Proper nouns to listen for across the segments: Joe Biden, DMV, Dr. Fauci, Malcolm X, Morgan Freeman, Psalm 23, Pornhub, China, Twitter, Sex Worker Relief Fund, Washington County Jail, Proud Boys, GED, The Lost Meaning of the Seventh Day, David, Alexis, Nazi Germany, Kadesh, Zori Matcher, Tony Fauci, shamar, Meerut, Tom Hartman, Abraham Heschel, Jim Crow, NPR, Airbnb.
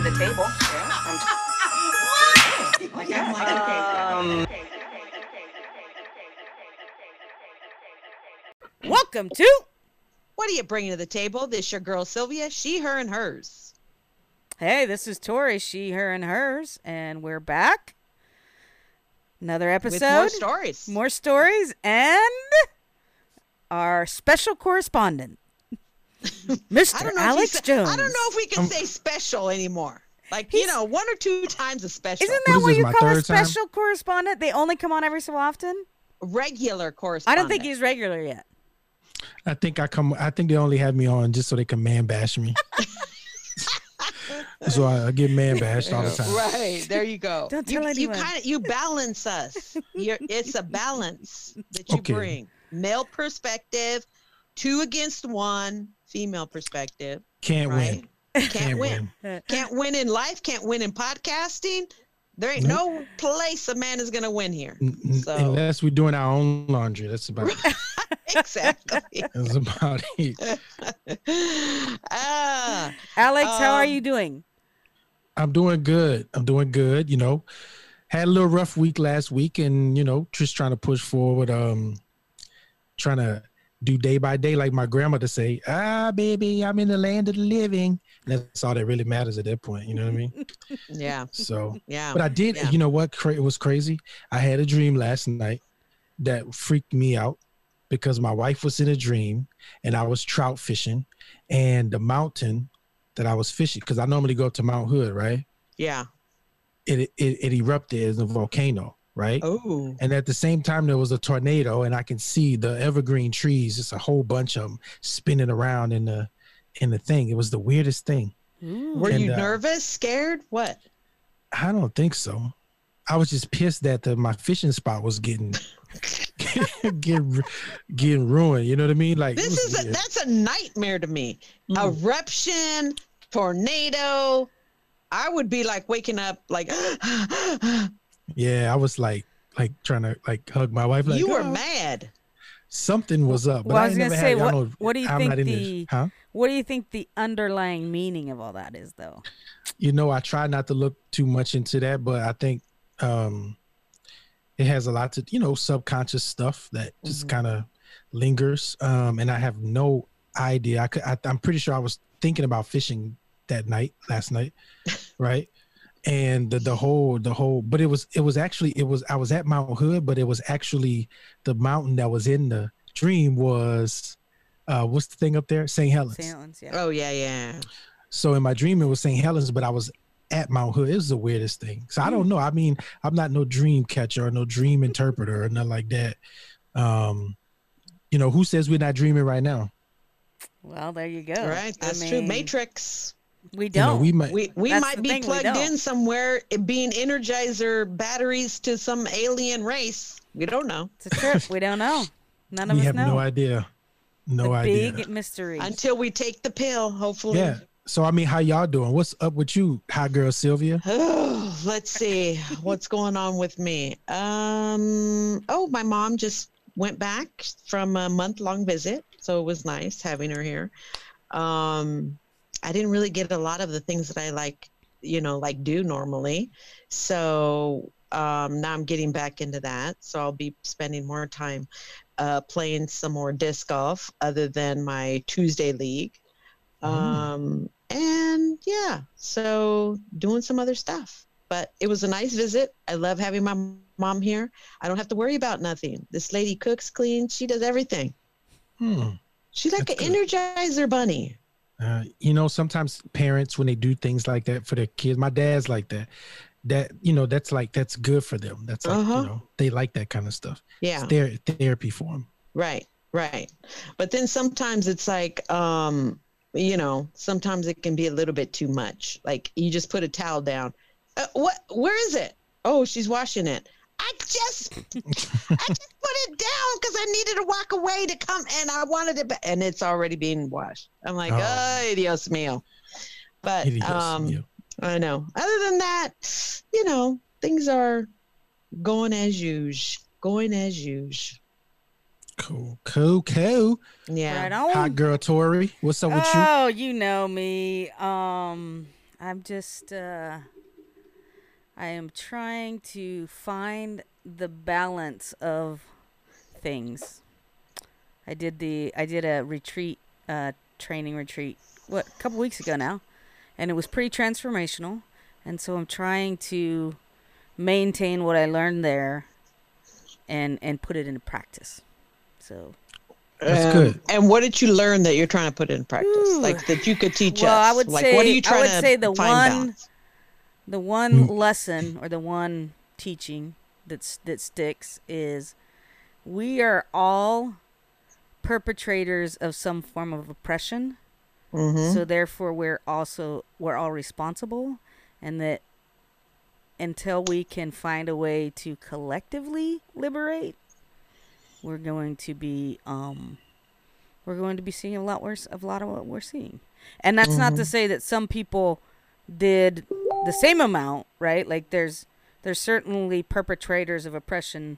the table? Welcome to What Do You Bring to the Table? This your girl Sylvia, she, her, and hers. Hey, this is Tori, she, her, and hers, and we're back. Another episode. With more stories. More stories and our special correspondent, Mr. Alex Jones. I don't know if we can say special anymore. Like, you know, one or two times a special. Isn't that what you call a special correspondent? They only come on every so often? Regular correspondent. I don't think he's regular yet. I think they only have me on just so they can man bash me. So I get man bashed all the time. Right. There you go. Don't tell anyone. You balance us. It's a balance that you bring. Male perspective, two against one, female perspective. Can't win. Can't win. Can't win in life. Can't win in podcasting. There ain't no place a man is going to win here. So. Unless we're doing our own laundry. That's about it. Exactly. That's about it. Alex, how are you doing? I'm doing good. You know, had a little rough week last week and, you know, just trying to push forward, trying to do day by day, like my grandma to say, baby, I'm in the land of the living. And that's all that really matters at that point. You know what I mean? Yeah. So, yeah. But I did, you know what? It was crazy. I had a dream last night that freaked me out because my wife was in a dream and I was trout fishing and the mountain that I was fishing, because I normally go up to Mount Hood, right? Yeah. It erupted as a volcano, right? Oh. And at the same time, there was a tornado and I can see the evergreen trees, just a whole bunch of them spinning around in the thing. It was the weirdest thing. Ooh. Were you nervous, scared? What? I don't think so. I was just pissed that my fishing spot was getting ruined. You know what I mean? Like this is that's a nightmare to me. Mm. Eruption, tornado. I would be like waking up like. Yeah, I was like trying to like hug my wife. Like, you were mad. Something was up. But well, I was gonna say, what do you think the underlying meaning of all that is, though? You know, I try not to look too much into that, but I think it has a lot to, you know, subconscious stuff that just kind of lingers. And I have no idea. I'm pretty sure I was thinking about fishing last night, right? And the whole, but it was actually, I was at Mount Hood, but it was actually the mountain that was in the dream was, what's the thing up there? St. Helens. St. Helens, yeah. Oh, yeah, yeah. So in my dream, it was St. Helens, but I was at Mount Hood. It was the weirdest thing. So I don't know. I mean, I'm not no dream catcher or no dream interpreter or nothing like that. You know, who says we're not dreaming right now? Well, there you go. Right. That's true. Matrix. We don't. You know, we might be plugged in somewhere, being Energizer batteries to some alien race. We don't know. It's a trip. We don't know. None of us know. We have no idea. Big mystery. Until we take the pill, hopefully. Yeah. So, I mean, how y'all doing? What's up with you, hot girl Sylvia? Oh, let's see. What's going on with me? My mom just went back from a month-long visit. So it was nice having her here. I didn't really get a lot of the things that I do normally. So now I'm getting back into that. So I'll be spending more time playing some more disc golf other than my Tuesday league. So doing some other stuff, but it was a nice visit. I love having my mom here. I don't have to worry about nothing. This lady cooks, cleans, she does everything. She's like an Energizer bunny. You know, sometimes parents, when they do things like that for their kids, my dad's like that, you know, that's good for them. That's like, you know, they like that kind of stuff. Yeah. It's therapy for them. Right. But then sometimes it's like, you know, sometimes it can be a little bit too much. Like you just put a towel down. What? Where is it? Oh, she's washing it. I just put it down because I needed to walk away to come, and I wanted it, and it's already being washed. I'm like, oh Dios mío. But I know. Other than that, you know, things are going as usual. Cool. Yeah. Right on. Hot girl Tori. What's up with you? Oh, you know me. I'm just I am trying to find the balance of things. I did a retreat, training retreat, a couple weeks ago now, and it was pretty transformational. And so I'm trying to maintain what I learned there and put it into practice. So that's good. And what did you learn that you're trying to put in practice? Ooh. Like that you could teach us? I would like, say, what are you trying to say? The one lesson or the one teaching that sticks is we are all perpetrators of some form of oppression. Mm-hmm. So therefore we're all responsible, and that until we can find a way to collectively liberate, we're going to be seeing a lot of what we're seeing. And that's not to say that some people did the same amount, right? Like there's certainly perpetrators of oppression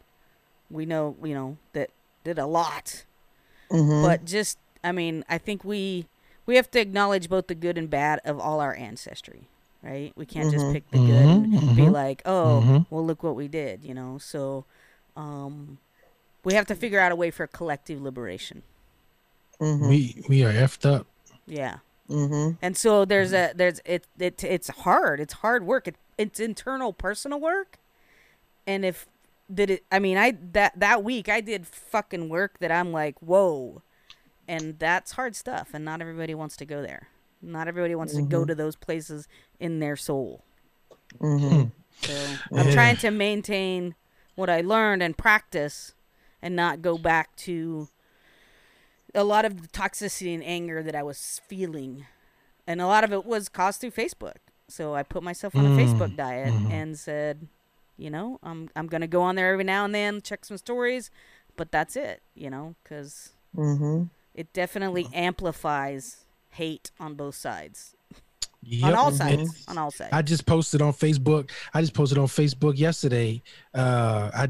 we know, you know, that did a lot. Mm-hmm. But just, I mean, I think we have to acknowledge both the good and bad of all our ancestry, right? We can't just pick the good and be like, oh, well, look what we did, you know? So we have to figure out a way for collective liberation. Mm-hmm. We are effed up. Yeah. Mm-hmm. And so it's hard. It's hard work. It's internal personal work. And that week I did fucking work that I'm like, whoa. And that's hard stuff. And not everybody wants to go there. Not everybody wants to go to those places in their soul. Mm-hmm. So I'm trying to maintain what I learned and practice and not go back to a lot of the toxicity and anger that I was feeling. And a lot of it was caused through Facebook. So I put myself on a Facebook diet and said, you know, I'm going to go on there every now and then, check some stories, but that's it, you know, because it definitely amplifies hate on both sides. Yep. On all sides. I just posted on Facebook yesterday. I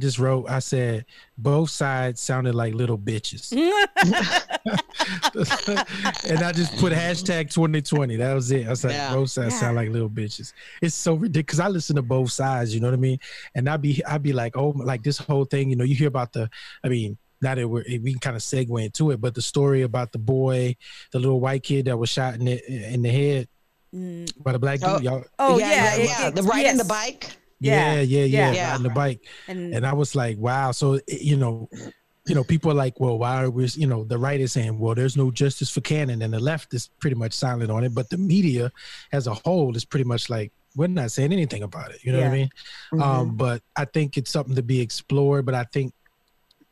said both sides sounded like little bitches. And I just put hashtag 2020. That was it. I was like, both sides sound like little bitches. It's so ridiculous. 'Cause I listen to both sides, you know what I mean? And I'd be like, oh, like this whole thing, you know, you hear about now that we can kind of segue into it, but the story about the little white kid that was shot in the head by the black dude, y'all. Oh yeah. The riding the bike. Yeah. Riding the bike, and I was like, wow. So you know, people are like, well, why are we? You know, the right is saying, well, there's no justice for Cannon, and the left is pretty much silent on it. But the media, as a whole, is pretty much like, we're not saying anything about it. You know what I mean? Mm-hmm. But I think it's something to be explored. But I think,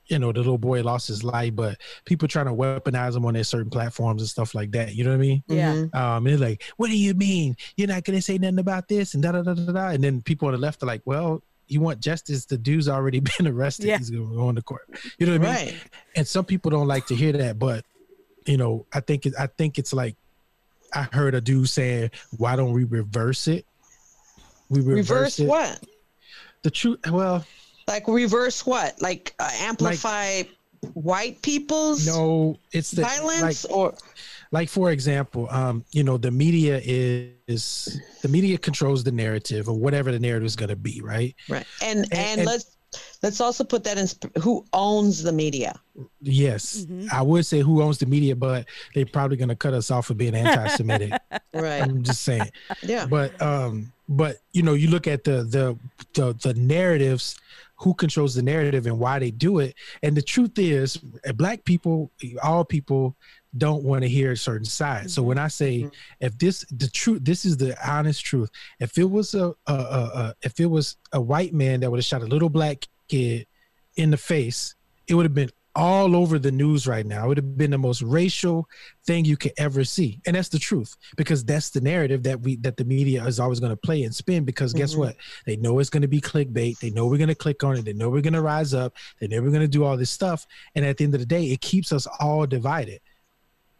you know, the little boy lost his life, but people trying to weaponize him on their certain platforms and stuff like that. You know what I mean? Yeah. And they're like, what do you mean? You're not going to say nothing about this and da-da-da-da-da. And then people on the left are like, well, you want justice. The dude's already been arrested. Yeah. He's going to go on the court. You know what I mean? And some people don't like to hear that, but, you know, I think it's like, I heard a dude saying, why don't we reverse it? We reverse it. What? The truth. Well, like reverse what? Like amplify white people's violence, or like for example, you know, the media is controls the narrative or whatever the narrative is going to be, right? Right, and let's also put that in who owns the media. Yes, I would say who owns the media, but they're probably going to cut us off for being anti-Semitic. Right, I'm just saying. Yeah, but you know, you look at the narratives. Who controls the narrative and why they do it. And the truth is, black people, all people don't want to hear a certain side. So when I say, if this is the honest truth. If it was a white man that would have shot a little black kid in the face, it would have been all over the news right now. It would have been the most racial thing you could ever see. And that's the truth, because that's the narrative that the media is always going to play and spin, because guess what? They know it's going to be clickbait. They know we're going to click on it. They know we're going to rise up. They know we're going to do all this stuff. And at the end of the day, it keeps us all divided.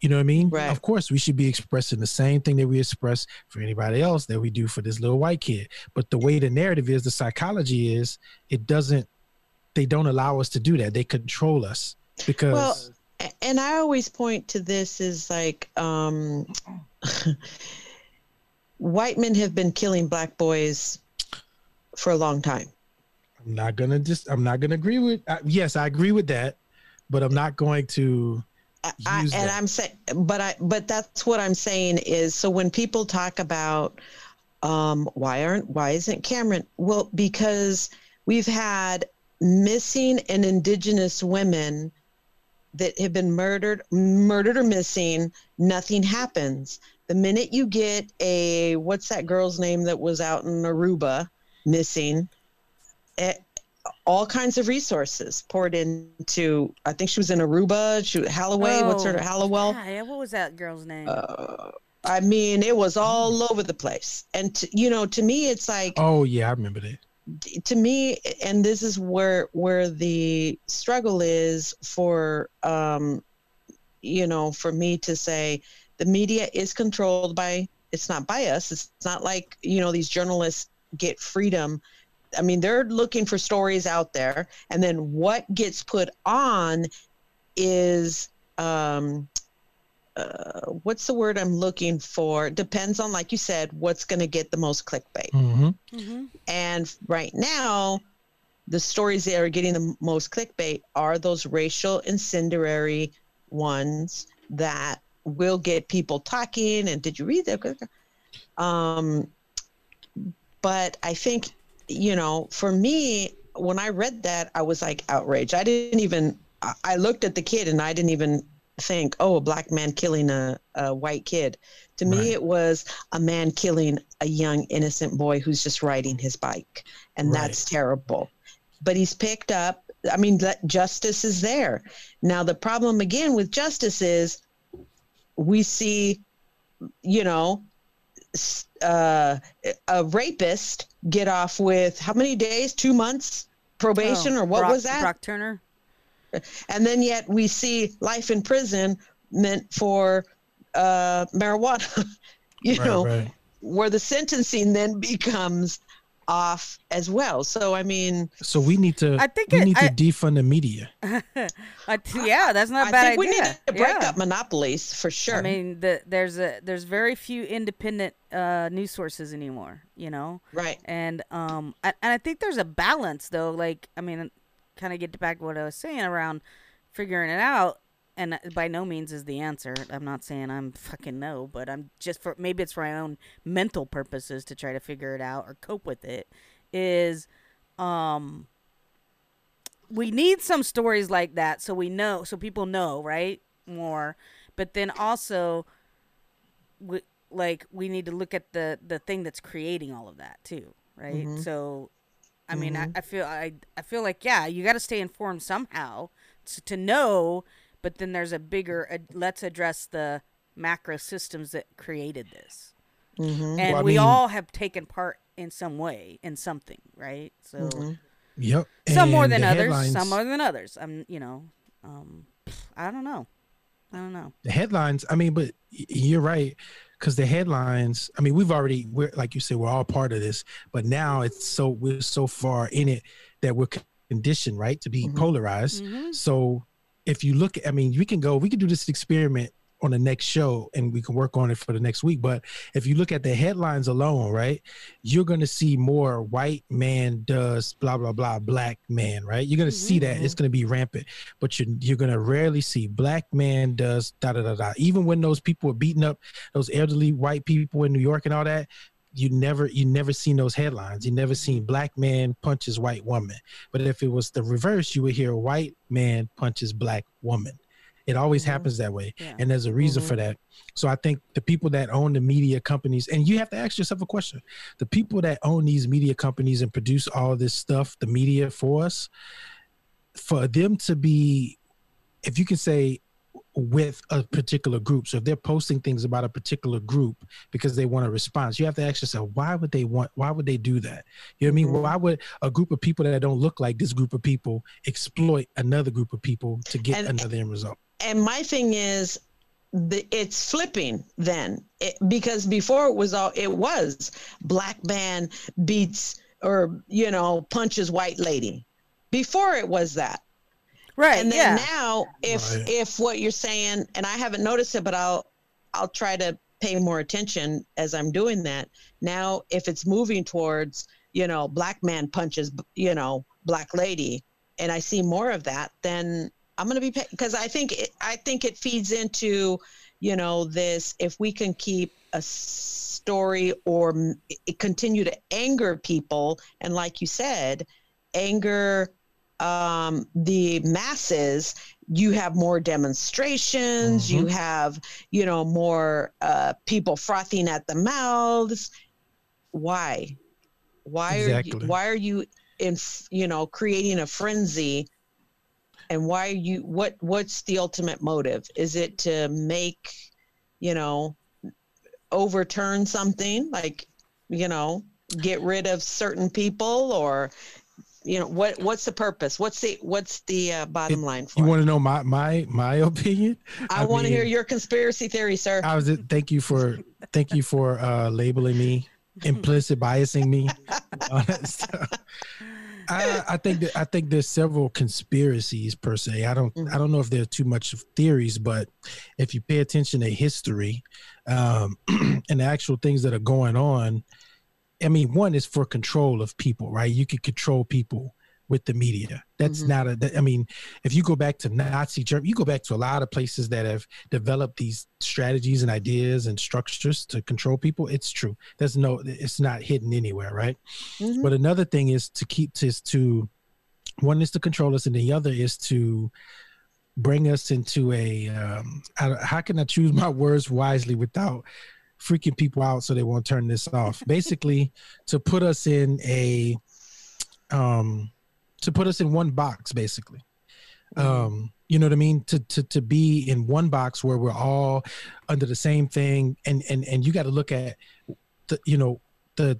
You know what I mean? Right. Of course, we should be expressing the same thing that we express for anybody else that we do for this little white kid. But the way the narrative is, the psychology is, it doesn't, they don't allow us to do that. They control us because. Well, and I always point to this is like, white men have been killing black boys for a long time. I'm not going to agree with, yes, I agree with that, but I'm not going to. But that's what I'm saying is, so when people talk about why isn't Cameron, well, because we've had missing and indigenous women that have been murdered or missing, nothing happens. The minute you get a, what's that girl's name that was out in Aruba missing, all kinds of resources poured into, I think she was in Aruba, Halloway, Hallowell? Yeah, what was that girl's name? I mean, it was all over the place. And, to me, it's like... Oh, yeah, I remember that. To me, and this is where the struggle is for, for me to say the media is controlled by, it's not by us. It's not like, these journalists get freedom. I mean, they're looking for stories out there, and then what gets put on is what's the word I'm looking for? Depends on, like you said, what's going to get the most clickbait. Mm-hmm. Mm-hmm. And right now, the stories that are getting the most clickbait are those racial incendiary ones that will get people talking. And did you read that? But I think. For me, when I read that, I was like outraged. I looked at the kid and I didn't even think, oh, a black man killing a white kid. To me, it was a man killing a young, innocent boy who's just riding his bike. And that's terrible. But he's picked up. I mean, justice is there. Now, the problem again with justice is we see, a rapist get off with how many days? 2 months probation was that? Brock Turner. And then yet we see life in prison meant for marijuana, where the sentencing then becomes off as well. So, I mean... So we need to I think we need to defund the media. That's not a bad idea. I think we need to break up monopolies for sure. I mean, there's very few independent news sources anymore, Right. And I think there's a balance, though. Like, I mean, kind of get back to what I was saying around figuring it out. And by no means is the answer. I'm not saying I'm fucking no, but I'm just maybe it's for my own mental purposes to try to figure it out or cope with it is, we need some stories like that. So we know, so people know, right? More, but then also we need to look at the thing that's creating all of that too. Right. Mm-hmm. So, I mean, I feel, I feel like, you got to stay informed somehow to know. But then there's a bigger, let's address the macro systems that created this. Mm-hmm. And we all have taken part in some way, in something, right? So, yep. Some more than others, some more than others. I don't know. The headlines, I mean, but you're right. Because the headlines, I mean, we're like you said, we're all part of this. But now we're so far in it that we're conditioned, right? To be polarized. Mm-hmm. So, if you look, I mean, we can do this experiment on the next show and we can work on it for the next week. But if you look at the headlines alone, right, you're going to see more white man does blah, blah, blah, black man, right? You're going to see that. It's going to be rampant. But you're going to rarely see black man does da, da, da, da. Even when those people were beating up those elderly white people in New York and all that, you never seen those headlines. You never seen black man punches white woman. But if it was the reverse, you would hear white man punches black woman. It always happens that way. Yeah. And there's a reason for that. So I think the people that own the media companies, and you have to ask yourself a question. The people that own these media companies and produce all this stuff, the media for us, for them to be if you can say with a particular group, so if they're posting things about a particular group because they want a response, you have to ask yourself, why would they do that? You know what I mean? Mm-hmm. Why would a group of people that don't look like this group of people exploit another group of people to get another end result? And my thing is, it's flipping then, because before it was black man beats or, you know, punches white lady. Before it was that. Right. And then now, if what you're saying, and I haven't noticed it, but I'll try to pay more attention as I'm doing that. Now, if it's moving towards, you know, black man punches, you know, black lady, and I see more of that, then I'm going to be, because I think it feeds into, you know, this, if we can keep a story or continue to anger people. And like you said, anger the masses, you have more demonstrations, mm-hmm. you have, you know, more people frothing at the mouths. Why exactly. why are you in, you know, creating a frenzy? And why are you, what's the ultimate motive? Is it to make, you know, overturn something, like, you know, get rid of certain people, or, you know, what's the purpose? What's the bottom line for you? You want to know my opinion? I want to hear your conspiracy theory, sir. Thank you for labeling me, implicit biasing me. All that stuff. I think there's several conspiracies per se. I don't know if there are too much of theories, but if you pay attention to history and the actual things that are going on, I mean, one is for control of people, right? You can control people with the media. That's mm-hmm. I mean, if you go back to Nazi Germany, you go back to a lot of places that have developed these strategies and ideas and structures to control people. It's true. It's not hidden anywhere, right? Mm-hmm. But another thing is one is to control us, and the other is to bring us into a, how can I choose my words wisely without freaking people out so they won't turn this off? Basically, to put us in a, to put us in one box, basically. You know what I mean? To be in one box where we're all under the same thing. And you got to look at the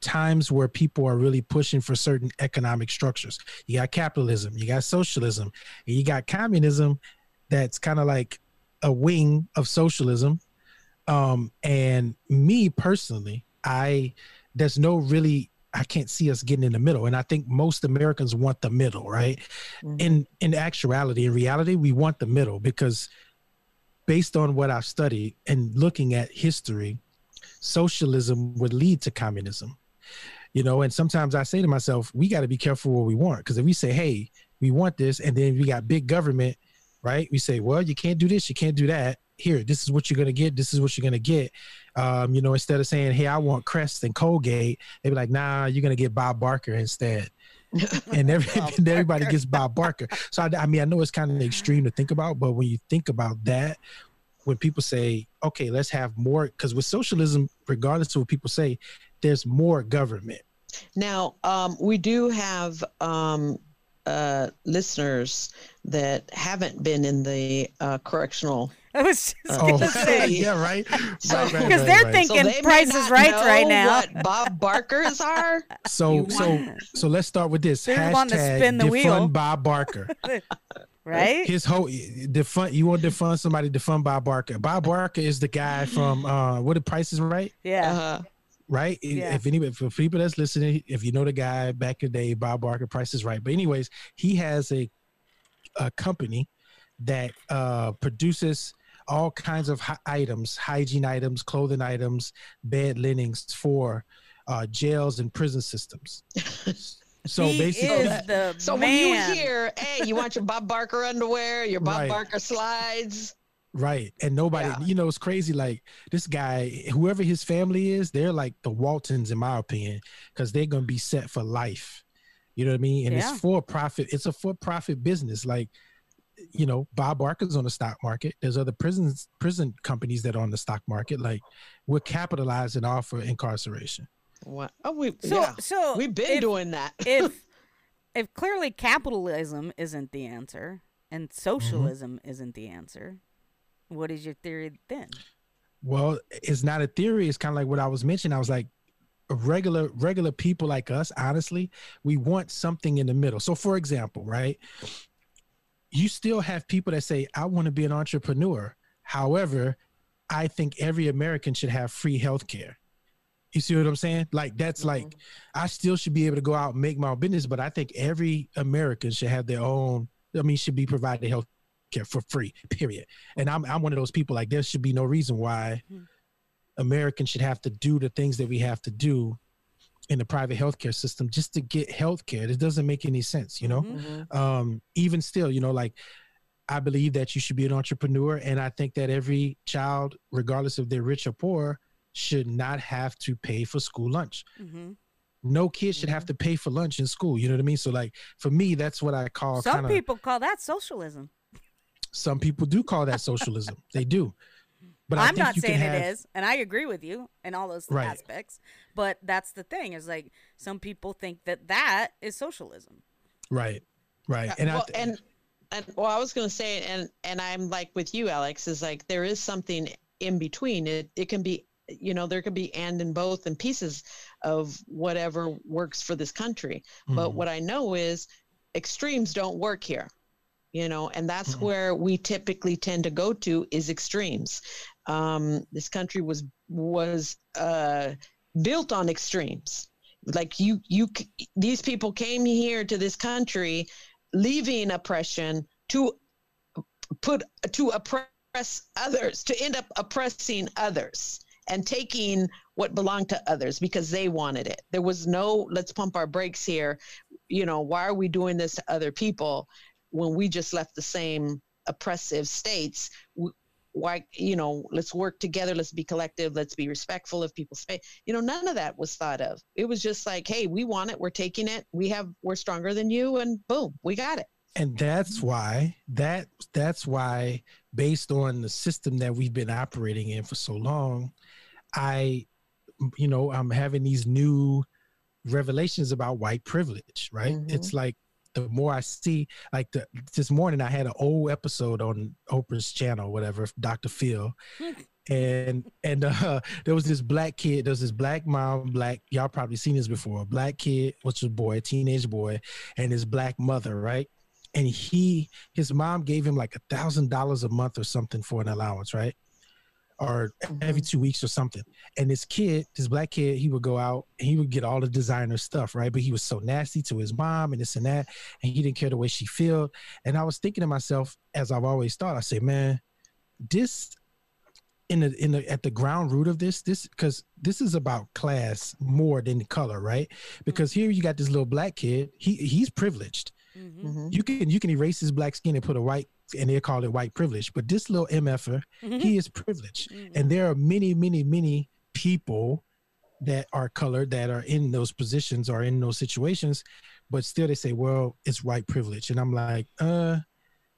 times where people are really pushing for certain economic structures. You got capitalism, you got socialism, and you got communism. That's kind of like a wing of socialism. And me personally, I can't see us getting in the middle. And I think most Americans want the middle, right? Mm-hmm. In reality, we want the middle, because based on what I've studied and looking at history, socialism would lead to communism, you know? And sometimes I say to myself, we got to be careful what we want. 'Cause if we say, hey, we want this, and then we got big government, right? We say, well, you can't do this, you can't do that. Here, this is what you're going to get. This is what you're going to get. You know, instead of saying, hey, I want Crest and Colgate, they'd be like, nah, you're going to get Bob Barker instead. And everybody gets Bob Barker. So, I mean, I know it's kind of extreme to think about, but when you think about that, when people say, okay, let's have more, because with socialism, regardless of what people say, there's more government. Now, we do have listeners that haven't been in the correctional. I was just going to say. Yeah, right. Because they're thinking Price Is Right right now. What Bob Barkers are. So let's start with this. They want to spin the wheel. Defund Bob Barker. Right? His whole defund. You want to defund somebody? Defund Bob Barker. Bob Barker is the guy from what? The Price Is Right. Yeah. Uh-huh. Right. Yeah. For people that's listening, if you know the guy back in the day, Bob Barker, Price Is Right. But anyways, he has a company that produces all kinds of items, hygiene items, clothing items, bed linens for jails and prison systems. So he basically is the man. When you hear, hey, you want your Bob Barker underwear, your Bob Barker slides. Right. And nobody, you know, it's crazy. Like this guy, whoever his family is, they're like the Waltons, in my opinion, because they're going to be set for life. You know what I mean? And it's for profit. It's a for profit business. Like, you know, Bob Barker's on the stock market. There's other prison companies that are on the stock market. Like we're capitalizing off of incarceration. What? Oh, so we've been doing that. If clearly capitalism isn't the answer, And socialism isn't the answer. What is your theory then? Well, it's not a theory. It's kind of like what I was mentioning. I was like, regular people like us, honestly, we want something in the middle. So for example, right, you still have people that say, I want to be an entrepreneur. However, I think every American should have free healthcare. You see what I'm saying? Like, that's like, I still should be able to go out and make my own business, but I think every American should have their own, I mean, should be provided health care for free, period. And I'm one of those people, like, there should be no reason why Americans should have to do the things that we have to do in the private healthcare system just to get healthcare. It doesn't make any sense, you know? Even still, you know, like, I believe that you should be an entrepreneur, and I think that every child, regardless if they're rich or poor, should not have to pay for school lunch. No kid should have to pay for lunch in school. You know what I mean? So like, for me, that's what I call some people call that socialism. Some people do call that socialism. They do. But I'm not saying it is, and I agree with you in all those aspects, but that's the thing, is like, some people think that that is socialism. Right. Right. And well, I was going to say, and I'm like with you, Alex, is like, there is something in between. It can be, you know, there could be and both and pieces of whatever works for this country. But what I know is extremes don't work here, you know, and that's where we typically tend to go to, is extremes. This country was built on extremes. Like these people came here to this country, leaving oppression to oppress others, to end up oppressing others, and taking what belonged to others because they wanted it. There was no, let's pump our brakes here. You know, why are we doing this to other people when we just left the same oppressive states? Why, you know, let's work together. Let's be collective. Let's be respectful of people's space. You know, none of that was thought of. It was just like, hey, we want it. We're taking it. We're stronger than you, and boom, we got it. And that's why based on the system that we've been operating in for so long, I'm having these new revelations about white privilege, right? It's like, the more I see, like this morning I had an old episode on Oprah's channel, whatever, Dr. Phil. And there was this black kid, there was this black mom, y'all probably seen this before, a black kid, which was a teenage boy, and his black mother, right? And his mom gave him like $1,000 a month or something for an allowance, right? Or every 2 weeks or something. And this black kid, he would go out and he would get all the designer stuff, right? But he was so nasty to his mom and this and that, and he didn't care the way she felt. And I was thinking to myself, as I've always thought, I say, man, this at the ground root of this, because this is about class more than color, right? Because here you got this little black kid, he's privileged. You can erase his black skin and put a white, and they call it white privilege. But this little MFer, he is privileged. And there are many, many, many people that are colored that are in those positions or in those situations, but still they say, well, it's white privilege. And I'm like,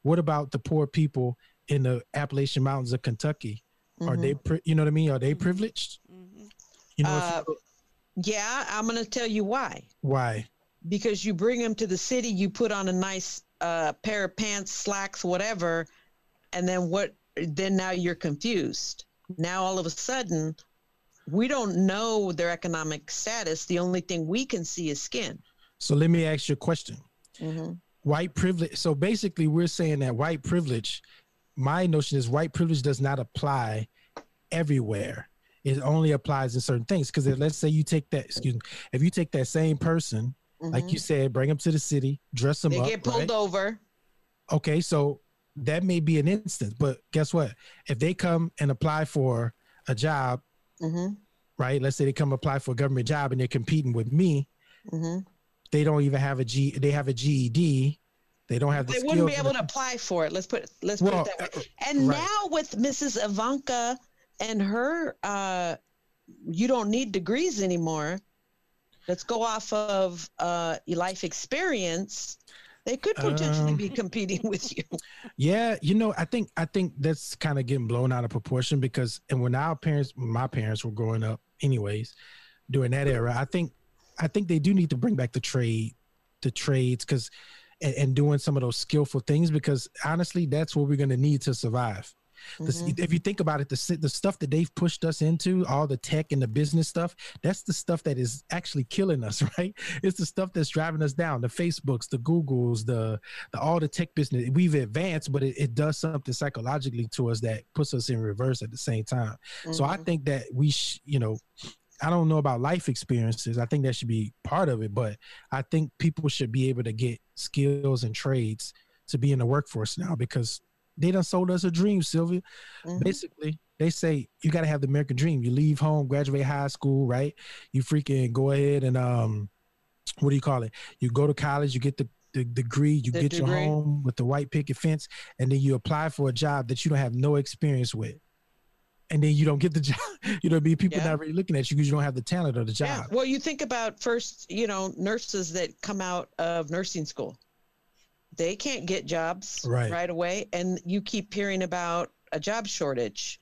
what about the poor people in the Appalachian Mountains of Kentucky? Are they, you know what I mean? Are they privileged? You know. Yeah, I'm going to tell you why. Why? Because you bring them to the city, you put on a nice pair of pants, slacks, whatever, and then what? Then now you're confused. Now all of a sudden, we don't know their economic status. The only thing we can see is skin. So let me ask you a question. White privilege. So basically, we're saying that white privilege, my notion is white privilege does not apply everywhere. It only applies in certain things. Because let's say you take that, if you take that same person, like you said, bring them to the city, dress them up. They get pulled over. Okay, so that may be an instance, but guess what? If they come and apply for a job, right? Let's say they come apply for a government job and they're competing with me. They don't even have they have a GED. They don't have the skills. They wouldn't be able to apply for it. Let's put it that way. And now with Mrs. Ivanka and her, you don't need degrees anymore. Let's go off of life experience. They could potentially be competing with you. Yeah, you know, I think that's kind of getting blown out of proportion because, and when my parents were growing up, anyways, during that era, I think they do need to bring back the trades because and doing some of those skillful things, because honestly, that's what we're going to need to survive. Mm-hmm. If you think about it, the stuff that they've pushed us into, all the tech and the business stuff, that's the stuff that is actually killing us, right? It's the stuff that's driving us down. The Facebooks, the Googles, the all the tech business. We've advanced, but it does something psychologically to us that puts us in reverse at the same time. Mm-hmm. So I think that we, I don't know about life experiences. I think that should be part of it, but I think people should be able to get skills and trades to be in the workforce now, because they done sold us a dream, Sylvia. Mm-hmm. Basically, they say you got to have the American dream. You leave home, graduate high school, right? You freaking go ahead and what do you call it? You go to college, you get the degree, you get your home with the white picket fence, and then you apply for a job that you don't have no experience with. And then you don't get the job. You know, be people not really looking at you because you don't have the talent or the job. Yeah. Well, you think about first, nurses that come out of nursing school. They can't get jobs right away. And you keep hearing about a job shortage,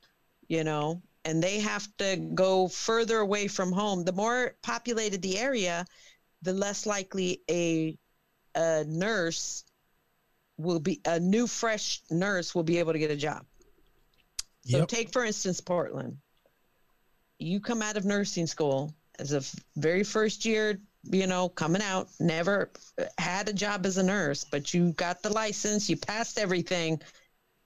and they have to go further away from home. The more populated the area, the less likely a nurse will be, a new fresh nurse will be able to get a job. So take, for instance, Portland. You come out of nursing school as a very first year, coming out, never had a job as a nurse, but you got the license, you passed everything.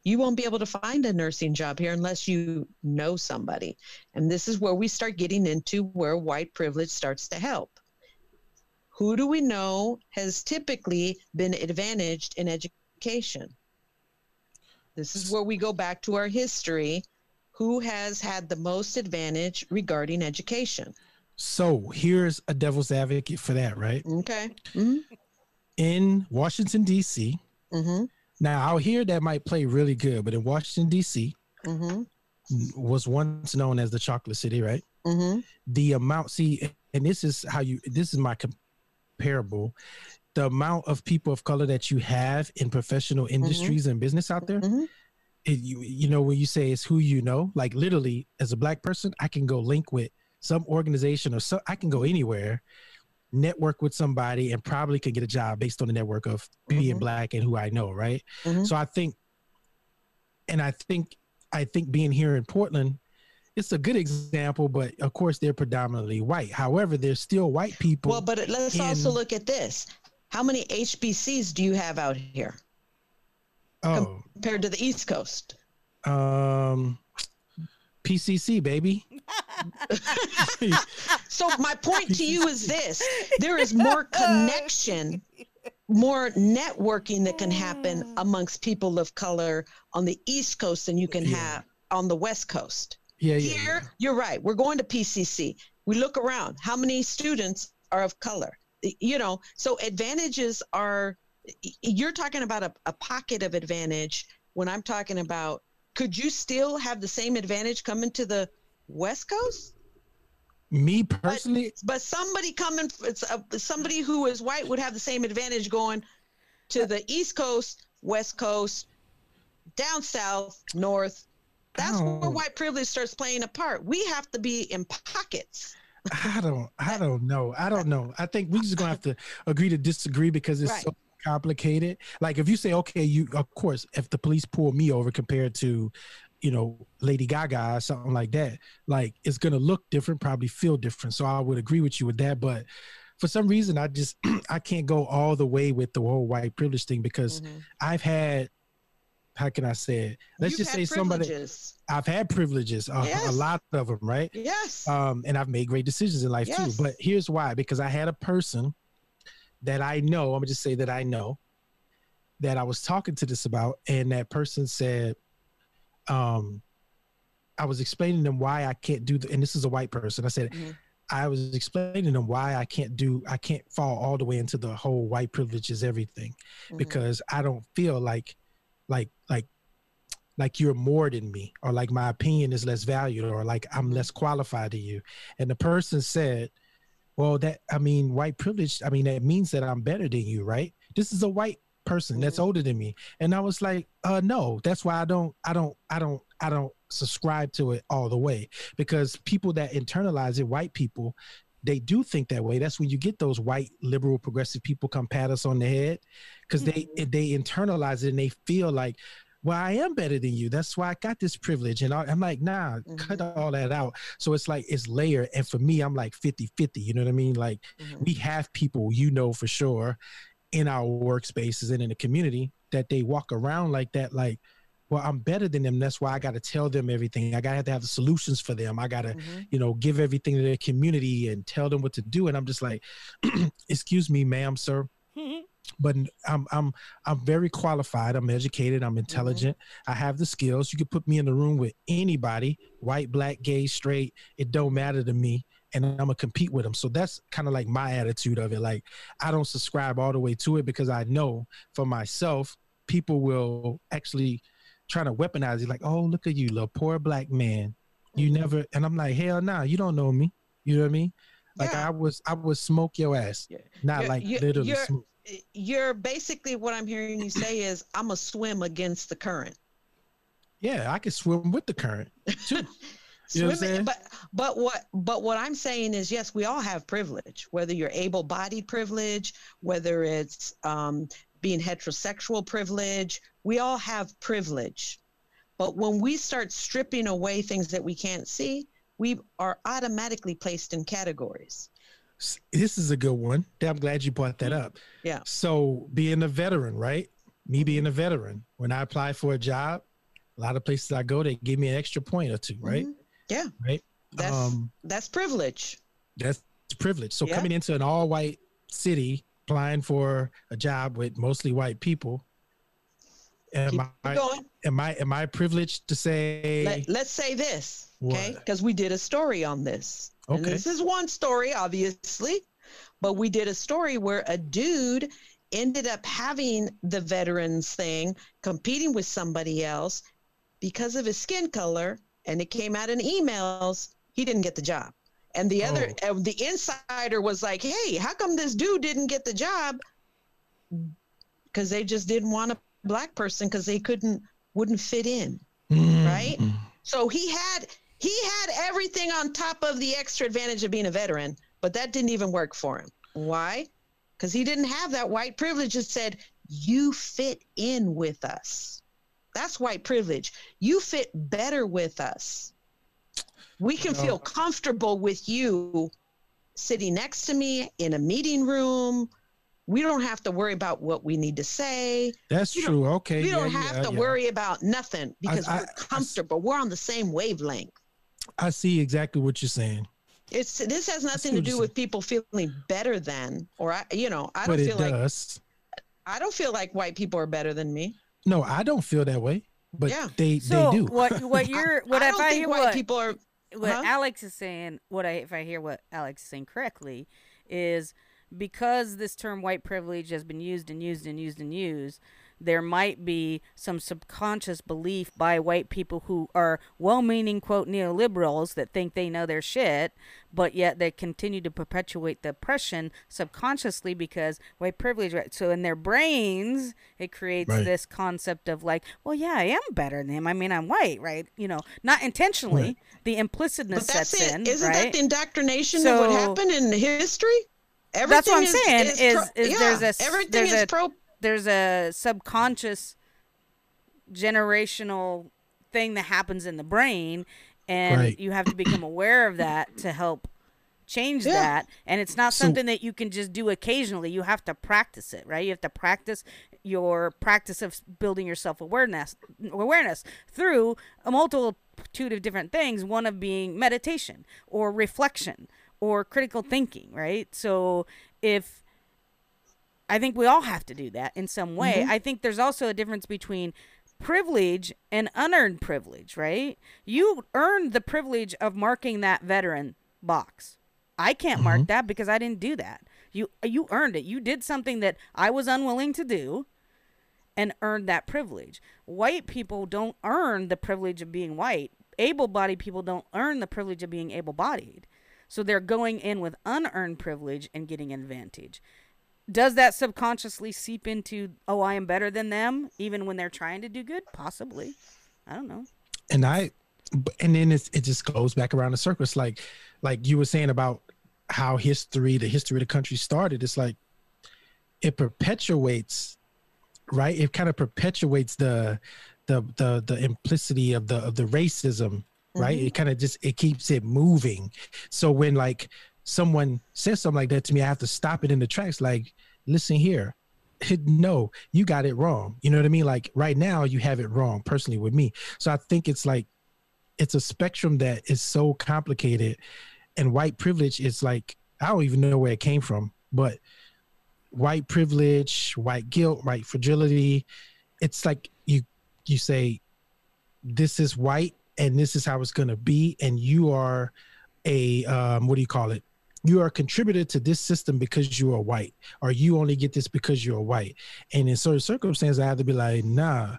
You won't be able to find a nursing job here unless you know somebody. And this is where we start getting into where white privilege starts to help. Who do we know has typically been advantaged in education? This is where we go back to our history. Who has had the most advantage regarding education? So here's a devil's advocate for that, right? Okay. Mm-hmm. In Washington, D.C., mm-hmm. Now out here that might play really good, but in Washington, D.C., mm-hmm. was once known as the Chocolate City, right? Mm-hmm. The amount, this is my comparable, the amount of people of color that you have in professional industries mm-hmm. and business out there, mm-hmm. When you say it's who you know, like literally as a black person, I can go link with some organization or so, I can go anywhere, network with somebody, and probably could get a job based on the network of being mm-hmm. black and who I know, right? Mm-hmm. So I think being here in Portland, it's a good example, but of course they're predominantly white. However, there's still white people. Well, but let's also look at this. How many HBCs do you have out here? Oh, compared to the East Coast? PCC, baby. So my point to you is this: there is more connection, more networking that can happen amongst people of color on the East Coast than you can have on the West Coast. You're right. We're going to PCC. We look around. How many students are of color? So advantages are. You're talking about a pocket of advantage. When I'm talking about, could you still have the same advantage coming to the West Coast? Me personally, but somebody coming, somebody who is white would have the same advantage going to the East Coast, West Coast, down south, north. That's where white privilege starts playing a part. We have to be in pockets. I don't know. I think we're just gonna have to agree to disagree because it's so complicated. Like if you say, okay, of course, if the police pull me over compared to, Lady Gaga or something like that, like it's gonna look different, probably feel different. So I would agree with you with that. But for some reason, I just I can't go all the way with the whole white privilege thing because mm-hmm. I've had. How can I say it? I've had privileges, a lot of them, right? Yes. And I've made great decisions in life too. But here's why, because I had a person that I know, I'm going to just say that I know, that I was talking to this about. And that person said, I was explaining them why I can't do, and this is a white person. I said, mm-hmm. I was explaining them why I can't fall all the way into the whole white privilege is everything mm-hmm. because I don't feel like you're more than me, or like my opinion is less valued, or like I'm less qualified to you. And the person said, well, white privilege, that means that I'm better than you, right? This is a white person that's older than me. And I was like, no, that's why I don't subscribe to it all the way, because people that internalize it, white people, they do think that way. That's when you get those white, liberal, progressive people come pat us on the head, because they internalize it and they feel like, well, I am better than you. That's why I got this privilege. And I'm like, nah, cut all that out. So it's like, it's layered. And for me, I'm like 50-50, you know what I mean? Like we have people, you know, for sure, in our workspaces and in the community that they walk around like that, like, well, I'm better than them. That's why I got to tell them everything. I got to have the solutions for them. I got to, you know, give everything to their community and tell them what to do. And I'm just like, excuse me, ma'am, sir. But I'm very qualified. I'm educated. I'm intelligent. I have the skills. You could put me in the room with anybody, white, black, gay, straight. It don't matter to me. And I'm going to compete with them. So that's kind of like my attitude of it. Like, I don't subscribe all the way to it, because I know for myself, people will actually try to weaponize it. Like, oh, look at you, little poor black man. You never. And I'm like, hell nah, you don't know me. You know what I mean? Like I would smoke your ass. Not literally smoke. You're basically, what I'm hearing you say is, I'm a swim against the current. Yeah, I can swim with the current too. You know what I'm saying? But what I'm saying is, yes, we all have privilege, whether you're able-bodied privilege, whether it's being heterosexual privilege, we all have privilege. But when we start stripping away things that we can't see, we are automatically placed in categories. This is a good one. I'm glad you brought that up. Yeah. So being a veteran, right? Me being a veteran, when I apply for a job, a lot of places I go, they give me an extra point or two, right? Yeah. Right. That's privilege. That's privilege. So coming into an all-white city, applying for a job with mostly white people, am I privileged to say? Let's say this, okay? Because we did a story on this. Okay. And this is one story, obviously, but we did a story where a dude ended up having the veterans thing, competing with somebody else because of his skin color, and it came out in emails. He didn't get the job. And the other, the insider was like, hey, how come this dude didn't get the job? Because they just didn't want a black person, because they wouldn't fit in, right? So he had everything on top of the extra advantage of being a veteran, but that didn't even work for him. Why? Because he didn't have that white privilege that said, you fit in with us. That's white privilege. You fit better with us. We can feel comfortable with you sitting next to me in a meeting room. We don't have to worry about what we need to say. That's true. Okay. We don't have to worry about nothing, because we're comfortable. We're on the same wavelength. I see exactly what you're saying. This has nothing to do with people feeling better than, or I don't feel like I don't feel like white people are better than me. No, I don't feel that way, but they do. Alex is saying, if I hear what Alex is saying correctly, is because this term white privilege has been used, there might be some subconscious belief by white people who are well-meaning, quote, neoliberals that think they know their shit, but yet they continue to perpetuate the oppression subconsciously because white privilege, right? So in their brains, it creates this concept of like, well, yeah, I am better than him. I mean, I'm white, right? You know, not intentionally. Right. The implicitness sets in. Isn't that the indoctrination of what happened in history? Everything that's what I'm saying. There's a subconscious generational thing that happens in the brain, and you have to become aware of that to help change that. And it's not something that you can just do occasionally. You have to practice it, right? You have to practice your practice of building your self-awareness through a multitude of different things, one of being meditation or reflection or critical thinking, right? So I think we all have to do that in some way. I think there's also a difference between privilege and unearned privilege, right? You earned the privilege of marking that veteran box. I can't mark that because I didn't do that. You earned it. You did something that I was unwilling to do and earned that privilege. White people don't earn the privilege of being white. Able-bodied people don't earn the privilege of being able-bodied. So they're going in with unearned privilege and getting an advantage. Does that subconsciously seep into, oh, I am better than them, even when they're trying to do good? Possibly. I don't know. And then it just goes back around the circus. Like you were saying about how the history of the country started, it's like it perpetuates, right? It kind of perpetuates the implicity of the racism, right? Mm-hmm. It kind of just, it keeps it moving. So when like someone says something like that to me, I have to stop it in the tracks. Like, listen here, no, you got it wrong. You know what I mean? Like right now you have it wrong personally with me. So I think it's like, it's a spectrum that is so complicated, and white privilege is like, I don't even know where it came from, but white privilege, white guilt, white fragility. It's like you say, this is white and this is how it's going to be. And you are a, what do you call it? You are a contributor to this system because you are white, or you only get this because you're white. And in certain circumstances, I have to be like, nah,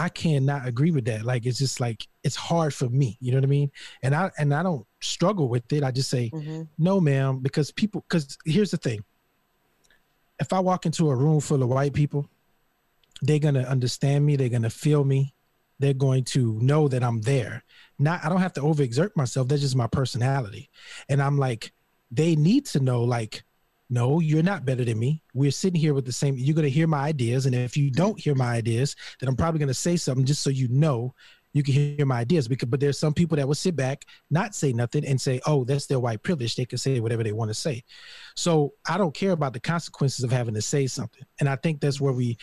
I cannot agree with that. Like, it's just like, it's hard for me. You know what I mean? And I don't struggle with it. I just say, no, ma'am, because here's the thing. If I walk into a room full of white people, they're going to understand me. They're going to feel me. They're going to know that I'm there. I don't have to overexert myself. That's just my personality. And I'm like, they need to know, like, no, you're not better than me. We're sitting here with the same, you're going to hear my ideas. And if you don't hear my ideas, then I'm probably going to say something just so you know you can hear my ideas. But there's some people that will sit back, not say nothing, and say, oh, that's their white privilege. They can say whatever they want to say. So I don't care about the consequences of having to say something. And I think that's where we're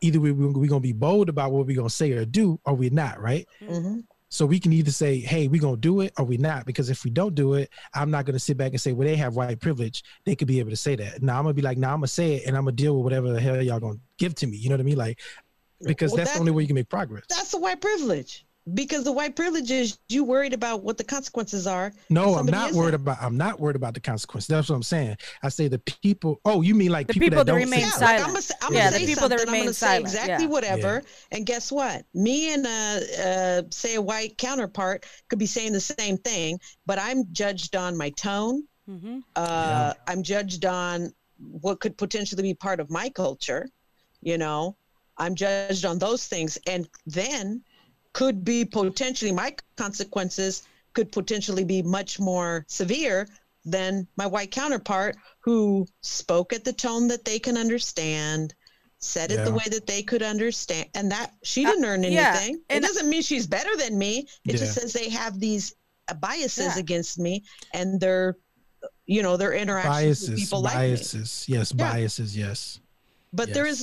going to be bold about what we're going to say or do, or we're not, right? Mm-hmm. So we can either say, hey, we're going to do it or we're not, because if we don't do it, I'm not going to sit back and say, well, they have white privilege. They could be able to say that. Now I'm going to be like, I'm going to say it and I'm going to deal with whatever the hell y'all going to give to me. You know what I mean? Like, because that's the only way you can make progress. That's the white privilege, because the white privilege is you worried about what the consequences are. No, I'm not worried about the consequences. That's what I'm saying. I say the people. Oh, you mean like the people that remain silent. Yeah, the people that remain silent. Exactly, whatever. Yeah. And guess what? Me and say a white counterpart could be saying the same thing, but I'm judged on my tone. Mm-hmm. I'm judged on what could potentially be part of my culture. You know, I'm judged on those things, and then could be potentially my consequences could potentially be much more severe than my white counterpart who spoke at the tone that they can understand, said it the way that they could understand, and that she didn't earn anything. Yeah. It doesn't mean she's better than me. It just says they have these biases against me, and their, you know, their interactions with people like me. Yes, biases, yes. But there is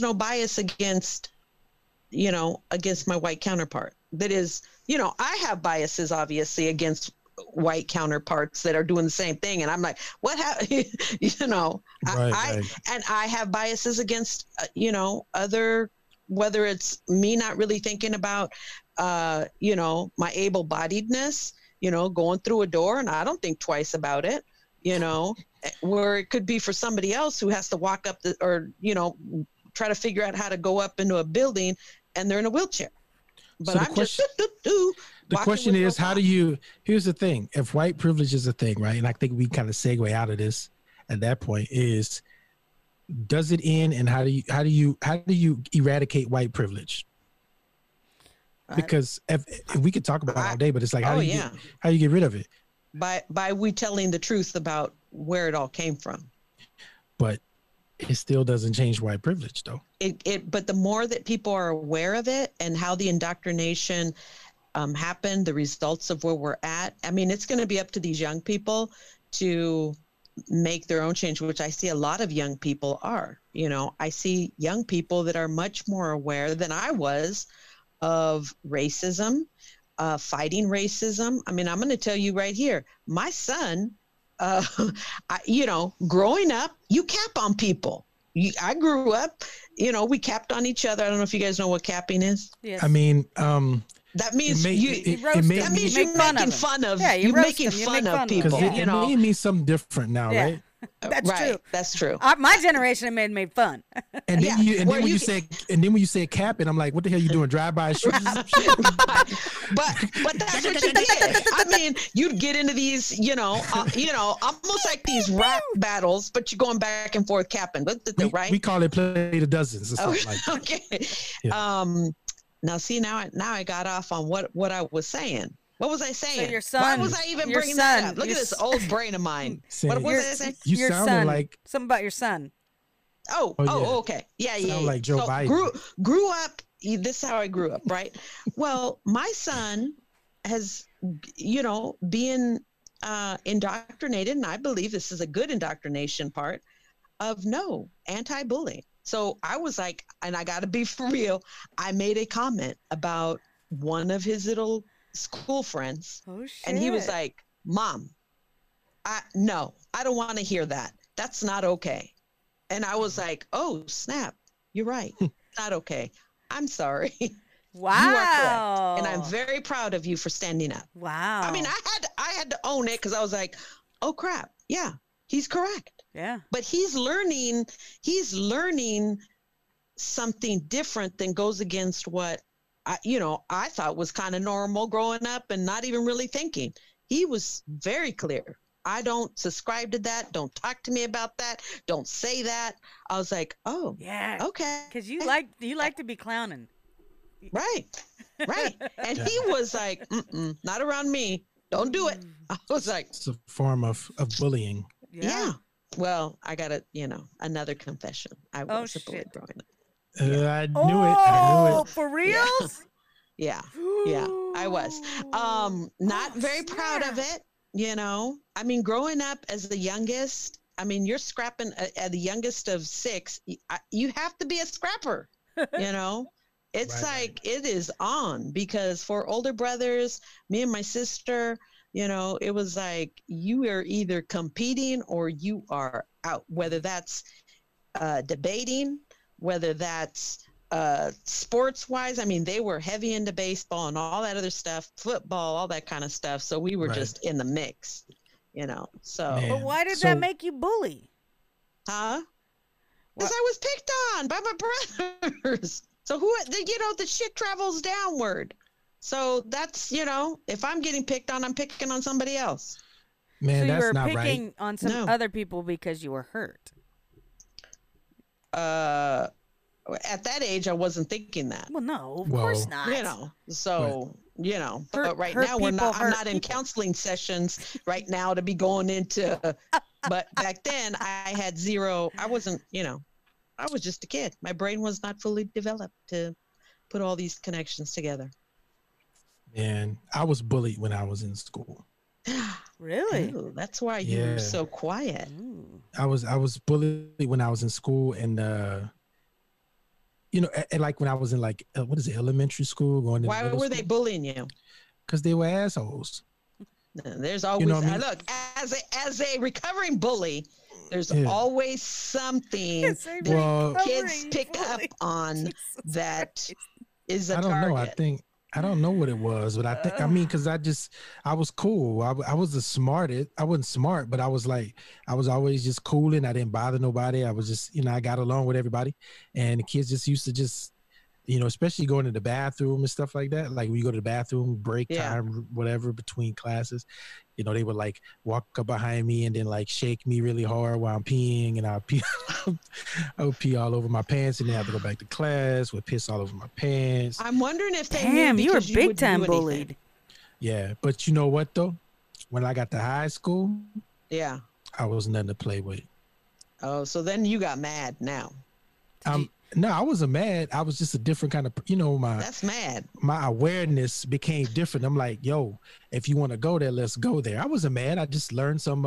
no bias against, you know, against my white counterpart. That is, you know, I have biases obviously against white counterparts that are doing the same thing. And I'm like, what happened? You know, and I have biases against, you know, other, whether it's me not really thinking about, you know, my able-bodiedness, you know, going through a door and I don't think twice about it, you know, where it could be for somebody else who has to walk up or, you know, try to figure out how to go up into a building and they're in a wheelchair. But so I'm question, just the question is, how do you, here's the thing, if white privilege is a thing, right? And I think we kind of segue out of this at that point is, does it end, and how do you eradicate white privilege? Because if we could talk about it all day, but it's like, how do you get rid of it? By we telling the truth about where it all came from. But it still doesn't change white privilege, though. But the more that people are aware of it and how the indoctrination happened, the results of where we're at, I mean, it's going to be up to these young people to make their own change, which I see a lot of young people are. You know, I see young people that are much more aware than I was of racism, fighting racism. I mean, I'm going to tell you right here, my son, you know, growing up, you cap on people. I grew up, you know, we capped on each other. I don't know if you guys know what capping is. Yes. I mean, that means you're making fun of, you're making fun of people. You know, it means something different now, right? That's true. That's true. My generation made fun. And then when you say capping, I'm like, what the hell are you doing? Drive by shoes. But that's what you did. I mean, you'd get into these, you know, almost like these rap battles, but you're going back and forth capping. Right? We call it play the dozens or something like that. Okay. Yeah. Now I got off on what I was saying. What was I saying? So your son, why was I even bringing that up? Look at this old brain of mine. What was I saying? You sounded like something about your son. Oh, yeah. Okay. Yeah. Like Joe Biden. Grew up. This is how I grew up, right? Well, my son has, being indoctrinated, and I believe this is a good indoctrination part of anti-bullying. So I was like, and I got to be for real, I made a comment about one of his little school friends. Oh, shit. And he was like, Mom, I don't want to hear that. That's not okay. And I was like, oh, snap. You're right. Not okay. I'm sorry. Wow. You are correct. And I'm very proud of you for standing up. Wow. I mean, I had to own it because I was like, oh, crap. Yeah, he's correct. Yeah. But he's learning something different than goes against what, I thought was kind of normal growing up and not even really thinking. He was very clear. I don't subscribe to that. Don't talk to me about that. Don't say that. I was like, oh, yeah, okay. Because you like to be clowning. Right. And he was like, not around me. Don't do it. I was like. It's a form of bullying. Yeah. Well, I got another confession. I was a bully growing up. I knew it. Oh, for reals? Yeah. Yeah. I was. Not very proud of it. I mean, growing up as the youngest, I mean, you're scrapping at the youngest of six. You have to be a scrapper, It's it is on because for older brothers, me and my sister, it was like you are either competing or you are out, whether that's debating, whether that's sports-wise. I mean, they were heavy into baseball and all that other stuff, football, all that kind of stuff. So we were just in the mix, so. Man. But why did that make you bully? Huh? Because I was picked on by my brothers. So who, the shit travels downward. So that's, if I'm getting picked on, I'm picking on somebody else. Man, so that's not right. You were picking on some other people because you were hurt. At that age, I wasn't thinking that. Well, no, of course not. So, right. But right now, I'm not in counseling sessions right now to be going into, but back then I had zero. I wasn't, I was just a kid. My brain was not fully developed to put all these connections together. Man, I was bullied when I was in school. Really? Ooh, that's why you were so quiet. Ooh. I was bullied when I was in school and, like when I was in elementary school. Why were they bullying you? Because they were assholes. There's always, look, as a recovering bully, there's always something kids pick up on that is a target. I don't know. I don't know what it was, but I think, because I was cool. I was the smartest. I wasn't smart, but I was always just cool and I didn't bother nobody. I was just, I got along with everybody and the kids just used to just, especially going to the bathroom and stuff like that. Like we go to the bathroom, break time, whatever, between classes, they would like walk up behind me and then like shake me really hard while I'm peeing and I would pee all over my pants and then I have to go back to class with piss all over my pants. I'm wondering if they knew you were big time bullied. Yeah. But you know what though? When I got to high school, I was nothing to play with. Oh, so then you got mad now. No, I wasn't mad. I was just a different kind of, that's mad. My awareness became different. I'm like, yo, if you want to go there, let's go there. I wasn't mad. I just learned some,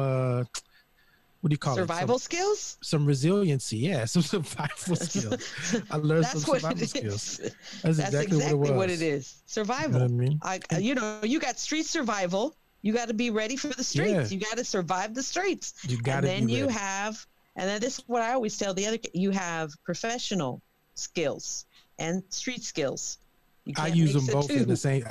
survival skills? Some resiliency. Yeah, some survival skills. I learned some survival skills. That's exactly what it is. Survival. You know what I mean? You got street survival. You got to be ready for the streets. Yeah. You got to survive the streets. You got to And then this is what I always tell the other, you have professional skills and street skills. I use them both in the same.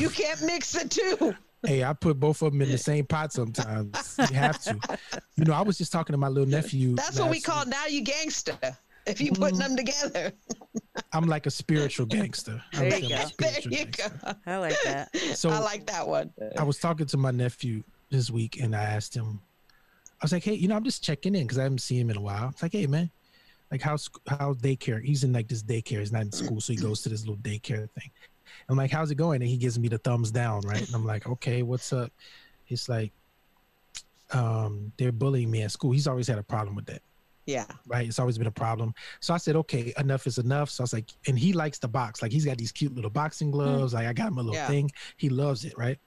You can't mix the two. Hey, I put both of them in the same pot sometimes. You have to. I was just talking to my little nephew. That's what we call now you gangster. If you putting them together. I'm like a spiritual gangster. There you go. I like that. So I like that one. I was talking to my nephew this week and I asked him, I was like, hey, I'm just checking in because I haven't seen him in a while. It's like, hey, man, like how daycare? He's in like this daycare. He's not in school, so he goes to this little daycare thing. I'm like, how's it going? And he gives me the thumbs down, right? And I'm like, okay, what's up? He's like, they're bullying me at school. He's always had a problem with that. Yeah. Right. It's always been a problem. So I said, okay, enough is enough. So I was like, and he likes the box. Like, he's got these cute little boxing gloves. Like, I got him a little thing. He loves it. Right.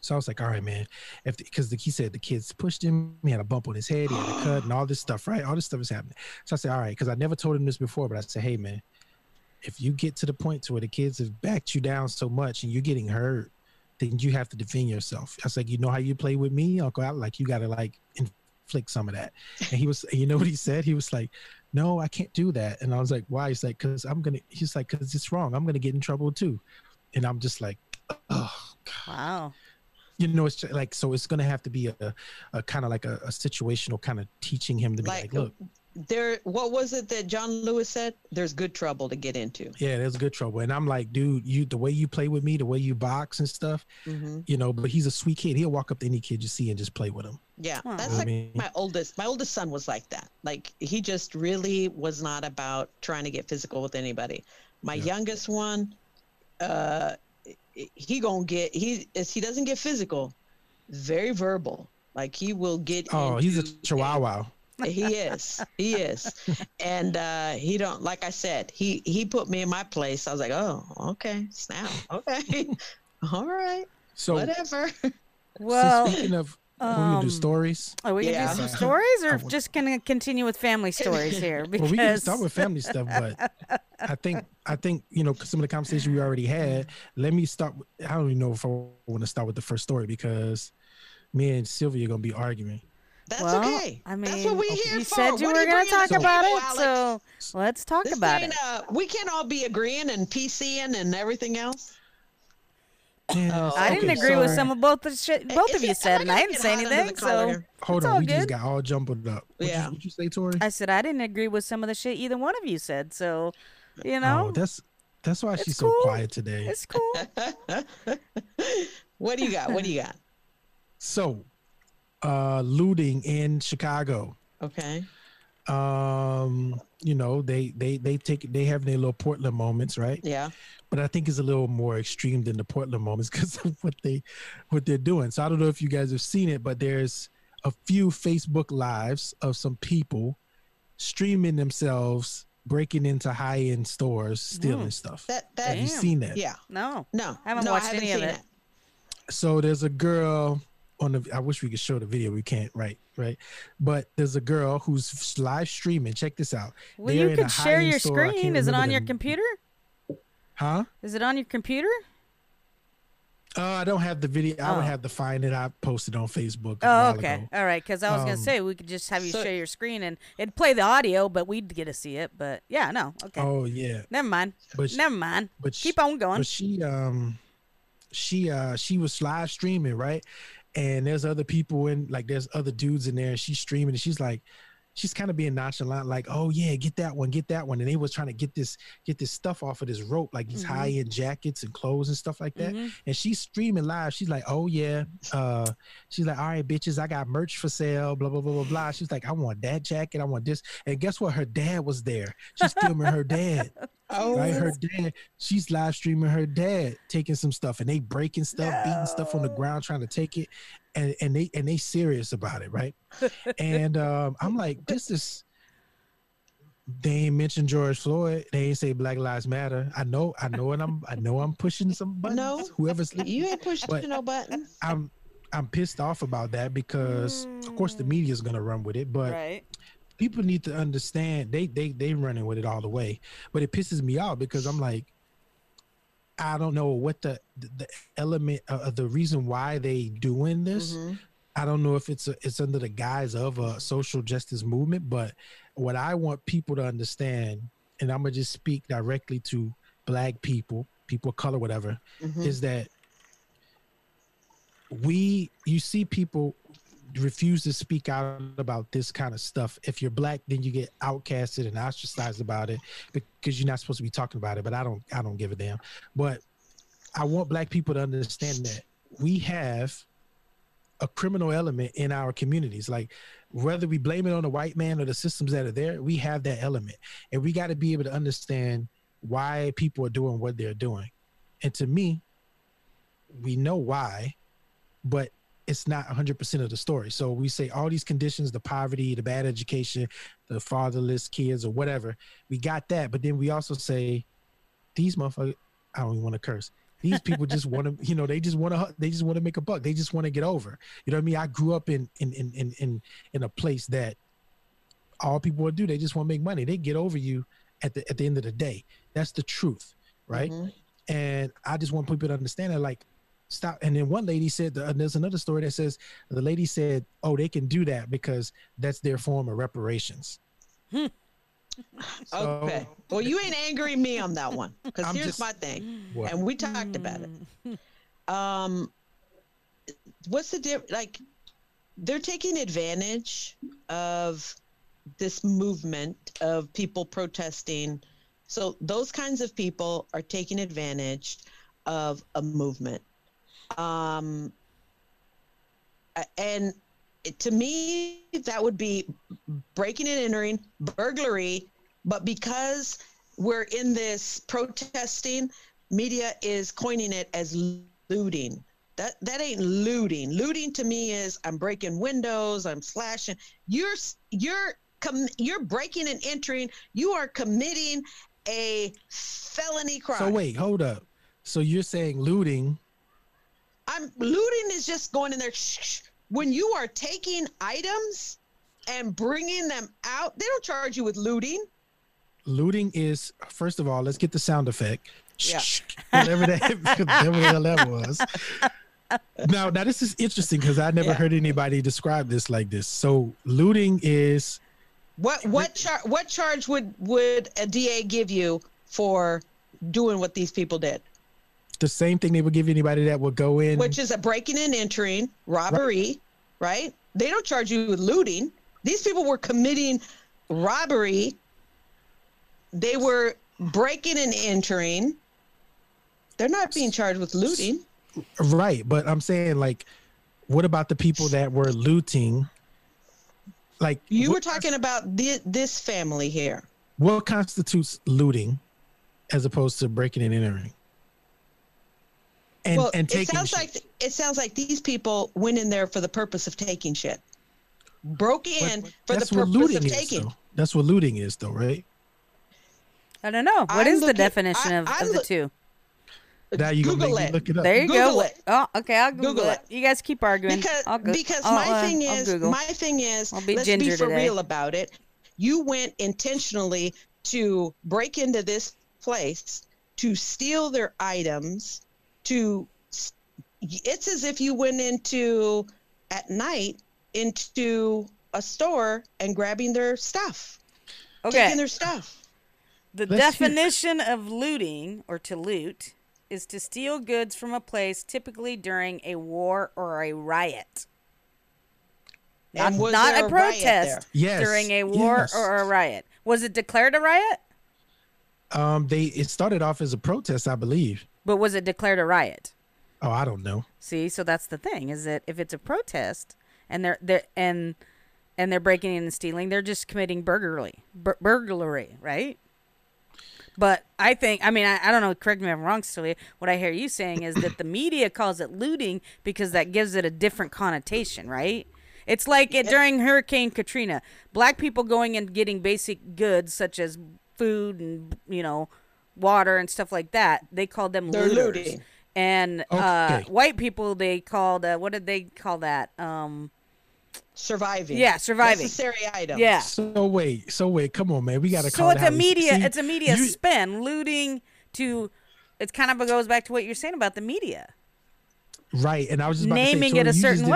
So I was like, all right, man, because he said the kids pushed him. He had a bump on his head. He had a cut and all this stuff. Right. All this stuff is happening. So I said, all right, because I never told him this before, but I said, hey, man, if you get to the point to where the kids have backed you down so much and you're getting hurt, then you have to defend yourself. I was like, you know how you play with me, Uncle Al? Like, you got to, like, inflict some of that. And he was, you know what he said? He was like, no, I can't do that. And I was like, why? He's like, because it's wrong. I'm going to get in trouble too. And I'm just like, oh, God. Wow. You know, it's like, so it's going to have to be a kind of like a situational kind of teaching him to be like, look. There, what was it that John Lewis said? There's good trouble to get into. Yeah, there's good trouble. And I'm like, dude, the way you play with me, the way you box and stuff, you know, but he's a sweet kid. He'll walk up to any kid you see and just play with him. Yeah, that's like my oldest son was like that. Like, he just really was not about trying to get physical with anybody. My youngest one, he doesn't get physical, very verbal. Like, he will get he's a Chihuahua. He is. And he don't, like I said, he put me in my place. I was like, oh, okay, snap. Okay. All right. So whatever. Well, so speaking of, we're going to do stories. Are we going to do some stories, or just going to continue with family stories here? Because... Well, we can start with family stuff, but I think, you know, some of the conversation we already had, let me start with, I don't even know if I want to start with the first story, because me and Sylvia are going to be arguing. That's okay. I mean, that's what we here for. You said you were going to talk about it, Alex, so let's talk about it. We can't all be agreeing and PCing and everything else. I didn't agree with some of both of you said, and I didn't say anything. So hold on, we just got all jumbled up. Yeah, what'd you say, Tori? I said I didn't agree with some of the shit either one of you said. So, you know, that's why she's so quiet today. It's cool. What do you got? So. Looting in Chicago. Okay. You know, they have their little Portland moments, right? Yeah. But I think it's a little more extreme than the Portland moments because of what they're doing. So I don't know if you guys have seen it, but there's a few Facebook lives of some people streaming themselves breaking into high-end stores, stealing stuff. Have you seen that? Yeah. No. I haven't watched any of it. So there's a girl. I wish we could show the video. We can't, right? But there's a girl who's live streaming. Check this out. Well, you could share your screen. Is it on your computer? Huh? Is it on your computer? I don't have the video. I would have to find it. I posted on Facebook. Oh, okay. All right. Because I was going to say, we could just have you share your screen and it'd play the audio, but we'd get to see it. But yeah, no. Okay. Oh, yeah. Never mind. But keep on going. But she was live streaming, right? And there's other people there's other dudes in there. And she's streaming and she's kind of being nonchalant, like, oh yeah, get that one. And they was trying to get this stuff off of this rope, like these high-end jackets and clothes and stuff like that. And she's streaming live. She's like, oh yeah. She's like, all right, bitches, I got merch for sale, blah, blah, blah, blah, blah. She's like, I want that jacket. I want this. And guess what? Her dad was there. She's filming her dad. Right? Her dad. She's live streaming her dad taking some stuff, and they breaking stuff, beating stuff on the ground, trying to take it, and they serious about it, right? And I'm like, they ain't mention George Floyd. They ain't say Black Lives Matter. I know, and I'm pushing some buttons. No, whoever's you ain't pushing no buttons. I'm pissed off about that because of course the media is gonna run with it, but. Right. People need to understand they running with it all the way, but it pisses me off because I'm like, I don't know what the element of the reason why they doing this. I don't know if it's under the guise of a social justice movement, but what I want people to understand, and I'm gonna just speak directly to Black people, people of color, whatever, is that you see people refuse to speak out about this kind of stuff. If you're Black, then you get outcasted and ostracized about it because you're not supposed to be talking about it, but I don't give a damn. But I want Black people to understand that we have a criminal element in our communities. Like, whether we blame it on the white man or the systems that are there, we have that element. And we got to be able to understand why people are doing what they're doing. And to me, we know why, but it's not 100% of the story. So we say all these conditions, the poverty, the bad education, the fatherless kids or whatever, we got that. But then we also say these motherfuckers, I don't even want to curse. These people just want to, you know, they just want to make a buck. They just want to get over. You know what I mean? I grew up in a place that all people would do. They just want to make money. They get over you at the end of the day. That's the truth. Right. Mm-hmm. And I just want people to understand that, like, stop. And then one lady said, and there's another story that says the lady said, oh, they can do that because that's their form of reparations. Hmm. So, okay. Well, you ain't angry me on that one. Because here's my thing. What? And we talked about it. What's the difference? Like, they're taking advantage of this movement of people protesting. So those kinds of people are taking advantage of a movement. And to me, that would be breaking and entering, burglary. But because we're in this protesting, media is coining it as looting. That ain't looting. Looting to me is I'm breaking windows, I'm slashing. You're breaking and entering. You are committing a felony crime. So wait, hold up. So you're saying looting? Looting is just going in there. When you are taking items and bringing them out, they don't charge you with looting. Looting is, first of all, let's get the sound effect. Yeah. whatever that was. Now this is interesting because I never heard anybody describe this like this. So looting is what charge would a DA give you for doing what these people did? The same thing they would give anybody that would go in. Which is a breaking and entering, robbery, right? They don't charge you with looting. These people were committing robbery. They were breaking and entering. They're not being charged with looting. Right, but I'm saying, like, what about the people that were looting? Like, you were talking about this family here. What constitutes looting as opposed to breaking and entering? And taking it sounds like these people went in there for the purpose of taking shit. Broke in for the purpose of taking. That's what looting is, though, right? I don't know. What is the definition of the two? Now you Google it. Look it up. There you go. Oh, okay. I'll Google it. You guys keep arguing. Because my thing is, let's be for real about it. You went intentionally to break into this place to steal their items. It's as if you went into at night into a store and grabbing their stuff, taking their stuff. The definition of looting, or to loot, is to steal goods from a place, typically during a war or a riot. Not a protest. Yes. During a war or a riot. Was it declared a riot? It started off as a protest, I believe. But was it declared a riot? Oh, I don't know. See, so that's the thing, is that if it's a protest and they're breaking in and stealing, they're just committing burglary, right? But I think, I don't know, correct me if I'm wrong, Sylvia, what I hear you saying is that the media calls it looting because that gives it a different connotation, right? It's like during Hurricane Katrina, black people going and getting basic goods such as food and, you know, water and stuff like that. They called them looters. And white people, they called what did they call that? Surviving. Yeah, surviving. Necessary items. Yeah. So wait, come on, man. We gotta call it. So it's a media spin. Looting to it kind of goes back to what you're saying about the media. Right. And I was just about naming to say, Tori, it a certain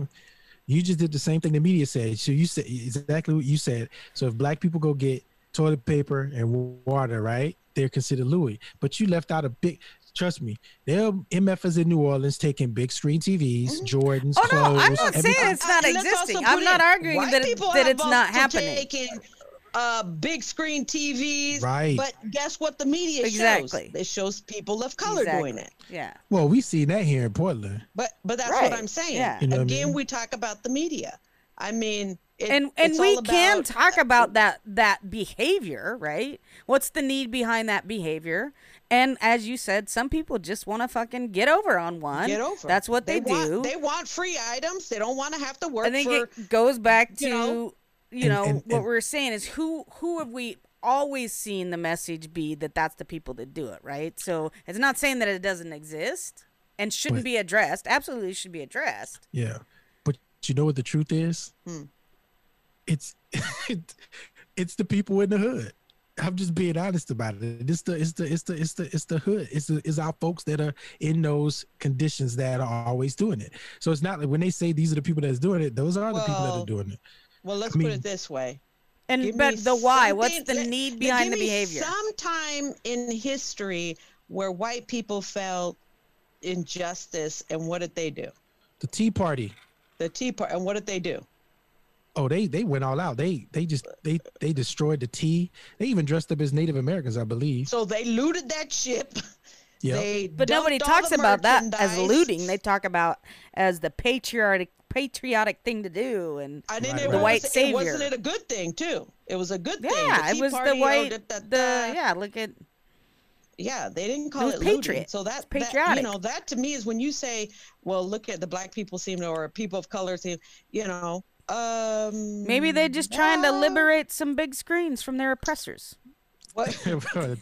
way. You just did the same thing the media said. So you said exactly what you said. So if black people go get toilet paper and water, right? They're considered Louis, but you left out a big. Trust me, there are MFs in New Orleans taking big screen TVs, Jordans, clothes. Oh no, I'm not saying it's not existing. I'm not arguing that it's not happening. Taking big screen TVs, right? But guess what? The media shows. It shows people of color doing it. Yeah. Well, we see that here in Portland. But that's what I'm saying. Yeah. You know what I mean? We talk about the media. I mean, And we can talk about that behavior, right? What's the need behind that behavior? And as you said, some people just want to fucking get over on one. Get over. That's what they do. They want free items. They don't want to have to work. I think it goes back to what we're saying is who have we always seen the message be that that's the people that do it, right? So it's not saying that it doesn't exist and shouldn't be addressed. Absolutely should be addressed. Yeah, but you know what the truth is? It's the people in the hood. I'm just being honest about it. It's the hood. It's our folks that are in those conditions that are always doing it. So it's not like when they say these are the people that's doing it, those are the people that are doing it. Well, let's put it this way. And but the why? What's the need behind the behavior? Sometime in history where white people felt injustice, and what did they do? The Tea Party. The Tea Party, and what did they do? Oh, they went all out. They destroyed the tea. They even dressed up as Native Americans, I believe. So they looted that ship. Yeah. But nobody talks about that as looting. They talk about as the patriotic thing to do, and the white savior. Wasn't it a good thing too? It was a good thing. Yeah, it was the white. Yeah, they didn't call it looting. So that's patriotic. That to me is when you say, well, look at the black people or people of color seem. Maybe they're just trying to liberate some big screens from their oppressors. What? I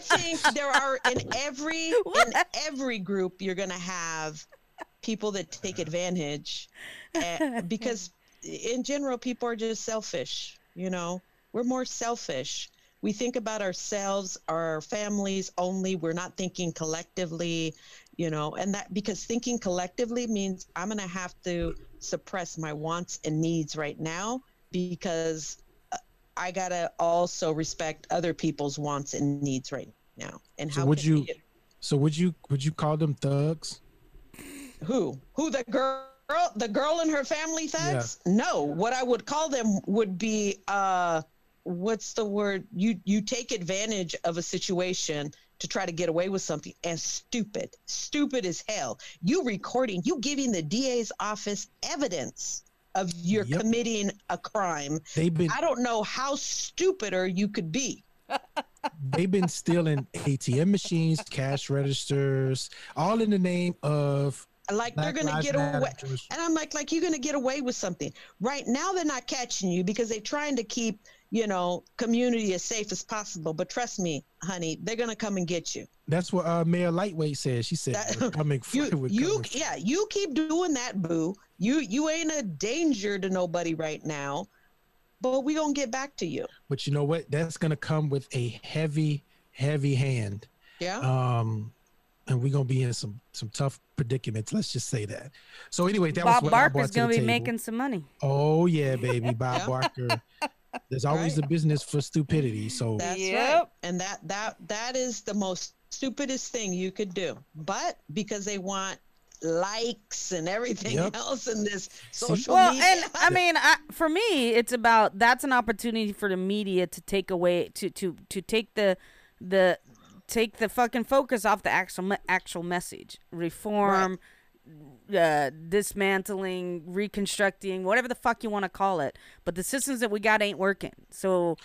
think there are in every group you're gonna have people that take advantage, because in general people are just selfish. We're more selfish. We think about ourselves, our families only. We're not thinking collectively. And that, because thinking collectively means I'm going to have to suppress my wants and needs right now, because I got to also respect other people's wants and needs right now. And how would you call them thugs? Who the girl and her family thugs? Yeah. No, what I would call them would be, what's the word? You take advantage of a situation to try to get away with something, and stupid as hell. You recording, you giving the DA's office evidence of you're committing a crime. I don't know how stupider you could be. They've been stealing ATM machines, cash registers, all in the name of Black they're gonna get away. And I'm like you're gonna get away with something. Right now they're not catching you because they're trying to keep community as safe as possible. But trust me, honey, they're going to come and get you. That's what Mayor Lightweight said. She said, you keep doing that, boo. You ain't a danger to nobody right now, but we going to get back to you. But you know what? That's going to come with a heavy, heavy hand. Yeah. And we're going to be in some tough predicaments. Let's just say that. So anyway, that was what Bob Barker's going to be making some money. Oh, yeah, baby. Bob Barker. There's always a business for stupidity. So that's right. And that is the most stupidest thing you could do. But because they want likes and everything else in this social media. Well, and I mean, for me, it's about, that's an opportunity for the media to take away, to take the fucking focus off the actual message. Reform, dismantling, reconstructing, whatever the fuck you want to call it, but the systems that we got ain't working. So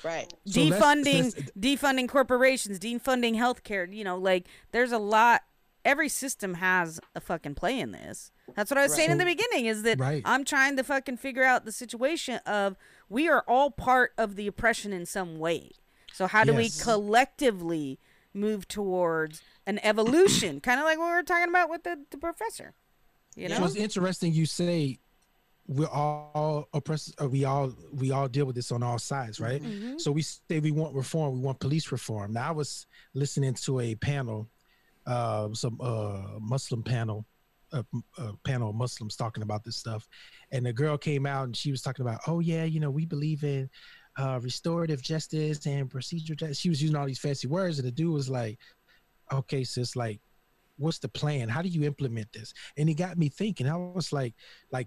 defunding corporations, defunding healthcare, there's a lot. Every system has a fucking play in this. That's what I was saying in the beginning, is that I'm trying to fucking figure out the situation of, we are all part of the oppression in some way. So how do we collectively move towards an evolution? Kind of like what we were talking about with the professor. So it's interesting you say we're all oppressed. We all deal with this on all sides, right? Mm-hmm. So we say we want reform. We want police reform. Now I was listening to a panel, a panel of Muslims talking about this stuff, and the girl came out and she was talking about, we believe in restorative justice and procedural justice. She was using all these fancy words, and the dude was like, "Okay, sis, what's the plan? How do you implement this?" And it got me thinking. I was like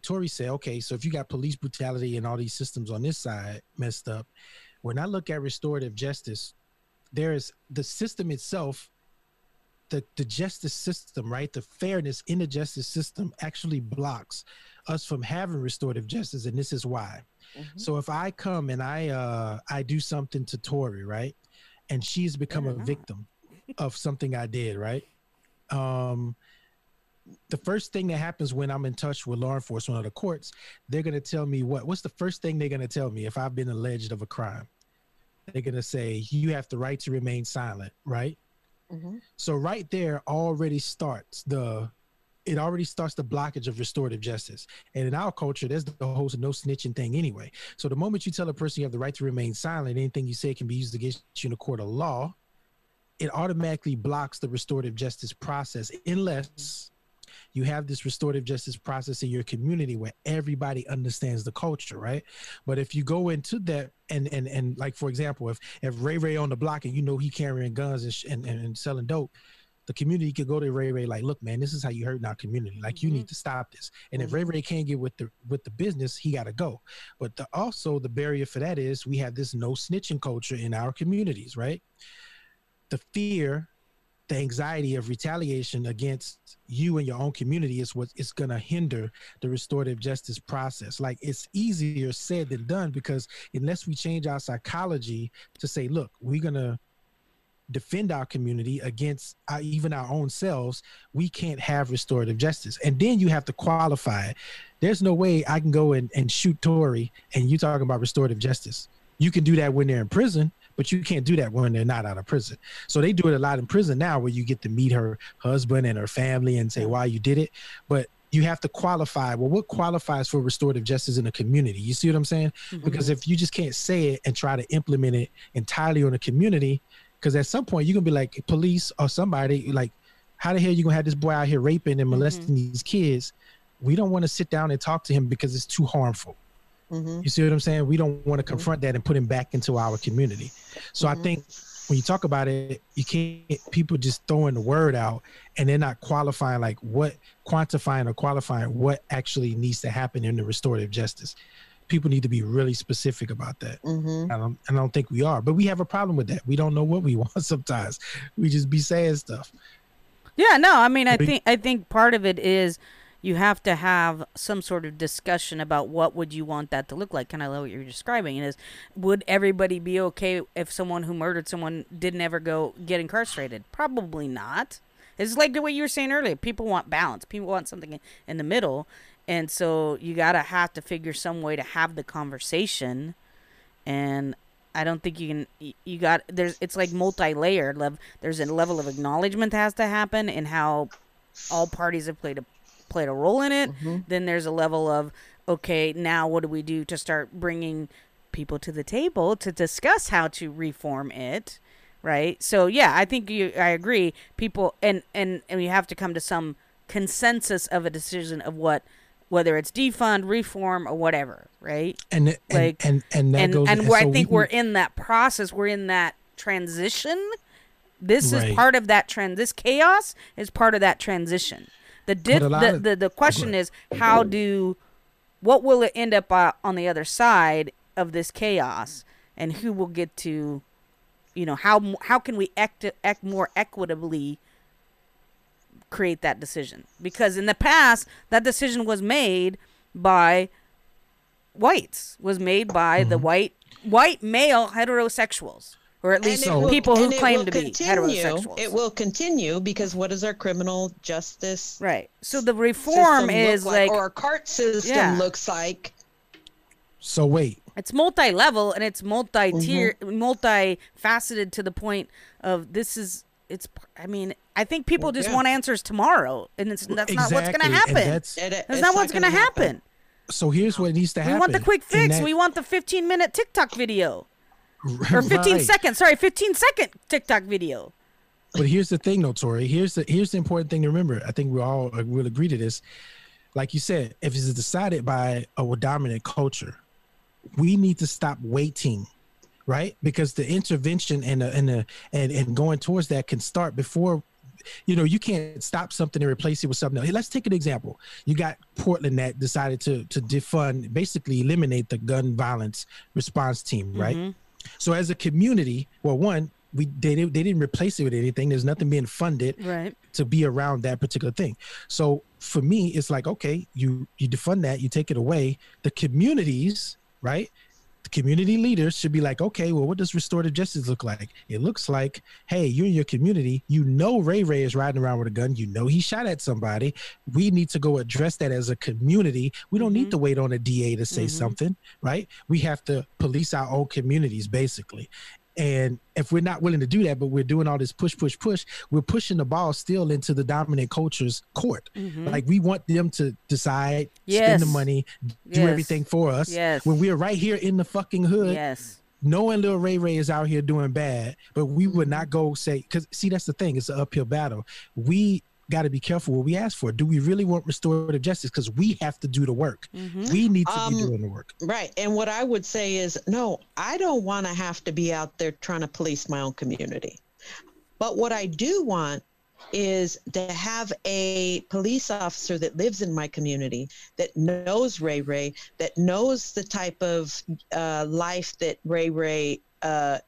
Tori said, okay, so if you got police brutality and all these systems on this side messed up, when I look at restorative justice, there is the system itself the justice system, right? The fairness in the justice system actually blocks us from having restorative justice. And this is why. Mm-hmm. So if I come and I do something to Tori, right? And she's become a victim of something I did, right? The first thing that happens when I'm in touch with law enforcement or the courts, they're going to tell me what's the first thing they're going to tell me if I've been alleged of a crime? They're going to say, you have the right to remain silent, right? Mm-hmm. So right there already starts the blockage of restorative justice. And in our culture, there's the whole no snitching thing anyway. So the moment you tell a person you have the right to remain silent, anything you say can be used against you in a court of law, it automatically blocks the restorative justice process unless you have this restorative justice process in your community where everybody understands the culture, right? But if you go into that and like, for example, if Ray Ray on the block and you know he carrying guns and selling dope, the community could go to Ray Ray like, look, man, this is how you hurting our community. Like, you need to stop this. And if Ray Ray can't get with the business, he got to go. But also the barrier for that is we have this no snitching culture in our communities, right? The fear, the anxiety of retaliation against you and your own community is what is going to hinder the restorative justice process. Like, it's easier said than done, because unless we change our psychology to say, look, we're going to defend our community against even our own selves, we can't have restorative justice. And then you have to qualify it. There's no way I can go and shoot Tori and you talking about restorative justice. You can do that when they're in prison, but you can't do that when they're not out of prison. So they do it a lot in prison now, where you get to meet her husband and her family and say why you did it. But you have to qualify. Well, what qualifies for restorative justice in a community? You see what I'm saying? Mm-hmm. Because if you just can't say it and try to implement it entirely on a community, because at some point you're going to be like police or somebody, like, how the hell you going to have this boy out here raping and molesting these kids? We don't want to sit down and talk to him because it's too harmful. Mm-hmm. You see what I'm saying? We don't want to confront that and put him back into our community. So I think when you talk about it, you can't, people just throwing the word out and they're not qualifying, like quantifying or qualifying what actually needs to happen in the restorative justice. People need to be really specific about that. Mm-hmm. I don't think we are, but we have a problem with that. We don't know what we want sometimes. We just be saying stuff. Yeah, no, I mean, I think part of it is, you have to have some sort of discussion about what would you want that to look like. Kind of like what you're describing is, would everybody be okay if someone who murdered someone didn't ever go get incarcerated? Probably not. It's like the way you were saying earlier. People want balance. People want something in the middle. And so you got to have to figure some way to have the conversation. And I don't think you can, it's like multi-layered. There's a level of acknowledgement that has to happen and how all parties have played a role in it. Then there's a level of, okay, now what do we do to start bringing people to the table to discuss how to reform it, right? So yeah, I think I agree. People and you have to come to some consensus of a decision of whether it's defund, reform, or whatever, right? I think we're in that process. We're in that transition. This is part of that trend. This chaos is part of that transition. The question is, what will it end up on the other side of this chaos, and who will get to, how can we act more equitably, create that decision? Because in the past, that decision was made by whites, the white male heterosexuals. Or at least people who claim to be heterosexuals. It will continue, because what is our criminal justice? Right. So the reform is like, or our CART system looks like. So wait. It's multi-level and it's multi-tier, multi-faceted, to the point of I think people just want answers tomorrow, and that's not what's going to happen. That's not what's going to happen. So here's what needs to happen. We want the quick fix. We want the 15-minute TikTok video. Or 15-second TikTok video. But here's the thing, though, Tori. Here's the important thing to remember. I think we all will agree to this. Like you said, if it's decided by a dominant culture, we need to stop waiting, right? Because the intervention and going towards that can start before. You can't stop something and replace it with something else. Hey, let's take an example. You got Portland that decided to defund, basically eliminate the gun violence response team, right? So as a community, well, one, they didn't replace it with anything. There's nothing being funded to be around that particular thing. So for me, it's like, okay, you defund that, you take it away. The communities, right? The community leaders should be like, okay, well, what does restorative justice look like? It looks like, hey, you're in your community. You know Ray Ray is riding around with a gun. You know he shot at somebody. We need to go address that as a community. We don't need to wait on a DA to say something, right? We have to police our own communities, basically. And if we're not willing to do that, but we're doing all this push, we're pushing the ball still into the dominant culture's court. Like, we want them to decide, spend the money, do everything for us. When we're right here in the fucking hood, knowing Lil Ray Ray is out here doing bad, but we would not go say, because see, that's the thing. It's an uphill battle. We got to be careful what we ask for. Do we really want restorative justice? Because we have to do the work. We need to be doing the work. Right. And what I would say is, no, I don't want to have to be out there trying to police my own community. But what I do want is to have a police officer that lives in my community, that knows Ray Ray, that knows the type of life that Ray Ray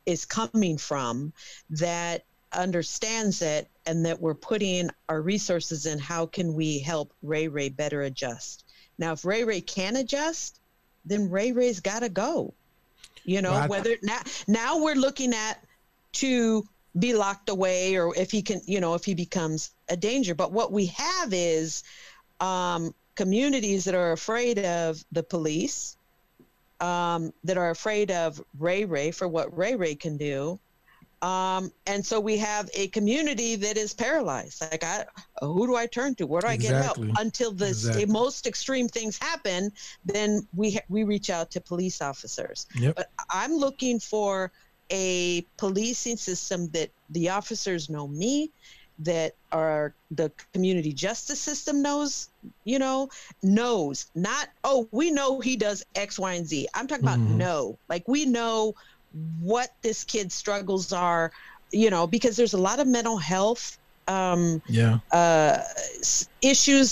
is coming from, that understands it, and that we're putting our resources in how can we help Ray Ray better adjust. Now, if Ray Ray can adjust, then Ray Ray's got to go. You know, well, whether now we're looking at to be locked away, or if he can, you know, if he becomes a danger. But what we have is communities that are afraid of the police, that are afraid of Ray Ray for what Ray Ray can do. And so we have a community that is paralyzed. Like, who do I turn to? Where do I get help? Until the most extreme things happen, then we reach out to police officers. But I'm looking for a policing system that the officers know me, that our the community justice system knows, you know, not, oh, we know he does X, Y, and Z. I'm talking about like, we know what this kid's struggles are, you know, because there's a lot of mental health issues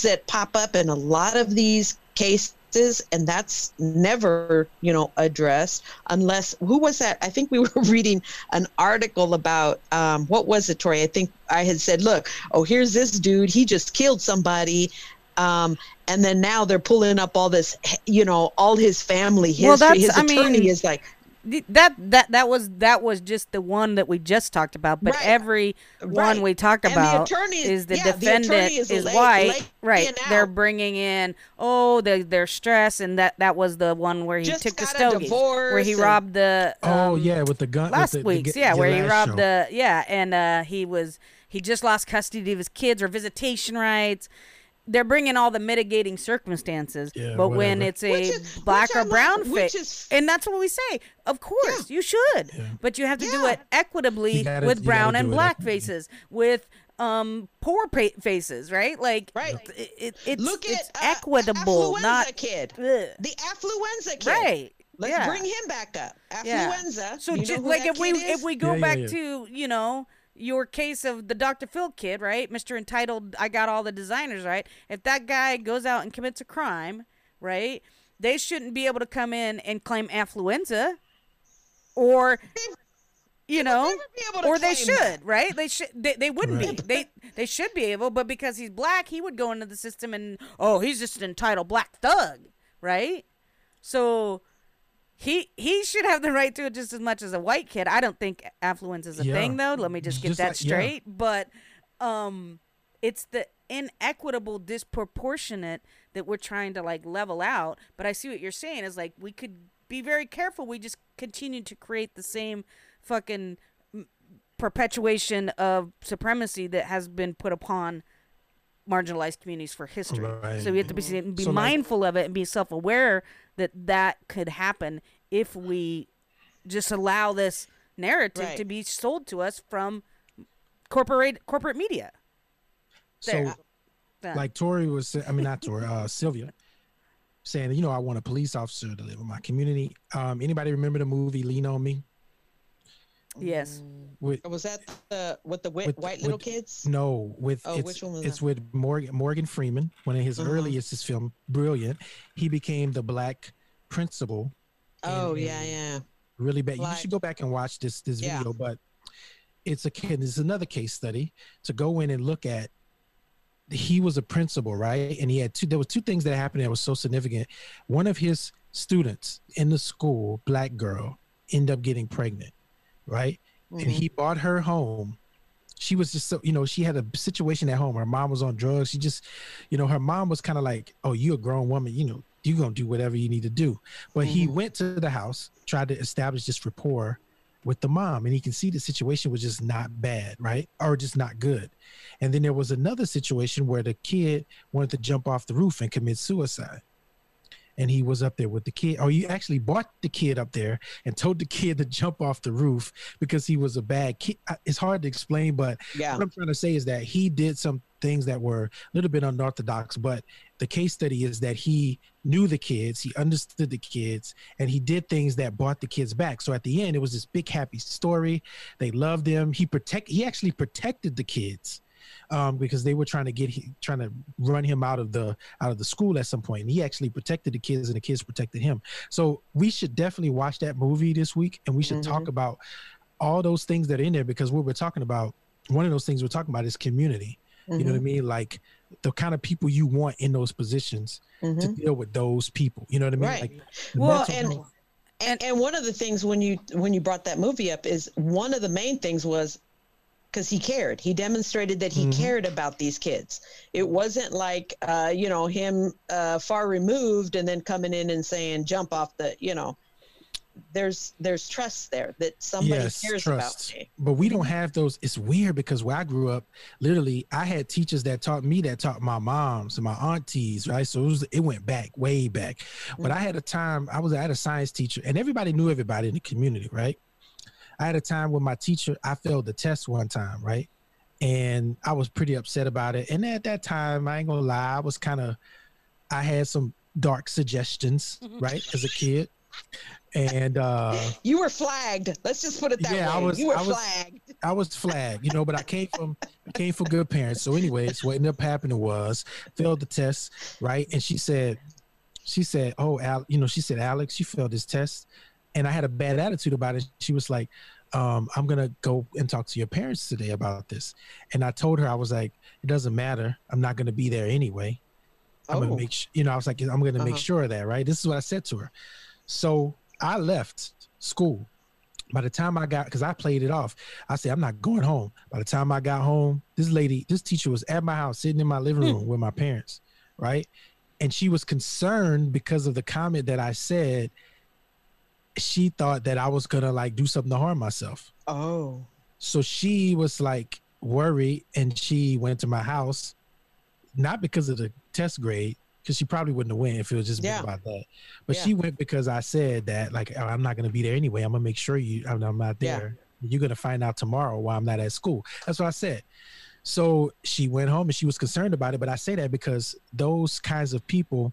that pop up in a lot of these cases, and that's never, you know, addressed unless, who was that? I think we were reading an article about, what was it, Tori? I think I had said, look, oh, here's this dude. He just killed somebody. And then now they're pulling up all this, you know, all his family history. Well, that's, his attorney is like, that was just the one that we just talked about, but every one we talked about, the attorney is the defendant, the attorney is white, they're bringing in their stress, and that was the one where he just took the stogie, where he robbed the with the gun last week's where he robbed the and he just lost custody of his kids or visitation rights. They're bringing all the mitigating circumstances, but when it's a black or brown face, and that's what we say, of course you should, but you have to do it equitably with brown and black faces, with poor faces, right? Like, it's equitable, affluenza not kid. The affluenza kid, right? Let's bring him back up. Affluenza. So just like if we go back to your case of the Dr. Phil kid, right? Mr. Entitled, I got all the designers, right? If that guy goes out and commits a crime, right, they shouldn't be able to come in and claim affluenza, or they should, right? They should. They wouldn't be. They should be able, but because he's black, he would go into the system and he's just an entitled black thug, right? So he should have the right to it just as much as a white kid. I don't think affluence is a thing, though. Let me just get that straight. But it's the inequitable, disproportionate that we're trying to, like, level out. But I see what you're saying is, like, we could be very careful. We just continue to create the same fucking perpetuation of supremacy that has been put upon marginalized communities for history. So we have to be mindful of it and be self-aware that could happen if we just allow this narrative to be sold to us from corporate media. Like Tori was, Sylvia saying, I want a police officer to live in my community. Anybody remember the movie Lean on Me? Yes. Was that with the white kids? No, with Morgan Freeman. One of his earliest film, brilliant. He became the black principal. Really bad. You should go back and watch this video. But it's a kid. This is another case study to go in and look at. He was a principal, right? And he had two. There were two things that happened that was so significant. One of his students in the school, black girl, ended up getting pregnant, right? Mm-hmm. And he brought her home. She was just so, you know, she had a situation at home. Her mom was on drugs. She just, you know, her mom was kind of like, "Oh, you're a grown woman. You know, you're gonna do whatever you need to do." But mm-hmm. he went to the house, tried to establish this rapport with the mom, and he can see the situation was just not bad, right? Or just not good. And then there was another situation where the kid wanted to jump off the roof and commit suicide. And he was up there with the kid, or you actually brought the kid up there and told the kid to jump off the roof because he was a bad kid. It's hard to explain, but yeah. What I'm trying to say is that he did some things that were a little bit unorthodox, but the case study is that he knew the kids, he understood the kids, and he did things that brought the kids back. So at the end, it was this big, happy story. They loved him. He actually protected the kids. Because they were trying to run him out of the school at some point. And he actually protected the kids, and the kids protected him. So we should definitely watch that movie this week, and we should mm-hmm. talk about all those things that are in there, because what we're talking about, one of those things we're talking about is community. Mm-hmm. You know what I mean? Like the kind of people you want in those positions mm-hmm. to deal with those people. You know what I mean? Right. Like, well, and one of the things when you brought that movie up is one of the main things was, because he cared. He demonstrated that he mm-hmm. cared about these kids. It wasn't like, you know, him far removed and then coming in and saying, jump off the, you know, there's trust there that somebody cares trust. About me. But we don't have those. It's weird because where I grew up, literally, I had teachers that taught me that taught my moms and my aunties, right? So it went back, way back. Mm-hmm. But I had a time, I had a science teacher, and everybody knew everybody in the community, right? I had a time when my teacher, I failed the test one time, right? And I was pretty upset about it. And at that time, I ain't gonna lie, I had some dark suggestions, right? As a kid. And you were flagged. Let's just put it that way. You were flagged. I was flagged, you know, but I came from good parents. So anyways, what ended up happening was failed the test, right? And she said, "Oh, Alex, you failed this test." And I had a bad attitude about it. She was like, "I'm going to go and talk to your parents today about this." And I told her, I was like, "It doesn't matter. I'm not going to be there anyway. I'm going to make you know, I was like, I'm going to make sure of that." Right. This is what I said to her. So I left school. By the time I got, because I played it off, I said, "I'm not going home." By the time I got home, this teacher was at my house, sitting in my living room with my parents. Right. And she was concerned because of the comment that I said. She thought that I was gonna like do something to harm myself. Oh, so she was like worried, and she went to my house, not because of the test grade, because she probably wouldn't have went if it was just about that. But she went because I said that, like, "Oh, I'm not gonna be there anyway. I'm gonna make sure I'm not there. You're gonna find out tomorrow why I'm not at school." That's what I said. So she went home and she was concerned about it. But I say that because those kinds of people.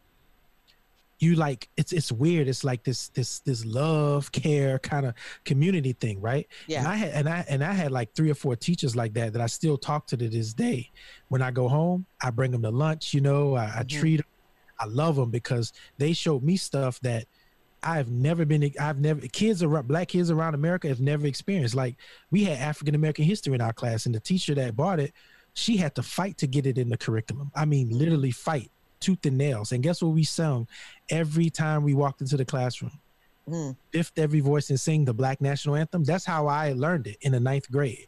You like it's weird. It's like this love, care kind of community thing, right? Yeah. And I had like 3 or 4 teachers like that I still talk to this day. When I go home, I bring them to lunch. You know, I treat them. I love them because they showed me stuff that black kids around America have never experienced. Like we had African American history in our class, and the teacher that brought it, she had to fight to get it in the curriculum. I mean, literally fight. Tooth and nails. And guess what we sung every time we walked into the classroom? Lift every voice and sing the Black National Anthem. That's how I learned it in the 9th grade.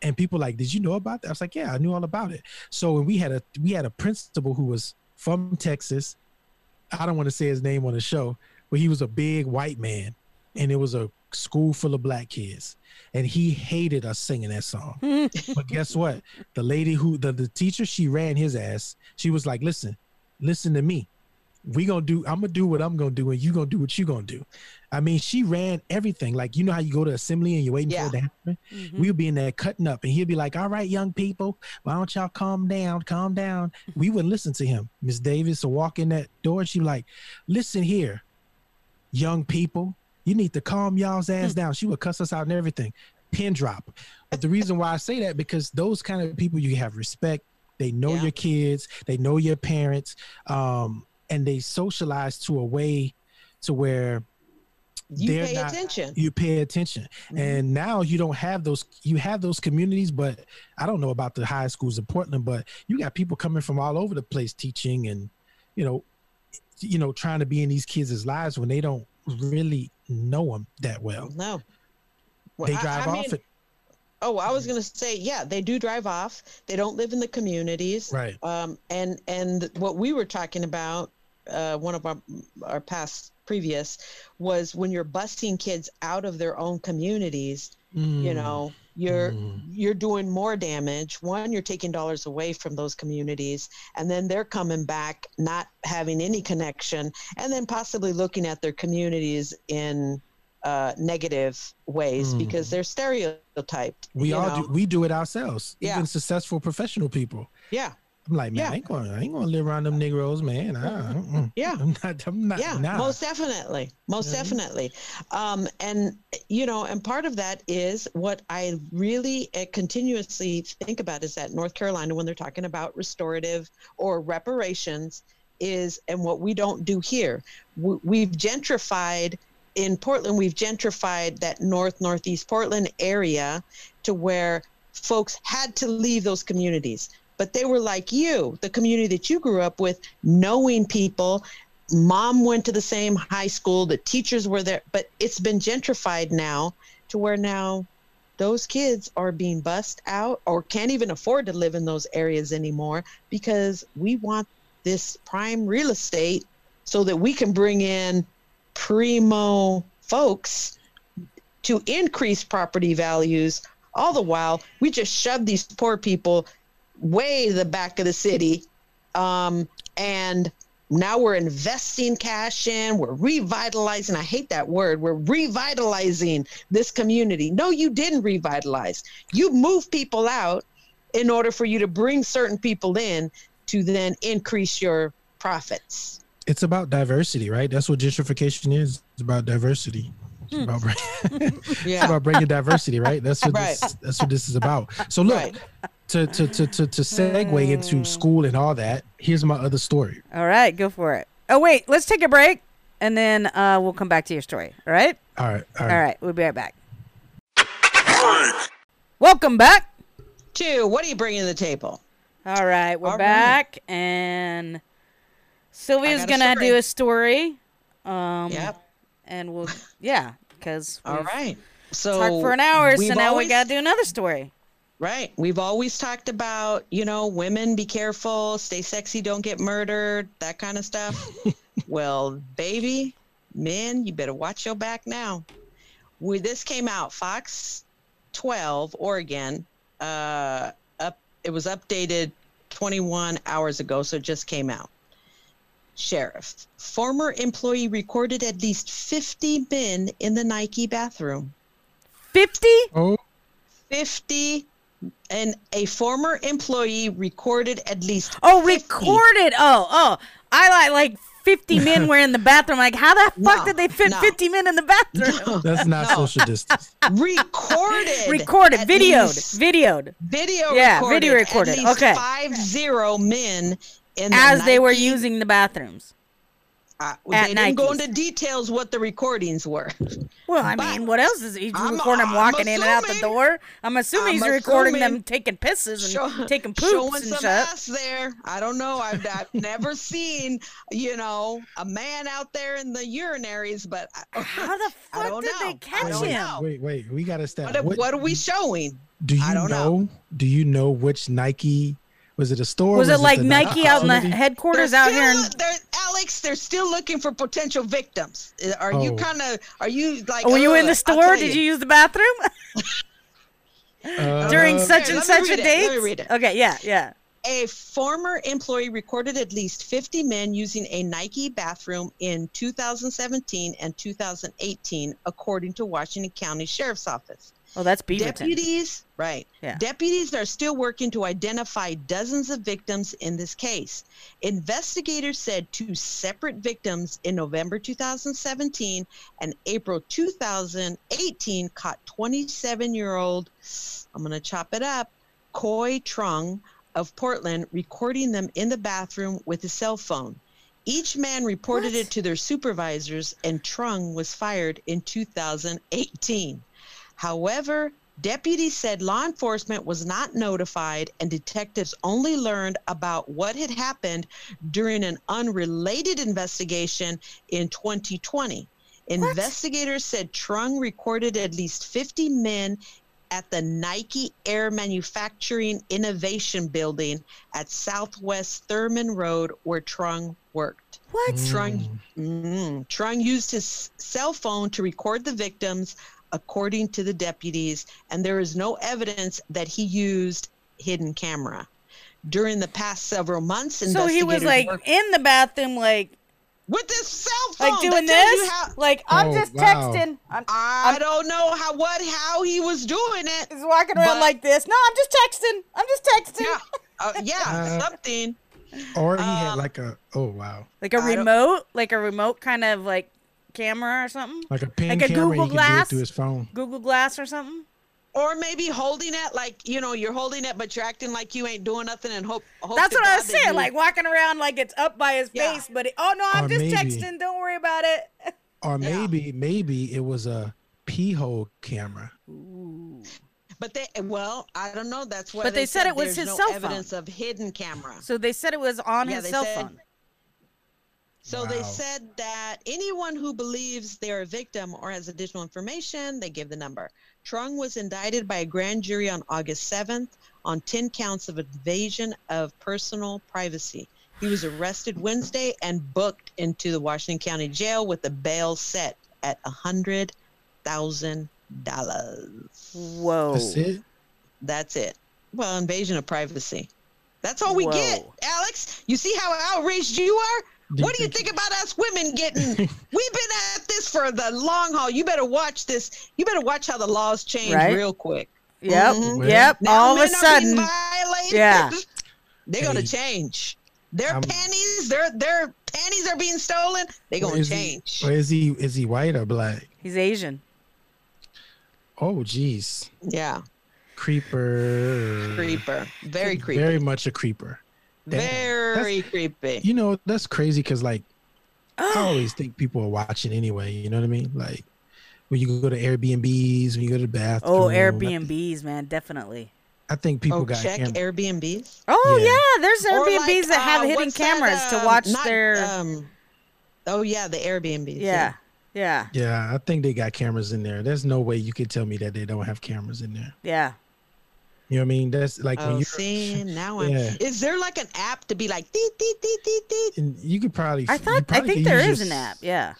And people like, "Did you know about that?" I was like, "Yeah, I knew all about it." So when we had a principal who was from Texas. I don't want to say his name on the show, but he was a big white man, and it was a school full of black kids, and he hated us singing that song. But guess what? The lady who the teacher, she ran his ass. She was like, Listen to me. I'm gonna do what I'm gonna do, and you gonna do what you gonna do." I mean, she ran everything. Like, you know how you go to assembly and you're waiting for it to happen? Mm-hmm. We'll be in there cutting up, and he'll be like, "All right, young people, why don't y'all calm down. We would listen to him. Miss Davis will walk in that door, and she'd be like, "Listen here, young people, you need to calm y'all's ass down." She would cuss us out and everything. Pin drop. But the reason why I say that, because those kind of people, you have respect. They know your kids, they know your parents, and they socialize to a way to where You pay attention. Mm-hmm. And now you have those communities, but I don't know about the high schools in Portland, but you got people coming from all over the place teaching and, you know, trying to be in these kids' lives when they don't really know them that well. No. Well, they drive off. Oh, I was going to say, yeah, they do drive off. They don't live in the communities. Right. And what we were talking about, one of our previous was when you're busting kids out of their own communities, you're doing more damage. One, you're taking dollars away from those communities, and then they're coming back not having any connection, and then possibly looking at their communities in negative ways because they're stereotyped. We do it ourselves. Yeah. Even successful professional people. Yeah. I'm like, man, yeah. I ain't gonna live around them Negroes, man. I'm not. Yeah, nah. Most definitely. And part of that is what I really continuously think about is that North Carolina, when they're talking about restorative or reparations, and what we don't do here, we've gentrified. In Portland, we've gentrified that northeast Portland area to where folks had to leave those communities. But they were like you, the community that you grew up with, knowing people. Mom went to the same high school. The teachers were there. But it's been gentrified now to where now those kids are being bussed out or can't even afford to live in those areas anymore because we want this prime real estate so that we can bring in primo folks to increase property values. All the while, we just shove these poor people way the back of the city, and now we're investing cash in, we're revitalizing. I hate that word. We're revitalizing this community. No, you didn't revitalize. You moved people out in order for you to bring certain people in to then increase your profits. It's about diversity, right? That's what gentrification is. It's about diversity. It's about, it's about bringing diversity, right? That's what this is about. So look, to segue into school and all that, here's my other story. All right, go for it. Oh, wait, let's take a break, and then we'll come back to your story, all right? All right, we'll be right back. Welcome back. To what are you bringing to the table? All right, we're back, and Sylvia's going to do a story. Yep. And we'll, because all right, so talked for an hour, so now we got to do another story. Right. We've always talked about, women, be careful, stay sexy, don't get murdered, that kind of stuff. Well, baby, men, you better watch your back now. This came out, Fox 12, Oregon. It was updated 21 hours ago, so it just came out. Sheriff, former employee recorded at least 50 men in the Nike bathroom. 50? Oh. 50. And a former employee recorded at least 50. Recorded. Oh. I like 50 men were in the bathroom. Like, how the fuck did they fit 50 men in the bathroom? No. That's not social distance. Recorded. Videoed. Video recorded. At least 50 men in the Nike. They were using the bathrooms. They didn't go into details what the recordings were. Well, what else is he recording? Them walking in and out the door. I'm assuming he's recording them taking pisses and taking poops and shit. Showing some ass there. I don't know. I've never seen, a man out there in the urinaries. But how the fuck did they catch him? Wait. We got to stop. What are we showing? I don't know. Do you know which Nike? Was it a store? Was it like Nike out in the headquarters out here? Alex, they're still looking for potential victims. Were you in the store? Did you use the bathroom? During such and such a date? Let me read it. Okay, yeah. A former employee recorded at least 50 men using a Nike bathroom in 2017 and 2018, according to Washington County Sheriff's Office. Oh, that's Beaverton. Deputies, right. Yeah. Deputies are still working to identify dozens of victims in this case. Investigators said two separate victims in November 2017 and April 2018 caught 27-year-old, I'm going to chop it up, Coy Trung of Portland recording them in the bathroom with his cell phone. Each man reported it to their supervisors, and Trung was fired in 2018. However, deputies said law enforcement was not notified, and detectives only learned about what had happened during an unrelated investigation in 2020. Investigators said Trung recorded at least 50 men at the Nike Air Manufacturing Innovation Building at Southwest Thurman Road, where Trung worked. Trung used his cell phone to record the victims, according to the deputies, and there is no evidence that he used hidden camera. During the past several months, so he was like in the bathroom, like with this cell phone, like doing this, like I'm just texting. I don't know how he was doing it. He's walking around like this. No, I'm just texting. Yeah, something. Or he had like a like a remote, kind of like camera or something, like a pin camera, Google Glass, through his phone, Google Glass or something. Or maybe holding it, like, you know, you're holding it, but you're acting like you ain't doing nothing and hope that's what I was saying, like walking around like it's up by his face, but oh no, I'm just texting, don't worry about it. Or maybe it was a pee hole camera. Ooh. But I don't know. That's what. But they said it was his cell phone. Evidence of hidden camera. So they said it was on his cell phone. So they said that anyone who believes they are a victim or has additional information, they give the number. Trung was indicted by a grand jury on August 7th on 10 counts of invasion of personal privacy. He was arrested Wednesday and booked into the Washington County Jail with a bail set at $100,000. Whoa. That's it? That's it. Well, invasion of privacy. That's all we get, Alex. You see how outraged you are? What do you think about us women getting? We've been at this for the long haul. You better watch this. You better watch how the laws change real quick. Yep. Mm-hmm. Yep. Now all of a sudden. They're going to change. Their panties are being stolen. They're going to change. Is he white or black? He's Asian. Oh, geez. Yeah. Creeper. Very creepy. Very much a creeper. Very creepy. You know, that's crazy because, like, I always think people are watching anyway. You know what I mean? Like, when you go to Airbnbs, when you go to the bathroom. Oh, Airbnbs, man, definitely. I think people got Airbnbs. Oh, yeah. There's Airbnbs that have hidden cameras to watch their. The Airbnbs. Yeah, I think they got cameras in there. There's no way you could tell me that they don't have cameras in there. Yeah. You know what I mean? That's like when you see now. Is there like an app to be like dee dee dee dee dee? And you could probably. I think there is an app. Yeah.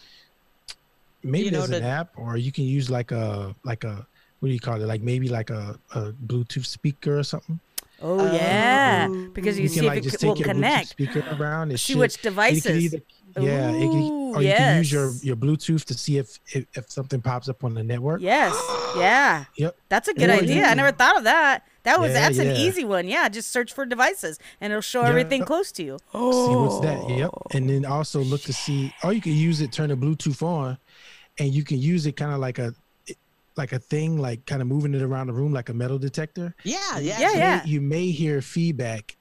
Maybe there's an app, or you can use like a what do you call it? Like maybe like a Bluetooth speaker or something. Oh yeah, because you see can, if it will connect. Speaker around and see which devices. You can use your Bluetooth to see if something pops up on the network. Yes. Yeah. Yep. That's a good idea. I never thought of that. That's an easy one. Yeah. Just search for devices and it'll show everything close to you. Oh. See what's that. Yep. And then also look to see. Oh, you can use it. Turn the Bluetooth on, and you can use it kind of like a thing, like kind of moving it around the room like a metal detector. Yeah. You may hear feedback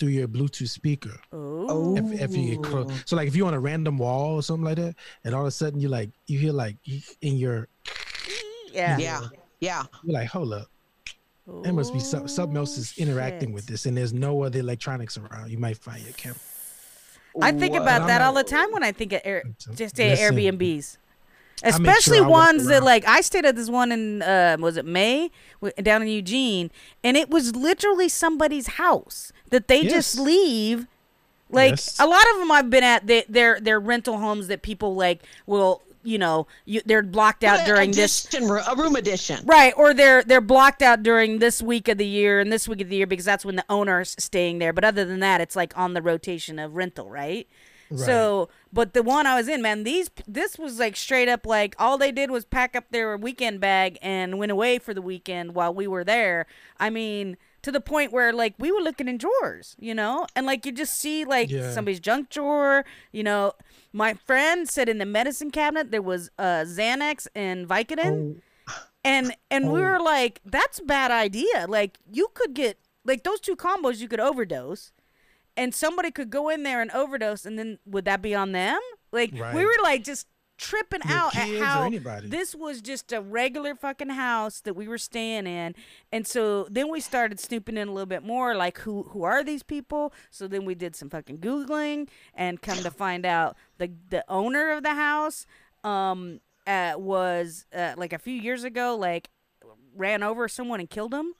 through your Bluetooth speaker. Oh. If you get close. So like if you're on a random wall or something like that, and all of a sudden you like you hear like in your you're like, hold up. Ooh, there must be something else is interacting with this, and there's no other electronics around. You might find your camera. I think about that all the time when I think of Airbnbs. Especially ones that like I stayed at this one in was it May down in Eugene, and it was literally somebody's house that they just leave. Like a lot of them I've been at, they're rental homes that people like will they're blocked out during a room addition, right? Or they're blocked out during this week of the year and this week of the year because that's when the owner's staying there. But other than that, it's like on the rotation of rental, right? Right. So, but the one I was in, man, this was like straight up like all they did was pack up their weekend bag and went away for the weekend while we were there. I mean, to the point where like we were looking in drawers, and like you just see like somebody's junk drawer. My friend said in the medicine cabinet there was Xanax and Vicodin, and we were like, that's a bad idea. Like you could get like those two combos, you could overdose. and somebody could go in there and overdose, and then would that be on them? Like, right. We were like just tripping your out at how this was just a regular fucking house that we were staying in. And so then we started snooping in a little bit more, like who are these people? So then we did some fucking Googling, and come to find out the owner of the house was like a few years ago, like ran over someone and killed him.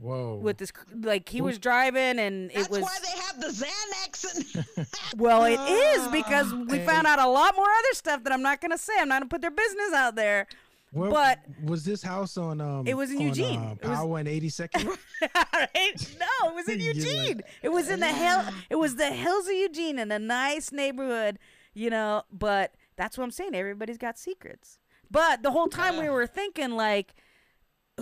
Whoa! With this, like he was driving, and that's it was. That's why they have the Xanax. And well, it is because we found out a lot more other stuff that I'm not gonna say. I'm not gonna put their business out there. Well, but was this house on? It was in Eugene. Power and 82nd. Right? No, it was in Eugene. It was in the hill. It was the hills of Eugene in a nice neighborhood, you know. But that's what I'm saying. Everybody's got secrets. But the whole time we were thinking, like,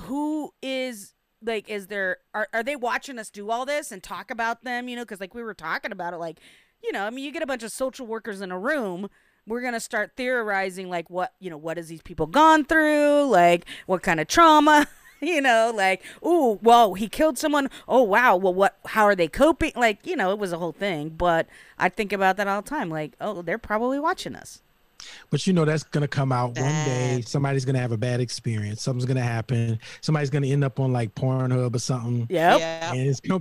who is? Like, is there, are they watching us do all this and talk about them, you know? Because, like, we were talking about it, like, you know, I mean, you get a bunch of social workers in a room, we're going to start theorizing, like, what, you know, what has these people gone through? Like, what kind of trauma, you know? Like, ooh, well, he killed someone. Oh, wow. Well, what, how are they coping? Like, you know, it was a whole thing. But I think about that all the time. Like, oh, they're probably watching us. But you know that's gonna come out one day. Somebody's gonna have a bad experience. Something's gonna happen. Somebody's gonna end up on like Pornhub or something. Yeah. And it's gonna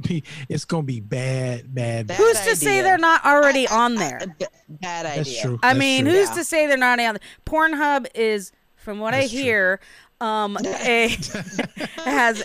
be bad. Who's to say they're not already on there? Bad idea. That's true. I mean, who's to say they're not on there? Pornhub is, from what I hear, has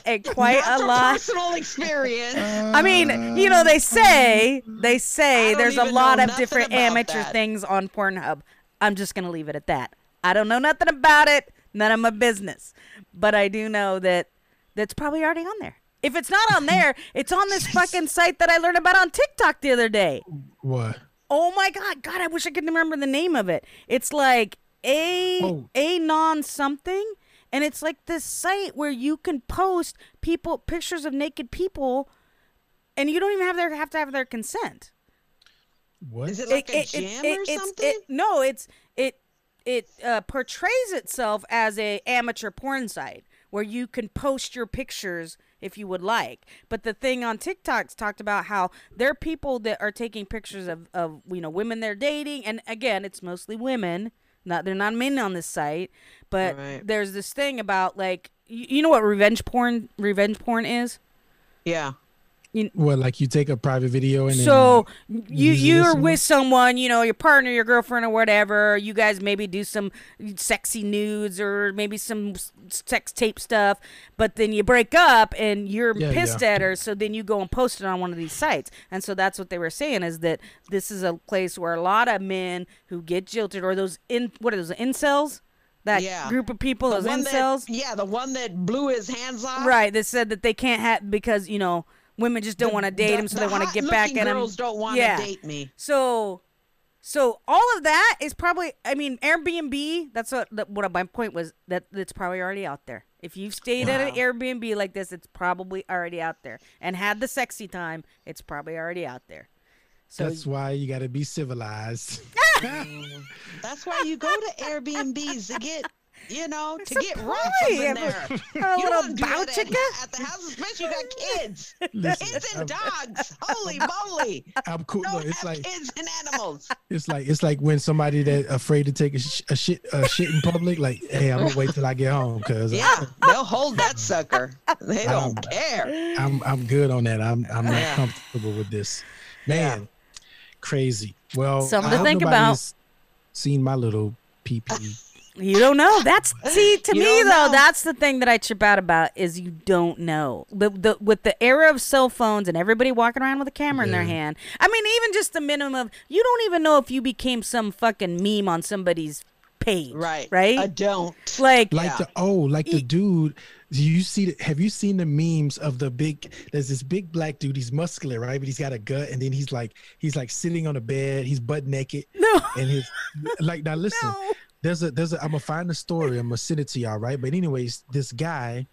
a quite a lot personal experience. I mean, you know, they say there's a lot of different amateur things on Pornhub. I'm just going to leave it at that. I don't know nothing about it. None of my business. But I do know that that's probably already on there. If it's not on there, it's on this fucking site that I learned about on TikTok the other day. What? Oh, my God. God, I wish I could remember the name of it. It's like Anon something. And it's like this site where you can post people pictures of naked people. And you don't even have to have their consent. What? Is it like a jam or something? No, it portrays itself as a amateur porn site where you can post your pictures if you would like. But the thing on TikTok's talked about how there are people that are taking pictures of you know women they're dating, and again, it's mostly women. They're not men on this site, but there's this thing about like you know what revenge porn is? Yeah. Well, like you take a private video and so then you're with someone, you know, your partner, your girlfriend, or whatever. You guys maybe do some sexy nudes or maybe some sex tape stuff, but then you break up and you're pissed at her. So then you go and post it on one of these sites, and so that's what they were saying is that this is a place where a lot of men who get jilted or those incels. That group of people, those incels. The one that blew his hands off. Right. They said that they can't have because you know. Women just don't want to date him, so they want to get back at him. Girls don't want to date me. So all of that is probably. I mean, Airbnb. That's what my point was. That's probably already out there. If you've stayed at an Airbnb like this, it's probably already out there. And had the sexy time, it's probably already out there. So that's why you got to be civilized. That's why you go to Airbnbs to get. You know, it's to get rough in there. You don't do that at the house, especially you got kids. Listen, kids and dogs. Holy moly. I'm cool. Don't it's have like kids and animals. It's like when somebody that's afraid to take a shit in public, like, hey, I'm gonna wait till I get home, cause they'll hold that sucker. They don't care. I'm good on that. I'm not comfortable with this. Man, crazy. Well, something to think about. Seen my little pee-pee. You don't know. That's to me though. Know. That's the thing that I chip out about is you don't know. With the era of cell phones and everybody walking around with a camera in their hand. I mean, even just the minimum of you don't even know if you became some fucking meme on somebody's page. Right. I don't like the dude. Have you seen the memes of the big? There's this big black dude. He's muscular, right? But he's got a gut, and then he's like sitting on a bed. He's butt naked. No. And his like now listen. No. There's a. I'm gonna find the story. I'm gonna send it to y'all, right? But anyways, this guy,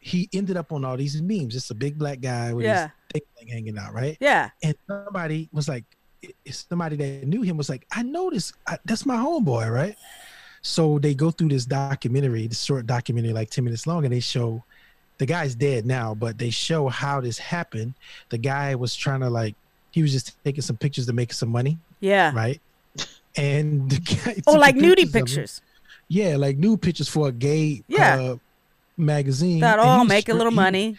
he ended up on all these memes. It's a big black guy with his thing hanging out, right? Yeah. And somebody was like, somebody that knew him was like, I noticed that's my homeboy, right? So they go through this short documentary, like 10 minutes long, and they show the guy's dead now, but they show how this happened. The guy was trying to like he was just taking some pictures to make some money. Yeah. Right. And the guy like nudie pictures. Yeah, like nude pictures for a gay magazine. Thought, oh, I'll make a little money.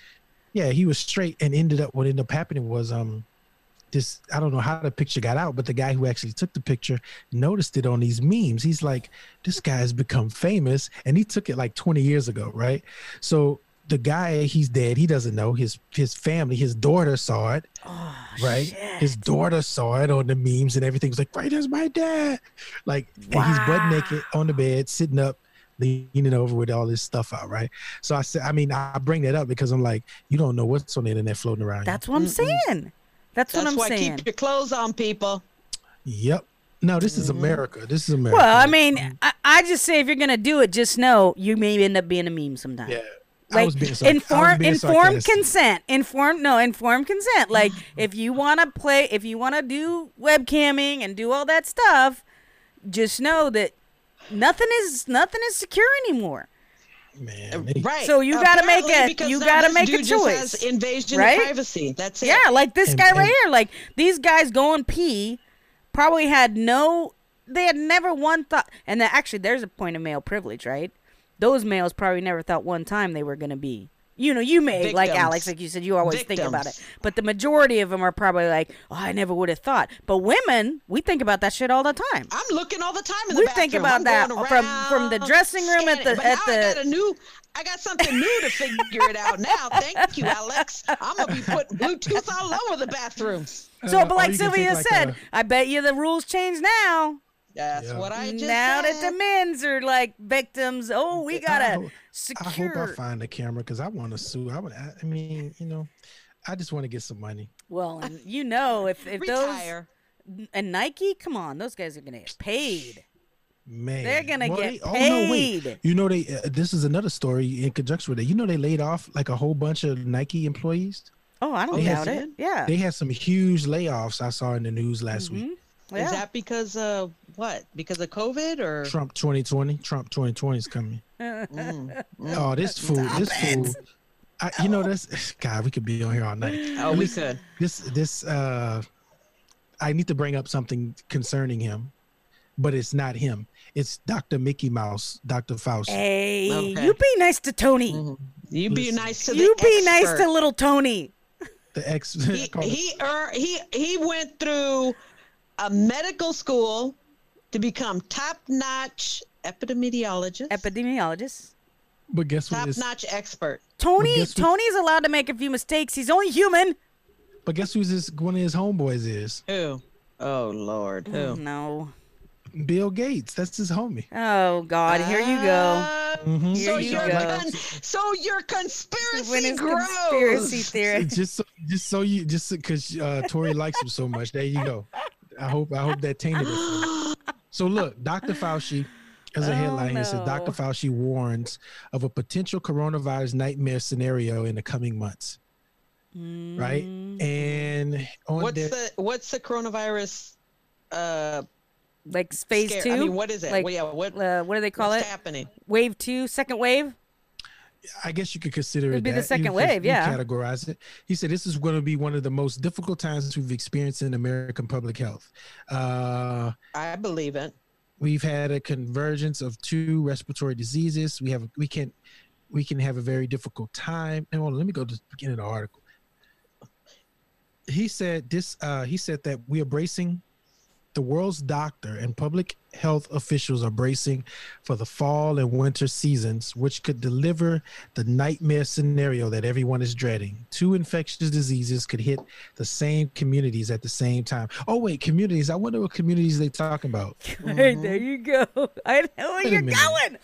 Yeah, he was straight and ended up, what ended up happening was this, I don't know how the picture got out, but the guy who actually took the picture noticed it on these memes. He's like, this guy has become famous, and he took it like 20 years ago, right? So the guy, he's dead. He doesn't know. His family, his daughter saw it, right? Shit. His daughter saw it on the memes and everything. It was like, right, there's my dad. Like, wow. And he's butt naked on the bed, sitting up, leaning over with all this stuff out, right? So I said, I mean, I bring that up because I'm like, you don't know what's on the internet floating around. That's what I'm saying. That's what I'm saying. Keep your clothes on, people. Yep. No, this is America. This is America. Well, I mean, I just say if you're going to do it, just know you may end up being a meme sometime. Yeah. Like, informed consent. Informed consent. Like, if you want to play, if you want to do webcamming and do all that stuff, just know that nothing is secure anymore. Man, right. So you got to make it. You got to make a choice. Invasion of privacy. That's it. Yeah, like this guy right here. Like these guys go and pee. Probably had no. They had never one thought. And actually, there's a point of male privilege, right? Those males probably never thought one time they were going to be, you know, you may, like Alex, like you said, you always think about it. But the majority of them are probably like, oh, I never would have thought. But women, we think about that shit all the time. I'm looking all the time in the bathroom. We think about that from the dressing room at the. I got something new to figure it out now. Thank you, Alex. I'm going to be putting Bluetooth all over the bathrooms. So, but like Sylvia said, I bet you the rules change now. That's what I just said. Now that the men's are like victims, we gotta secure. I hope I find a camera because I want to sue. I mean, you know, I just want to get some money. Well, and you know, if those and Nike, come on, those guys are gonna get paid. Man, they're gonna get paid. Oh no, wait. You know, they. This is another story in conjunction with it. You know, they laid off like a whole bunch of Nike employees. Oh, I don't doubt it. Yeah, they had some huge layoffs. I saw in the news last week. Yeah. Is that because of what? Because of COVID or Trump 2020? Trump 2020 is coming. Oh, this fool! This fool! You know this God. We could be on here all night. Oh, we could. This. I need to bring up something concerning him, but it's not him. It's Dr. Mickey Mouse, Dr. Fauci. Hey, you be nice to Tony. You be nice to the expert. You be nice to little Tony. The expert. He went through a medical school to become top-notch epidemiologist. But guess what? Top-notch expert. Tony's allowed to make a few mistakes. He's only human. But guess who one of his homeboys is? Who? Oh, Lord. Who? No. Bill Gates. That's his homie. Oh, God. Here you go. So your conspiracy grows. Conspiracy theory. Just because Tori likes him so much. There you go. I hope that tainted it. So look, Dr. Fauci, as a headline here, says Dr. Fauci warns of a potential coronavirus nightmare scenario in the coming months. Right? And on what's the coronavirus like phase two? I mean, what is it? Like, what do they call it? Happening? Wave 2, second wave? I guess you could consider it the second wave, categorize it. He said this is going to be one of the most difficult times we've experienced in American public health. I believe it. We've had a convergence of two respiratory diseases. We can have a very difficult time. And let me go to the beginning of the article. He said this. He said that we are bracing. The world's doctor and public health officials are bracing for the fall and winter seasons, which could deliver the nightmare scenario that everyone is dreading. Two infectious diseases could hit the same communities at the same time. Oh, wait, communities. I wonder what communities they're talking about. Hey, there you go. I know where you're going.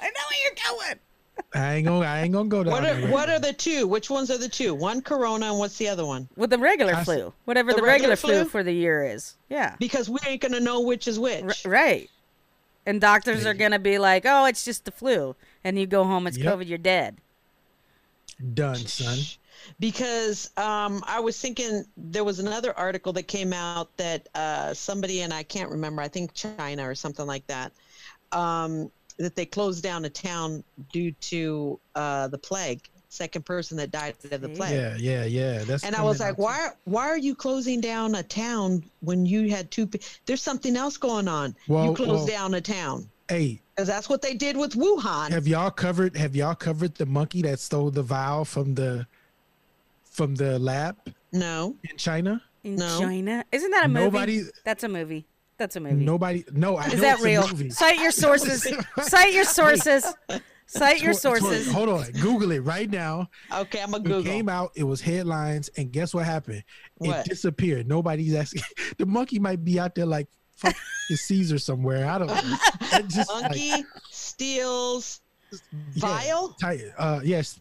I ain't gonna go down there. What are the two? Which ones are the two? One corona and what's the other one? Well, the regular flu. Whatever the regular flu for the year is. Yeah. Because we ain't gonna know which is which. Right. And doctors are gonna be like, oh, it's just the flu. And you go home, it's COVID, you're dead. Done, son. Because I was thinking there was another article that came out that somebody, and I can't remember, I think China or something like that, that they closed down a town due to the plague. second person that died of the plague. Yeah, yeah, yeah. That's and I was like, why are you closing down a town when you had two people? There's something else going on. Well, you closed down a town. Hey. Because that's what they did with Wuhan. Have y'all covered the monkey that stole the vial from the lab? No. In China? In China? Isn't that a movie? That's a movie. That's a movie. Is that real? Cite your sources. Cite your sources. Cite your sources. Hold on. Google it right now. Okay, I'm going to Google. It came out. It was headlines. And guess what happened? What? It disappeared. Nobody's asking. The monkey might be out there like fucking Caesar somewhere. I don't know. Monkey steals vial? Yes.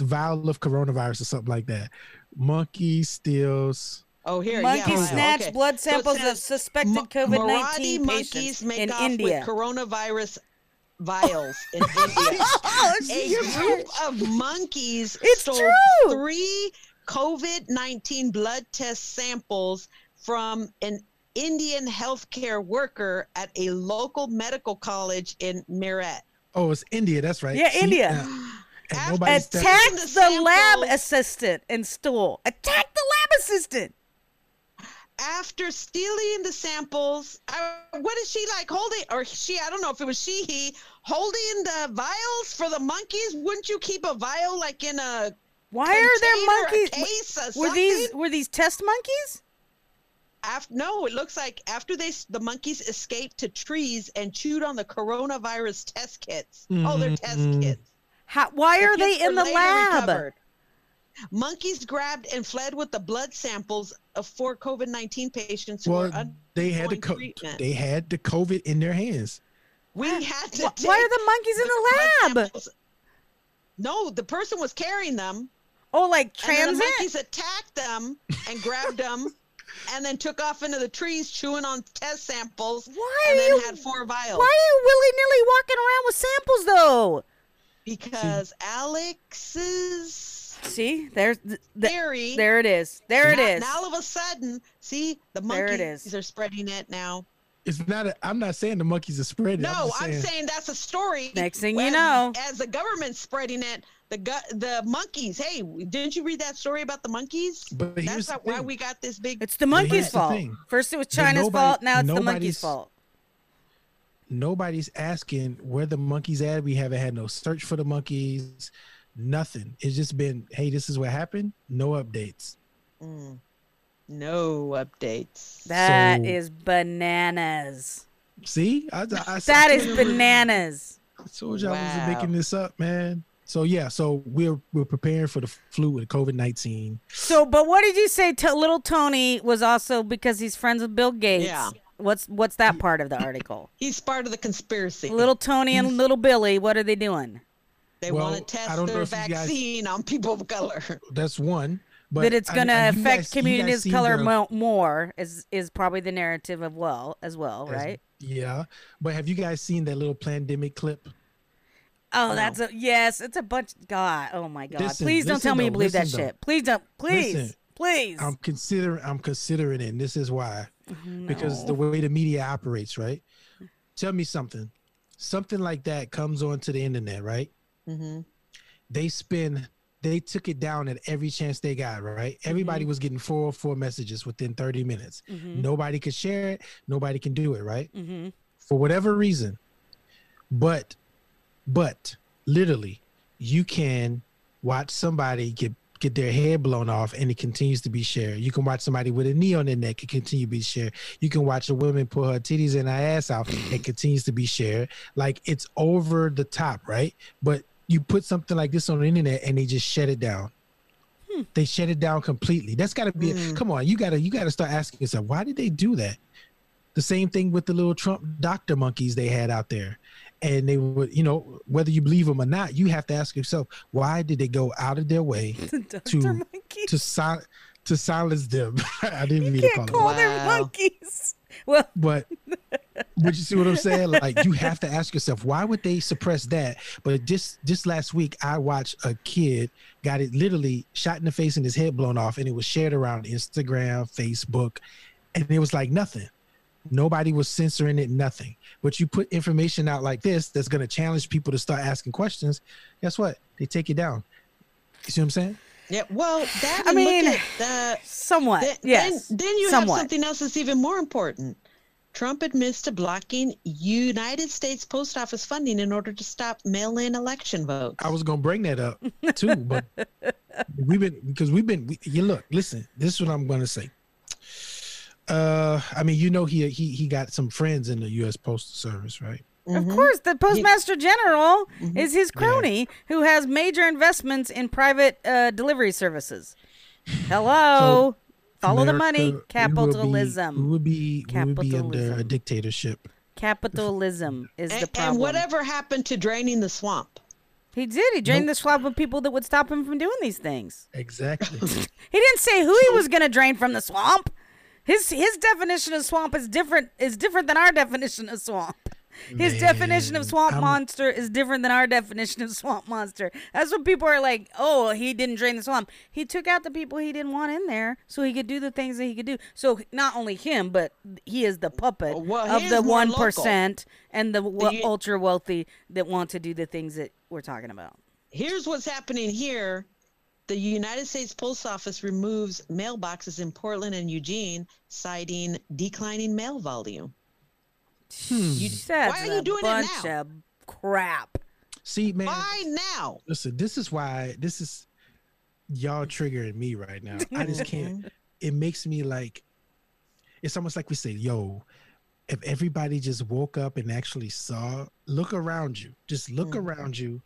Vial of coronavirus or something like that. Monkey steals... Oh, here, monkey snatch blood samples of suspected COVID-19 patients in India. With coronavirus vials in India. A group of monkeys stole three COVID-19 blood test samples from an Indian healthcare worker at a local medical college in Meerut. Oh, it's India. That's right. Yeah, India. Attacked the lab assistant and stole. Attacked the lab assistant. After stealing the samples, what is she like holding? Or she, I don't know if it was he, holding the vials for the monkeys. Wouldn't you keep a vial like in a why are there monkeys? Case were these test monkeys? No, it looks like after the monkeys escaped to trees and chewed on the coronavirus test kits. Mm-hmm. Oh, they're test kits. Why are they in the lab? Recovered. Monkeys grabbed and fled with the blood samples of four COVID-19 patients who were undergoing treatment. They had the COVID in their hands. Why are the monkeys in the lab? No, the person was carrying them. Oh, like transit? And the monkeys attacked them and grabbed them and then took off into the trees chewing on test samples had four vials. Why are you willy-nilly walking around with samples, though? Because Alex's... See, there's Theory. There it is. There it is. And all of a sudden, see, the monkeys are spreading it now. It's not. I'm not saying the monkeys are spreading. No, I'm saying that's a story. Next thing you know, as the government's spreading it, the monkeys. Hey, didn't you read that story about the monkeys? But that's not why we got this big. It's the monkeys' fault. First it was China's fault. Now it's the monkeys' fault. Nobody's asking where the monkeys at. We haven't had no search for the monkeys. Nothing. It's just been, hey, this is what happened. No updates. No updates. That is bananas. See? That is bananas. I told y'all I wasn't making this up, man. So, yeah. So, we're preparing for the flu with COVID-19. So, but what did you say to little Tony was also because he's friends with Bill Gates? Yeah. What's that part of the article? He's part of the conspiracy. Little Tony and little Billy, what are they doing? They want to test their vaccine on people of color. That's one. But that it's going to affect communities of color more is probably the narrative as well, right? Yeah. But have you guys seen that little pandemic clip? Oh, that's yes. It's a bunch. God. Oh, my God. Please don't tell me you believe that shit. Please don't. Please. Please. I'm considering it. And this is why. No. Because the way the media operates, right? Tell me something. Something like that comes onto the internet, right? Mm-hmm. They took it down at every chance they got, right? Everybody was getting 404 messages within 30 minutes. Mm-hmm. Nobody could share it. Nobody can do it, right? Mm-hmm. For whatever reason. But literally, you can watch somebody get their head blown off and it continues to be shared. You can watch somebody with a knee on their neck and continue to be shared. You can watch a woman pull her titties and her ass out and continues to be shared. Like, it's over the top, right? But you put something like this on the internet and they just shut it down. They shut it down completely. That's got to be come on, you gotta start asking yourself, why did they do that? The same thing with the little Trump doctor monkeys they had out there. And they would, you know, whether you believe them or not, you have to ask yourself, why did they go out of their way to silence them? I didn't mean to call them monkeys. Well, but would you see what I'm saying? Like, you have to ask yourself, why would they suppress that? But just last week, I watched a kid got it literally shot in the face and his head blown off, and it was shared around Instagram, Facebook, and it was like nothing. Nobody was censoring it, nothing. But you put information out like this that's going to challenge people to start asking questions, guess what? They take it down. You see what I'm saying? Yeah, well, that I mean, look at the, somewhat. Yes, then you somewhat. Have something else that's even more important. Trump admits to blocking United States Post Office funding in order to stop mail-in election votes. I was going to bring that up too, but listen, this is what I'm going to say. I mean, you know, he got some friends in the U.S. Postal Service, right? Mm-hmm. Of course, the Postmaster General is his crony who has major investments in private delivery services. Hello. So, follow America, the money. Capitalism. We would be under a dictatorship. Capitalism is the problem. And whatever happened to draining the swamp? He did. He drained the swamp of people that would stop him from doing these things. Exactly. He didn't say who he was going to drain from the swamp. His definition of swamp is different than our definition of swamp. His definition of swamp monster is different than our definition of swamp monster. That's what people are like, oh, he didn't drain the swamp. He took out the people he didn't want in there so he could do the things that he could do. So not only him, but he is the puppet of the 1% and the ultra wealthy that want to do the things that we're talking about. Here's what's happening here. The United States Post Office removes mailboxes in Portland and Eugene, citing declining mail volume. Why are you doing it now? Of crap. See, man. Why now? Listen, this is y'all triggering me right now. I just can't. It makes me like, it's almost like we say, yo, if everybody just woke up and actually saw, look around you, just look around you.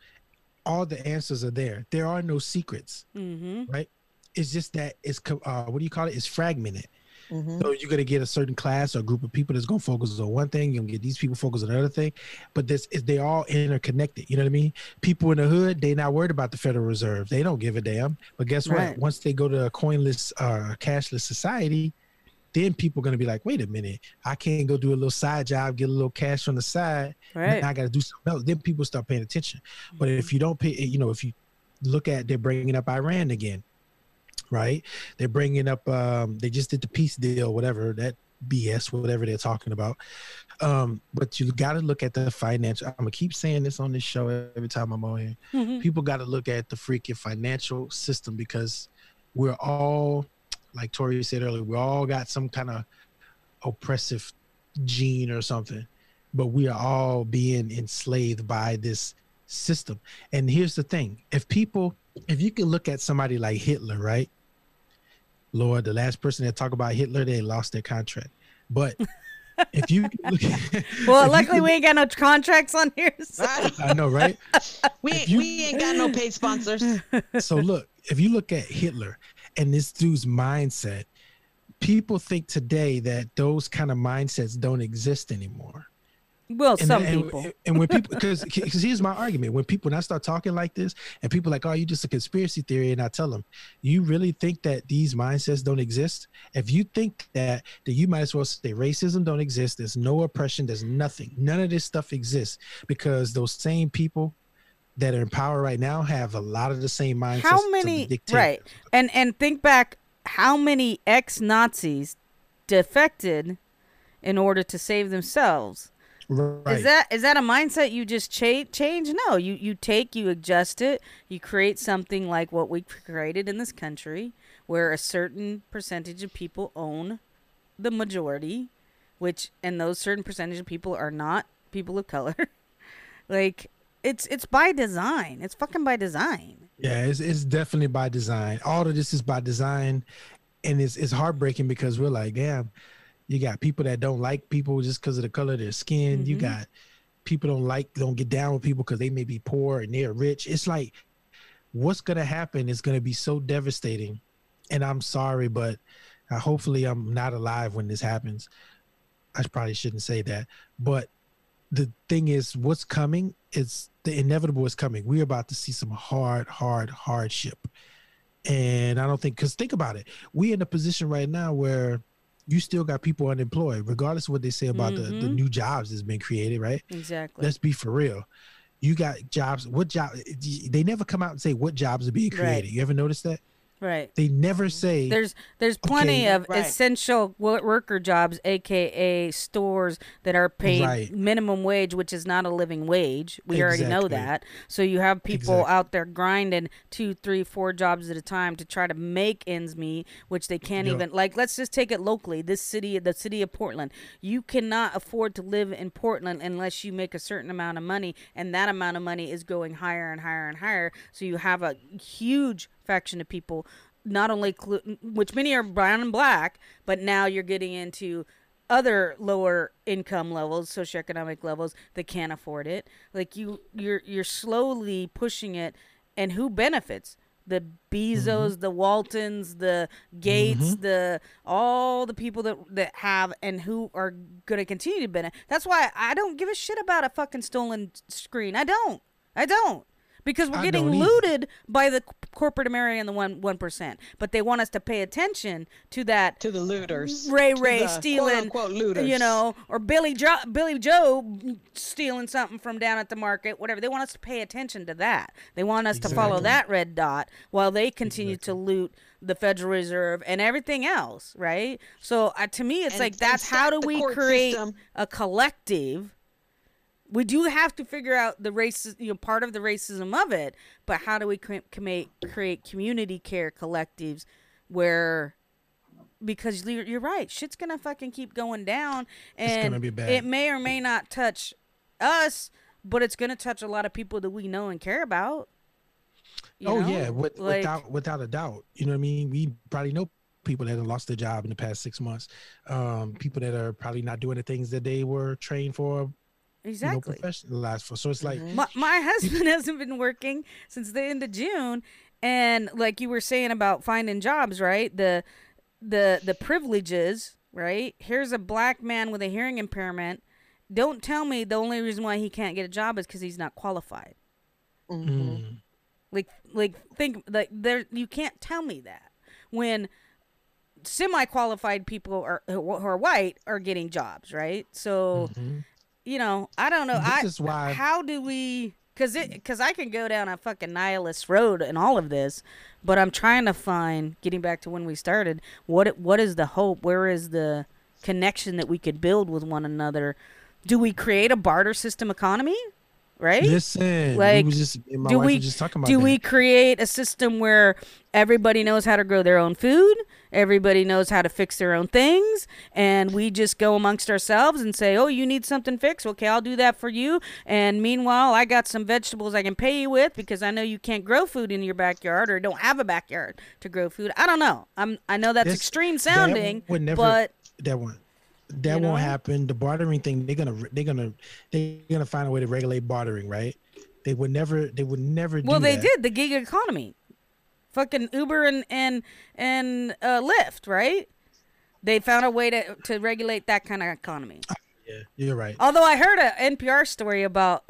All the answers are there. There are no secrets, right? It's just that it's, what do you call it? It's fragmented. Mm-hmm. So you're going to get a certain class or group of people that's going to focus on one thing. You're going to get these people focus on another thing. But they all interconnected. You know what I mean? People in the hood, they not worried about the Federal Reserve. They don't give a damn. But guess what? Once they go to a coinless, cashless society, then people are going to be like, wait a minute. I can't go do a little side job, get a little cash on the side. Right. I got to do something else. Then people start paying attention. Mm-hmm. But if you don't pay, if you look at, they're bringing up Iran again. Right, they're bringing up. They just did the peace deal, whatever that BS, whatever they're talking about. But you got to look at the financial. I'm gonna keep saying this on this show every time I'm on here. Mm-hmm. People got to look at the freaking financial system because we're all, like Tori said earlier, we all got some kind of oppressive gene or something, but we are all being enslaved by this system. And here's the thing: if you can look at somebody like Hitler, right? Lord, the last person that talk about Hitler, they lost their contract. But if you look at, well, luckily we ain't got no contracts on here. So. I know, right? we ain't got no paid sponsors. So look, if you look at Hitler and this dude's mindset, people think today that those kind of mindsets don't exist anymore. Well, some people. And when people, because here's my argument. When I start talking like this and people are like, oh, you're just a conspiracy theory. And I tell them, you really think that these mindsets don't exist? If you think that, then you might as well say racism don't exist. There's no oppression. There's nothing. None of this stuff exists because those same people that are in power right now have a lot of the same mindsets. How many, right. And think back, how many ex-Nazis defected in order to save themselves? Right. Is that a mindset you just change? No, you adjust it. You create something like what we created in this country, where a certain percentage of people own the majority, and those certain percentage of people are not people of color. Like it's by design. It's fucking by design. Yeah, it's definitely by design. All of this is by design, and it's heartbreaking because we're like, damn. You got people that don't like people just because of the color of their skin. Mm-hmm. You got people don't get down with people because they may be poor and they're rich. It's like, what's going to happen is going to be so devastating. And I'm sorry, but hopefully I'm not alive when this happens. I probably shouldn't say that. But the thing is, what's coming is the inevitable is coming. We're about to see some hardship. And I don't think, because think about it. We're in a position right now where you still got people unemployed, regardless of what they say about the new jobs that's been created, right? Exactly. Let's be for real. You got jobs. What job? They never come out and say what jobs are being created. Right. You ever notice that? Right. They never say. There's plenty of essential worker jobs, AKA stores that are paid minimum wage, which is not a living wage. We already know that. So you have people out there grinding 2, 3, 4 jobs at a time to try to make ends meet, which they can't even, like, let's just take it locally. This city, the city of Portland, you cannot afford to live in Portland unless you make a certain amount of money. And that amount of money is going higher and higher and higher. So you have a huge faction of people, not only which many are brown and black, but now you're getting into other lower income levels, socioeconomic levels that can't afford it. Like you're slowly pushing it, and who benefits? The Bezos, the Waltons, the Gates, the all the people that have and who are going to continue to benefit. That's why I don't give a shit about a fucking stolen screen. I don't. Because we're getting looted by the corporate America and the 1%. But they want us to pay attention to that. To the looters. Ray stealing, quote, looters. You know, or Billy Joe stealing something from down at the market, whatever. They want us to pay attention to that. They want us to follow that red dot while they continue to loot the Federal Reserve and everything else, right? So to me, it's that's how do we create a collective. We do have to figure out the race, you know, part of the racism of it, but how do we create community care collectives where, because you're right, shit's going to fucking keep going down, and it's gonna be bad. It may or may not touch us, but it's going to touch a lot of people that we know and care about. Without a doubt. You know what I mean? We probably know people that have lost their job in the past 6 months, people that are probably not doing the things that they were trained for. Exactly. You know, professionalized for. So it's like my husband hasn't been working since the end of June, and like you were saying about finding jobs, right? The privileges, right? Here's a black man with a hearing impairment. Don't tell me the only reason why he can't get a job is because he's not qualified. You can't tell me that when semi-qualified people who are white are getting jobs, right? So. You know, I don't know. How do we? Because I can go down a fucking nihilist road in all of this, but I'm trying to find, getting back to when we started, what is the hope? Where is the connection that we could build with one another? Do we create a barter system economy? Right? Listen, like, we create a system where everybody knows how to grow their own food, everybody knows how to fix their own things, and we just go amongst ourselves and say, oh, you need something fixed? Okay, I'll do that for you. And meanwhile, I got some vegetables I can pay you with because I know you can't grow food in your backyard or don't have a backyard to grow food. I don't know. I know that's extreme sounding, but that one. That you won't happen. The bartering thing, they're gonna find a way to regulate bartering, right? They would never. Well, they did the gig economy, fucking Uber and Lyft, right? They found a way to regulate that kind of economy. Yeah, you're right. Although I heard an NPR story about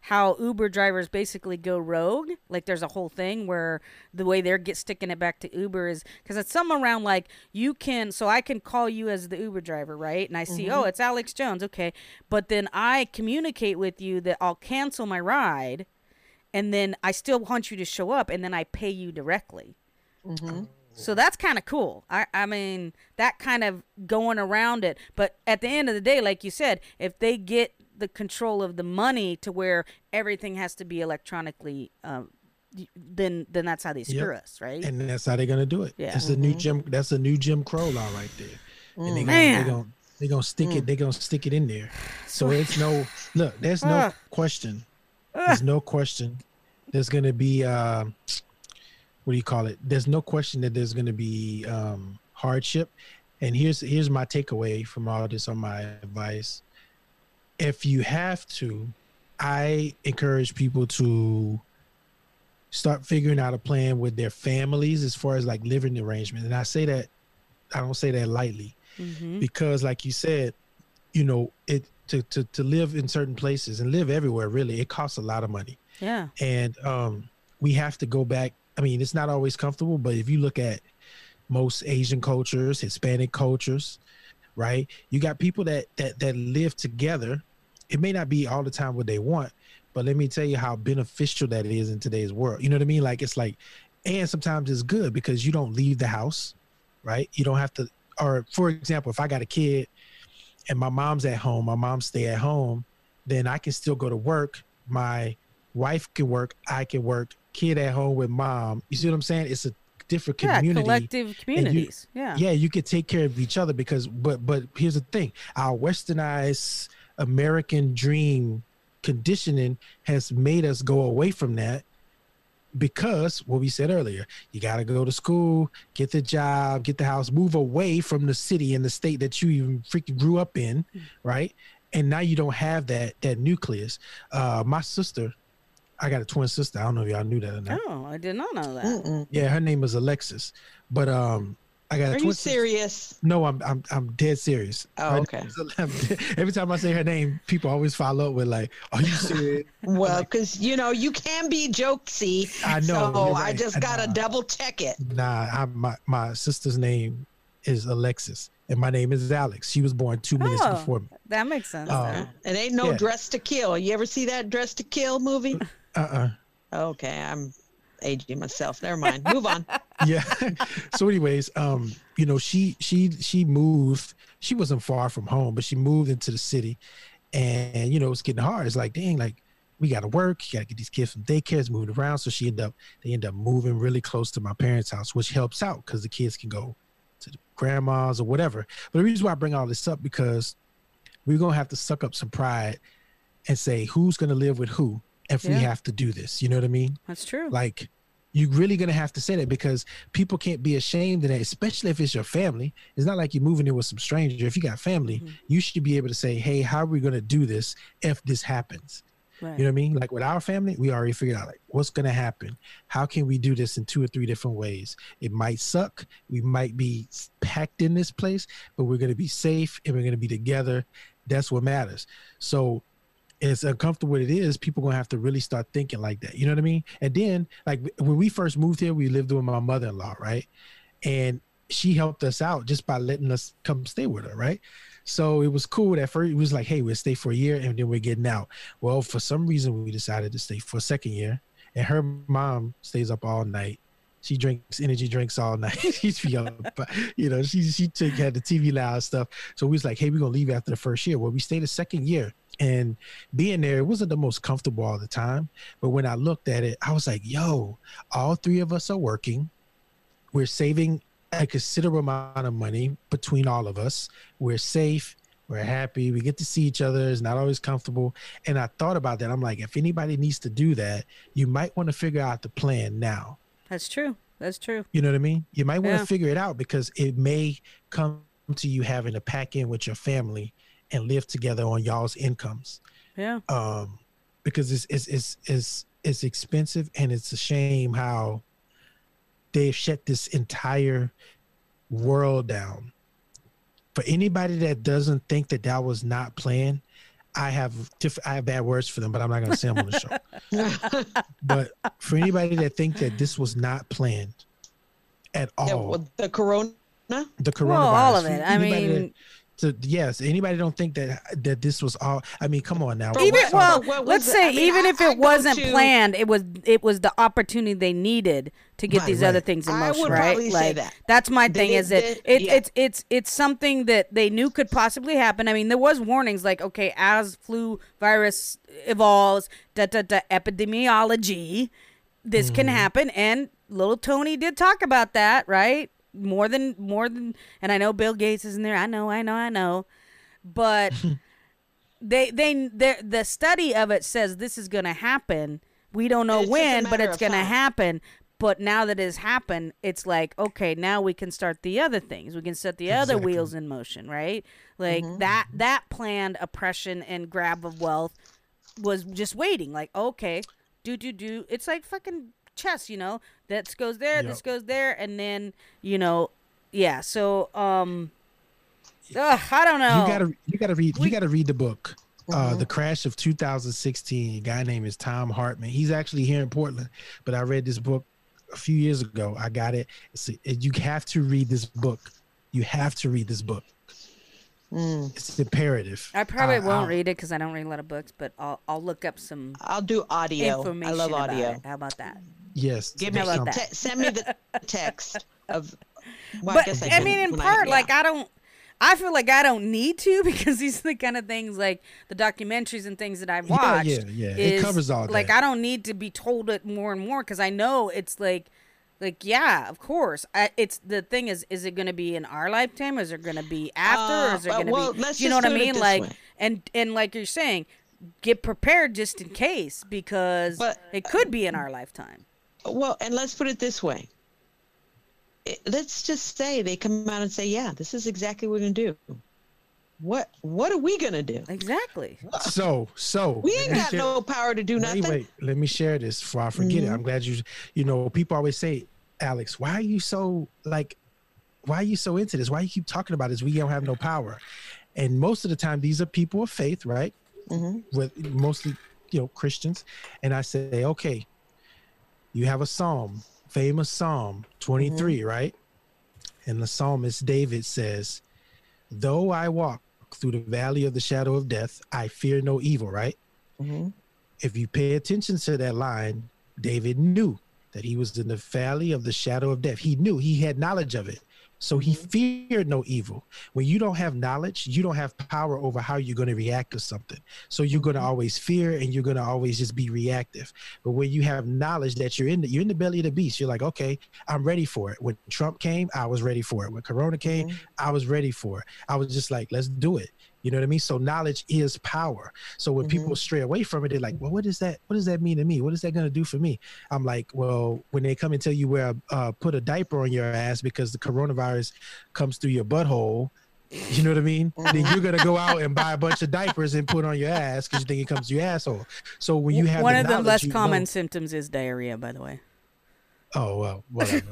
how Uber drivers basically go rogue. Like there's a whole thing where the way they're sticking it back to Uber is because it's something around like I can call you as the Uber driver, right? And I see, oh, it's Alex Jones. Okay. But then I communicate with you that I'll cancel my ride and then I still want you to show up and then I pay you directly. So that's kind of cool. I mean, that kind of going around it. But at the end of the day, like you said, if they get the control of the money to where everything has to be electronically, then that's how they screw us, right? And that's how they're gonna do it. Yeah. That's a new Jim. That's a new Jim Crow law right there. And they're gonna stick it. They're gonna stick it in there. So it's no look. There's no question. There's no question. There's gonna be. What do you call it? There's no question that there's going to be hardship. And here's my takeaway from all this on my advice. If you have to, I encourage people to start figuring out a plan with their families as far as like living arrangements. And I say that, I don't say that lightly because like you said, you know, it to live in certain places and live everywhere, really, it costs a lot of money. Yeah. And we have to go back. I mean, it's not always comfortable, but if you look at most Asian cultures, Hispanic cultures, right? You got people that live together. It may not be all the time what they want, but let me tell you how beneficial that is in today's world. You know what I mean? Like, it's like And sometimes it's good because you don't leave the house, right? You don't have to, or for example, if I got a kid and my mom's at home, my mom stay at home, then I can still go to work. My wife can work, I can work, kid at home with mom. You see what I'm saying? It's a different community. Yeah, collective communities. Yeah, you can take care of each other because, but here's the thing. Our westernized American dream conditioning has made us go away from that. Because what we said earlier, you got to go to school, get the job, get the house, move away from the city and the state that you even freaking grew up in, right? And now you don't have that nucleus. My sister, I got a twin sister. I don't know if y'all knew that or not. Oh, I did not know that. Mm-mm. Yeah, her name is Alexis. But I got a twin sister. Are you serious? No, I'm dead serious. Oh, okay. Every time I say her name, people always follow up with like, "Are you serious?" Well, because you know you can be jokesy. I know. So right. I just gotta double check it. Nah, my sister's name is Alexis, and my name is Alex. She was born 2 minutes before me. That makes sense. It ain't no Dress to Kill. You ever see that Dress to Kill movie? Okay, I'm aging myself. Never mind. Move on. Yeah. So anyways, you know, she moved. She wasn't far from home, but she moved into the city, and you know, it's getting hard. It's like, dang, like we got to work. You got to get these kids from daycares, moving around. So they end up moving really close to my parents' house, which helps out because the kids can go to the grandma's or whatever. But the reason why I bring all this up because we're gonna have to suck up some pride and say who's gonna live with who if we have to do this. You know what I mean? That's true. Like, you're really going to have to say that because people can't be ashamed of that, especially if it's your family. It's not like you're moving in with some stranger. If you got family, you should be able to say, hey, how are we going to do this if this happens? Right. You know what I mean? Like with our family, we already figured out like what's going to happen. How can we do this in 2 or 3 different ways? It might suck. We might be packed in this place, but we're going to be safe and we're going to be together. That's what matters. So as uncomfortable as it is, people are going to have to really start thinking like that. You know what I mean? And then, like, when we first moved here, we lived with my mother-in-law, right? And she helped us out just by letting us come stay with her, right? So it was cool. At first, it was like, hey, we'll stay for a year, and then we're getting out. Well, for some reason, we decided to stay for a second year, and her mom stays up all night. She drinks energy drinks all night. She's young, but you know, she had the TV loud stuff. So we was like, hey, we're going to leave after the first year. Well, we stayed the second year. And being there, it wasn't the most comfortable all the time. But when I looked at it, I was like, yo, all 3 of us are working. We're saving a considerable amount of money between all of us. We're safe. We're happy. We get to see each other. It's not always comfortable. And I thought about that. I'm like, if anybody needs to do that, you might want to figure out the plan now. That's true. That's true. You know what I mean? You might want to figure it out because it may come to you having to pack in with your family and live together on y'all's incomes. Yeah. Because it's expensive and it's a shame how they've shut this entire world down. For anybody that doesn't think that that was not planned, I have bad words for them, but I'm not going to say them on the show. But for anybody that think that this was not planned at all. The coronavirus. Well, all of it. I mean... So yes, anybody don't think that this was all. I mean, come on now. Even, well, let's say even if it wasn't planned, it was the opportunity they needed to get these other things in motion, right? Like that's my thing. Is that it's something that they knew could possibly happen. I mean, there was warnings like, okay, as flu virus evolves, epidemiology, this can happen, and little Tony did talk about that, right? More than, and I know Bill Gates is in there. I know. But the study of it says this is going to happen. We don't know when, but it's going to happen. But now that it's happened, it's like, okay, now we can start the other things. We can set the other wheels in motion, right? Like that planned oppression and grab of wealth was just waiting. Like, okay, It's like fucking chess, you know, that goes there, this goes there, and then, you know, so I don't know, you gotta read the book, The Crash of 2016. A guy named is Tom Hartman. He's actually here in Portland, but I read this book a few years ago. I got it. You have to read this book. It's imperative. I probably won't read it because I don't read a lot of books, but I'll look up some. I'll do audio. I love audio. How about that? Yes. Give me that. Send me the text of. Well, but I mean, in part, like I feel like I don't need to, because these are the kind of things, like the documentaries and things that I've watched. Yeah. It covers all that. Like, I don't need to be told it more and more, because I know it's like, yeah, of course. It's the thing is it going to be in our lifetime? Is it going to be after? Or is it going to be, you know what I mean? Like, and like you're saying, get prepared just in case, because it could be in our lifetime. Well, and let's put it this way. Let's just say they come out and say, yeah, this is exactly what we're going to do. What are we going to do? Exactly. So we ain't got no power to do nothing. Wait, let me share this before I forget it. I'm glad you know, people always say, Alex, why are you so into this? Why you keep talking about this? We don't have no power. And most of the time, these are people of faith, right? Mm-hmm. With mostly, you know, Christians. And I say, okay, you have a psalm. Famous Psalm 23, right? And the psalmist David says, though I walk through the valley of the shadow of death, I fear no evil, right? If you pay attention to that line, David knew that he was in the valley of the shadow of death. He knew, he had knowledge of it. So he feared no evil. When you don't have knowledge, you don't have power over how you're going to react to something. So you're going to always fear, and you're going to always just be reactive. But when you have knowledge that you're in the belly of the beast, you're like, okay, I'm ready for it. When Trump came, I was ready for it. When Corona came, I was ready for it. I was just like, let's do it. You know what I mean? So knowledge is power. So when people stray away from it, they're like, well, what is that? What does that mean to me? What is that going to do for me? I'm like, well, when they come and tell you where, put a diaper on your ass because the coronavirus comes through your butthole, you know what I mean? Then you're going to go out and buy a bunch of diapers and put on your ass because you think it comes to your asshole. So when you have one of the less common symptoms is diarrhea, by the way. Oh, well, whatever.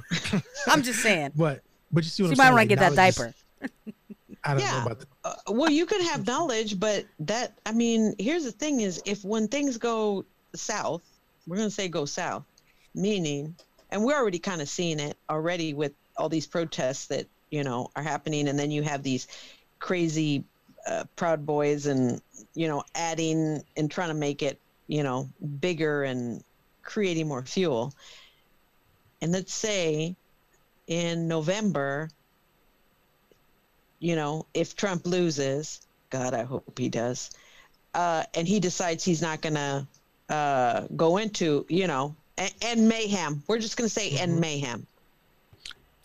I'm just saying. But you see what I'm saying? You might want to get that diaper. I don't know about that. Well, you can have knowledge, but that, I mean, here's the thing is, if when things go south, we're going to say go south, meaning, and we're already kind of seeing it already with all these protests that, you know, are happening. And then you have these crazy Proud Boys and, you know, adding and trying to make it, you know, bigger and creating more fuel. And let's say in November, you know, if Trump loses, God, I hope he does, and he decides he's not going to go into, you know, and mayhem. We're just going to say and mayhem.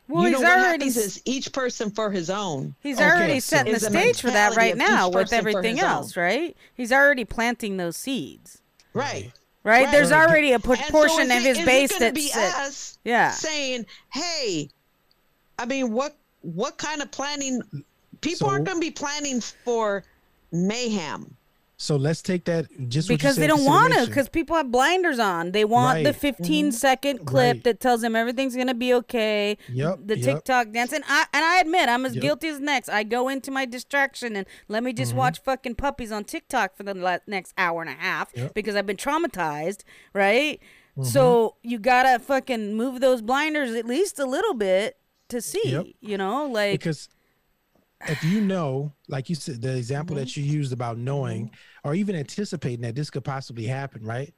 Well, you know, what happens is each person for his own. He's already setting the stage for that right now with everything else, right? He's already planting those seeds. Right. Right? There's already a portion of his base that's saying, hey, I mean, what kind of planning? People aren't going to be planning for mayhem. So let's take that just because they don't want to, because people have blinders on. They want the 15-second clip that tells them everything's going to be okay. The TikTok dance. And I admit I'm as guilty as next. I go into my distraction and let me just watch fucking puppies on TikTok for the next hour and a half because I've been traumatized. Right. So you got to fucking move those blinders at least a little bit. To see, you know, like, because if you know, like you said, the example that you used about knowing or even anticipating that this could possibly happen, right?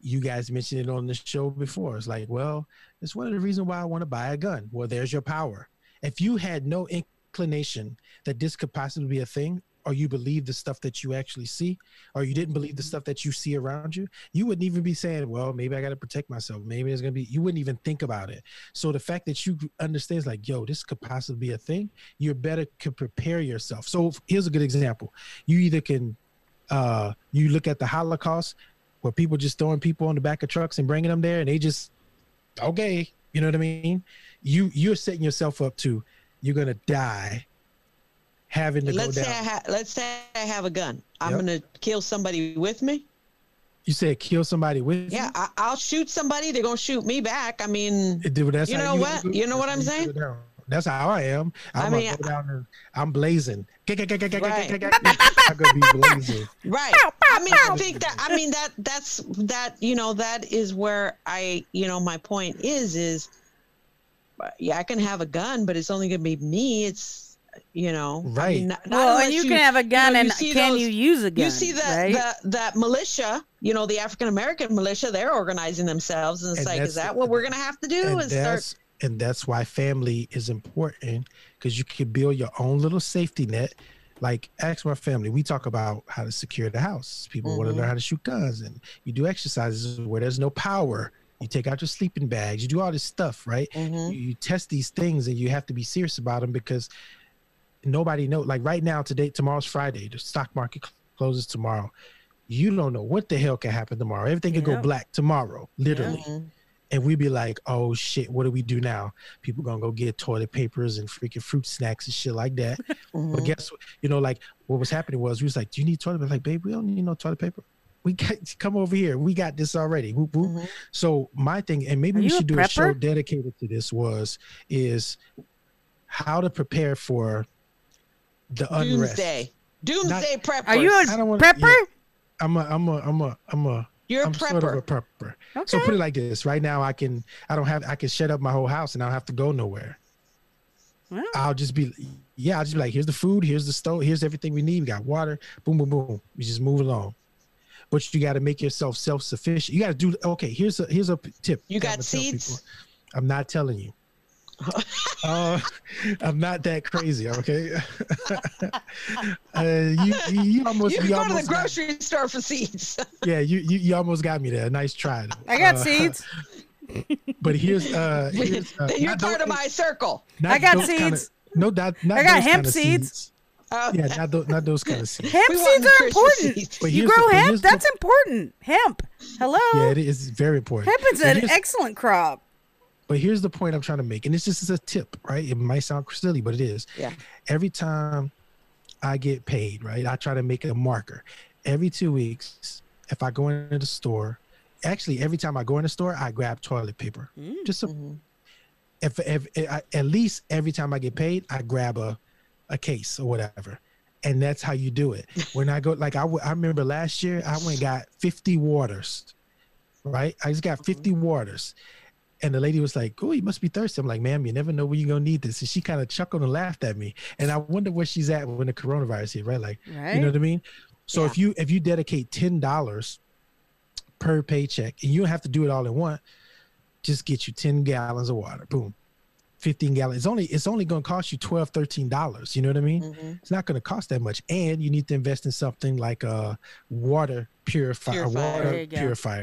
You guys mentioned it on the show before. It's like, well, it's one of the reasons why I want to buy a gun. Well, there's your power. If you had no inclination that this could possibly be a thing, or you believe the stuff that you actually see, or you didn't believe the stuff that you see around you, you wouldn't even be saying, well, maybe I got to protect myself. Maybe there's going to be, you wouldn't even think about it. So the fact that you understand, like, yo, this could possibly be a thing, you're better to prepare yourself. So here's a good example. You either can, you look at the Holocaust where people just throwing people on the back of trucks and bringing them there and they just, okay. You know what I mean? You're setting yourself up to, you're going to die. Having to let's go down. Let's say I have a gun. I'm going to kill somebody with me. You said kill somebody with me? Yeah, I'll shoot somebody. They're going to shoot me back. I mean, that's you know what? You know what I'm saying? That's how I am. I'm going to go down and I'm blazing. I'm going to be blazing. Right. I mean, I think that, I mean, that's you know, that is where I, you know, my point is yeah, I can have a gun, but it's only going to be me. It's, you know. Right. I mean, well, and you can have a gun, you know, and you use a gun? You see that, right? that militia, you know, the African-American militia, they're organizing themselves. And it's like, is that what we're going to have to do? And that's why family is important, because you can build your own little safety net. Like, ask my family, we talk about how to secure the house. People want to learn how to shoot guns, and you do exercises where there's no power. You take out your sleeping bags. You do all this stuff, right? You test these things, and you have to be serious about them, because nobody knows. Like right now, today, tomorrow's Friday. The stock market closes tomorrow. You don't know what the hell can happen tomorrow. Everything can go black tomorrow, literally. And we'd be like, oh, shit, what do we do now? People going to go get toilet papers and freaking fruit snacks and shit like that. But guess what? You know, like what was happening was we was like, do you need toilet paper? Like, babe, we don't need no toilet paper. We got come over here. We got this already. Whoop, whoop. So my thing, and maybe we should do a show dedicated to this, is how to prepare for the unrest. Doomsday prepper. Are you a prepper? Yeah, I'm a You're I'm a prepper. Sort of a prepper. Okay. So put it like this. Right now I can shut up my whole house and I don't have to go nowhere. Well, I'll just be like, here's the food, here's the stove, here's everything we need. We got water, boom, boom, boom. We just move along. But you gotta make yourself self-sufficient. You gotta do here's a tip. You got seeds? I'm not telling you. I'm not that crazy, okay? You almost you go to the grocery store for seeds. Yeah, you almost got me there. Nice try. Though. I got seeds. But here's you're part of my circle. I got seeds. I got hemp seeds. Yeah, not those kind of seeds. Hemp seeds are important. You grow hemp. That's important. Hemp. Hello. Yeah, it is very important. Hemp is an excellent crop. But here's the point I'm trying to make. And this is a tip, right? It might sound silly, but it is. Yeah. Every time I get paid, right, I try to make a marker. Every 2 weeks, if I go into the store, actually, every time I go in the store, I grab toilet paper. Just so, at least every time I get paid, I grab a case or whatever. And that's how you do it. When I go, like I remember last year, I went and got 50 waters, right? I just got 50 waters. And the lady was like, oh, you must be thirsty. I'm like, ma'am, you never know when you're going to need this. And she kind of chuckled and laughed at me. And I wonder where she's at when the coronavirus hit, right? Like, you know what I mean? So if you dedicate $10 per paycheck, and you don't have to do it all in one, just get you 10 gallons of water. Boom. 15 gallons. It's only going to cost you $12, $13. You know what I mean? It's not going to cost that much. And you need to invest in something like a water purifier.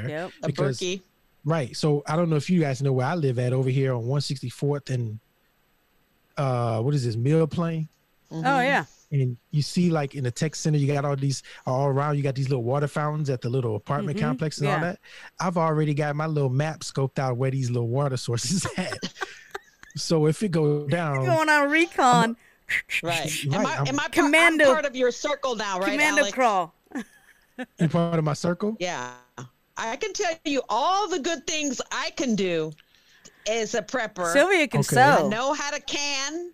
Yep. Because, a Berkey. Right. So I don't know if you guys know where I live at over here on 164th and what is this, Mill Plain? Oh, yeah. And you see like in the tech center, you got all these all around. You got these little water fountains at the little apartment complex and all that. I've already got my little map scoped out where these little water sources at. So if it goes down. You're going on recon. Right. Am I part of your circle now, right, Commando Alex? Crawl. You're part of my circle? Yeah. I can tell you all the good things I can do as a prepper. Sylvia can sew. I know how to can.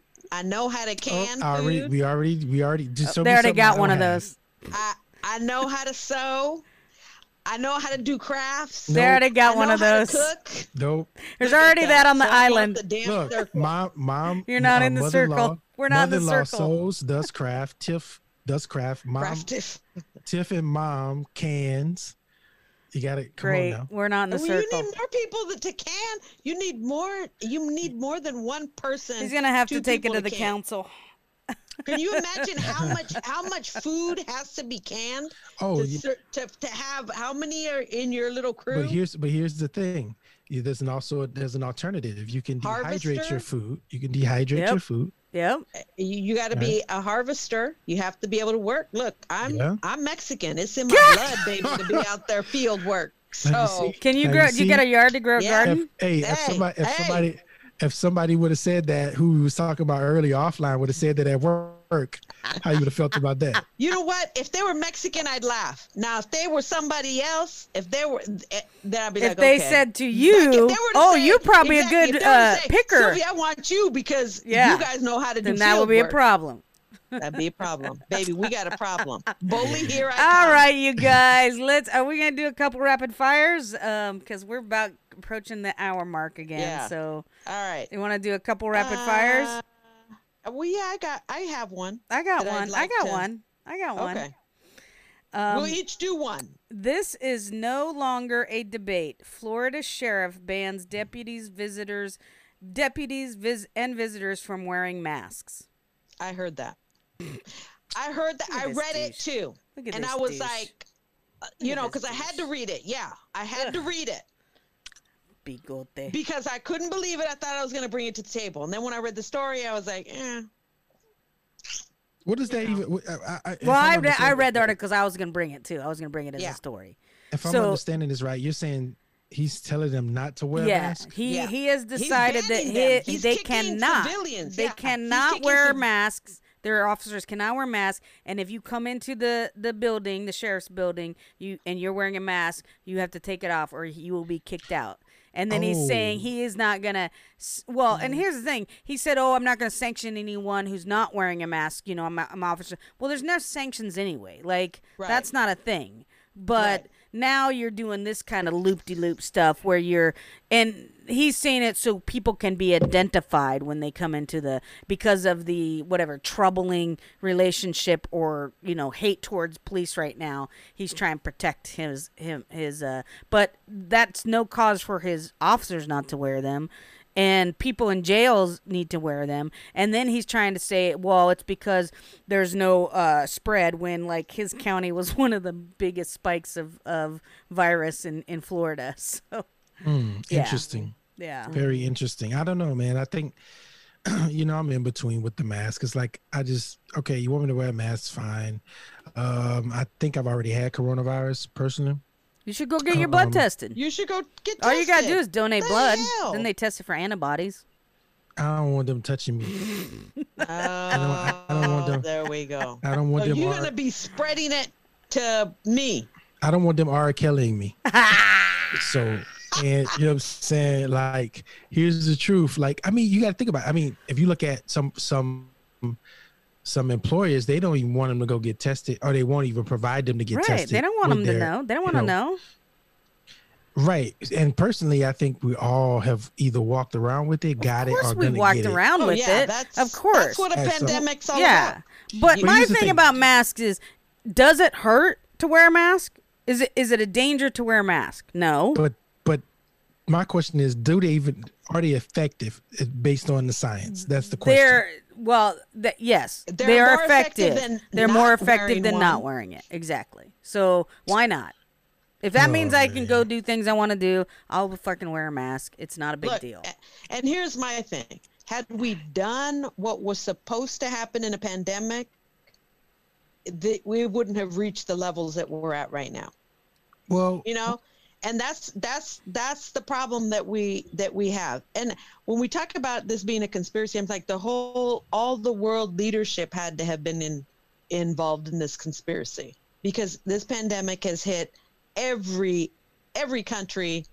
We already. They already got one of those. I know how to sew. I know how to do crafts. They already got one of those. Cook. Nope. There's already that on the island. Look, mom. You're not in the circle. We're not in the circle. Mother-in-law sews, does craft. Tiff does craft. Mom. Tiff and mom cans. You got it. Great. On now. We're not in the circle. You need more people to can. You need more than one person. He's gonna have to take it to the council. Can you imagine how much food has to be canned? Oh, to have how many are in your little crew? But here's the thing. There's an alternative. You can dehydrate your food. Yep. You got to be a harvester. You have to be able to work. Look, I'm Mexican. It's in my blood, baby, to be out there field work. So you got a yard to grow a garden? If somebody would have said that, who we was talking about earlier offline, would have said that at work, how you would have felt about that? You know what? If they were Mexican, I'd laugh. Now, if they were somebody else, then I'd be like, okay. If they said to you, you're probably a good picker. Sylvia, I want you because you guys know how to do that would be work. A problem. That'd be a problem. Baby, we got a problem. Bully, here I come. All right, you guys. Are we going to do a couple rapid fires? Because we're about approaching the hour mark again. So all right. You want to do a couple rapid fires? Well, yeah, I have one. I got one. Okay. We'll each do one. This is no longer a debate. Florida sheriff bans deputies and visitors from wearing masks. I heard that. I read it too. And I was like, you know, because I had to read it. Yeah, I had to read it. Bigote. Because I couldn't believe it. I thought I was going to bring it to the table. And then when I read the story, I was like, eh. What does that even... I read the article because I was going to bring it too. I was going to bring it as a story. If I'm understanding this right, you're saying he's telling them not to wear masks? He has decided that they cannot. Civilians. They cannot wear masks. Their officers cannot wear masks. And if you come into the building, the sheriff's building, you're wearing a mask, you have to take it off or you will be kicked out. And then he's saying he is not going to, and here's the thing. He said, I'm not going to sanction anyone who's not wearing a mask. You know, I'm officer. Well, there's no sanctions anyway. Like, that's not a thing. But now you're doing this kind of loop-de-loop stuff where and he's saying it so people can be identified when they come into because of the whatever troubling relationship or, you know, hate towards police right now. He's trying to protect his but that's no cause for his officers not to wear them. And people in jails need to wear them. And then he's trying to say, well, it's because there's no spread when, like, his county was one of the biggest spikes of virus in Florida. So, interesting. Yeah. Very interesting. I don't know, man. I think, you know, I'm in between with the mask. It's like, okay, you want me to wear a mask? Fine. I think I've already had coronavirus personally. You should go get your blood tested. You should go get tested. All you got to do is donate blood. Hell? Then they test it for antibodies. I don't want them touching me. I don't want them. There we go. I don't want them. You're going to be spreading it to me. I don't want them R. Kellying me. So, and you know what I'm saying? Like, here's the truth. Like, I mean, you got to think about it. I mean, if you look at some employers, they don't even want them to go get tested, or they won't even provide them to get tested. They don't want them to know. They don't want to know. Right. And personally, I think we all have either walked around with it, got it, or going to get it. Of course we walked around with it. Of course. That's what a pandemic's all about. Yeah. But my thing about masks is, does it hurt to wear a mask? Is it a danger to wear a mask? No. But my question is, are they effective based on the science? That's the question. Yes, they're effective. They're more effective than not wearing it. Exactly. So why not? If that means I can go do things I want to do, I'll fucking wear a mask. It's not a big deal. And here's my thing. Had we done what was supposed to happen in a pandemic, we wouldn't have reached the levels that we're at right now. Well, you know, and that's the problem that we have. And when we talk about this being a conspiracy, I'm like, all the world leadership had to have been involved in this conspiracy, because this pandemic has hit every country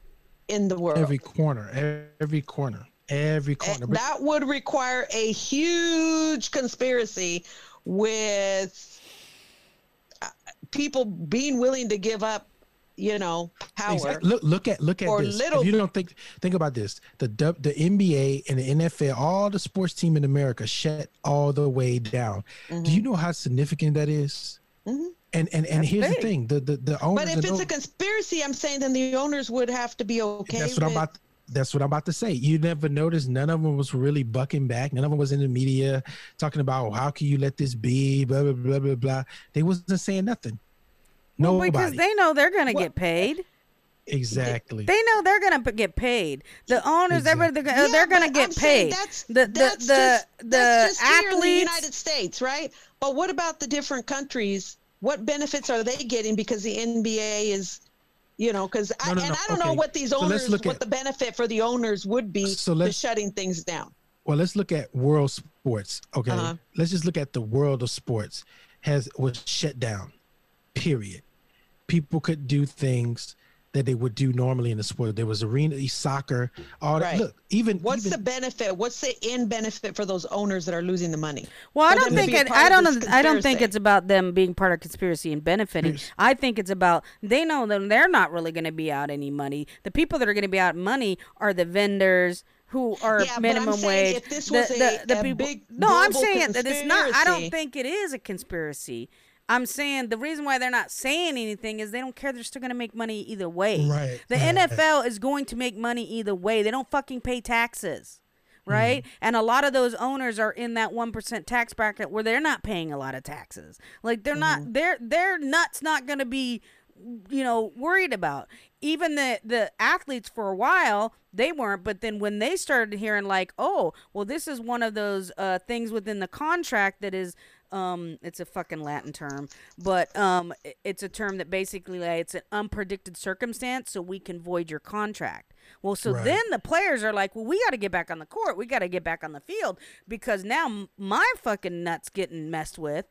in the world. Every corner. And that would require a huge conspiracy with people being willing to give up, you know, power. Exactly. Look at this. If you don't think about this. The NBA and the NFL, all the sports team in America shut all the way down. Mm-hmm. Do you know how significant that is? Mm-hmm. And here's big. The thing: the owners. But if it's a conspiracy, I'm saying then the owners would have to be okay. That's what I'm about to say. You never noticed none of them was really bucking back. None of them was in the media talking about how can you let this be? Blah blah blah blah blah. They wasn't saying nothing. No, well, because they know they're going to get paid. Exactly. They know they're going to get paid. The owners, everybody, they're going to get paid. That's just athletes here in the United States, right? But what about the different countries? What benefits are they getting? Because the NBA is, you know, I don't know what these owners, what the benefit for the owners would be to shutting things down. Well, let's look at world sports. Okay, let's just look at the world of sports was shut down. Period. People could do things that they would do normally in the sport. There was arena, soccer, all that. Look, even what's the benefit? What's the end benefit for those owners that are losing the money? Well, I don't think it. I don't think it's about them being part of conspiracy and benefiting. I think it's about they know that they're not really going to be out any money. The people that are going to be out money are the vendors who are minimum wage. If this was the people, big no, I'm saying that it's not. I don't think it is a conspiracy. I'm saying the reason why they're not saying anything is they don't care. They're still going to make money either way. Right. The NFL is going to make money either way. They don't fucking pay taxes. Right. And a lot of those owners are in that 1% tax bracket where they're not paying a lot of taxes. Like they're not, they're nuts, not going to be, you know, worried about. Even the athletes for a while, they weren't. But then when they started hearing like, oh, well, this is one of those things within the contract that is, it's a fucking Latin term, but it's a term that basically like, it's an unpredicted circumstance, so we can void your contract. Well, so then the players are like, well, we got to get back on the court. We got to get back on the field because now my fucking nuts getting messed with.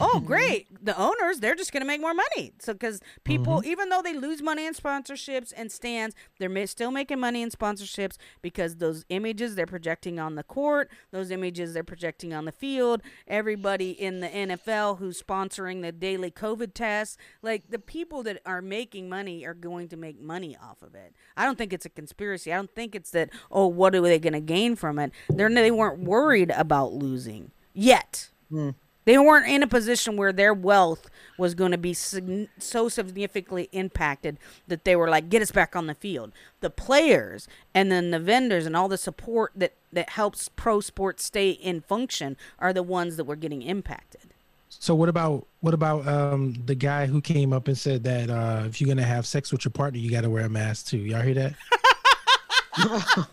Oh, great. The owners, they're just going to make more money. So because people, even though they lose money in sponsorships and stands, they're still making money in sponsorships because those images they're projecting on the court, those images they're projecting on the field, everybody in the NFL who's sponsoring the daily COVID tests, like the people that are making money are going to make money off of it. I don't think it's a conspiracy. I don't think it's that, oh, what are they going to gain from it? They weren't worried about losing yet. They weren't in a position where their wealth was going to be so significantly impacted that they were like, get us back on the field. The players and then the vendors and all the support that helps pro sports stay in function are the ones that were getting impacted. So what about the guy who came up and said that if you're going to have sex with your partner, you got to wear a mask too? Y'all hear that?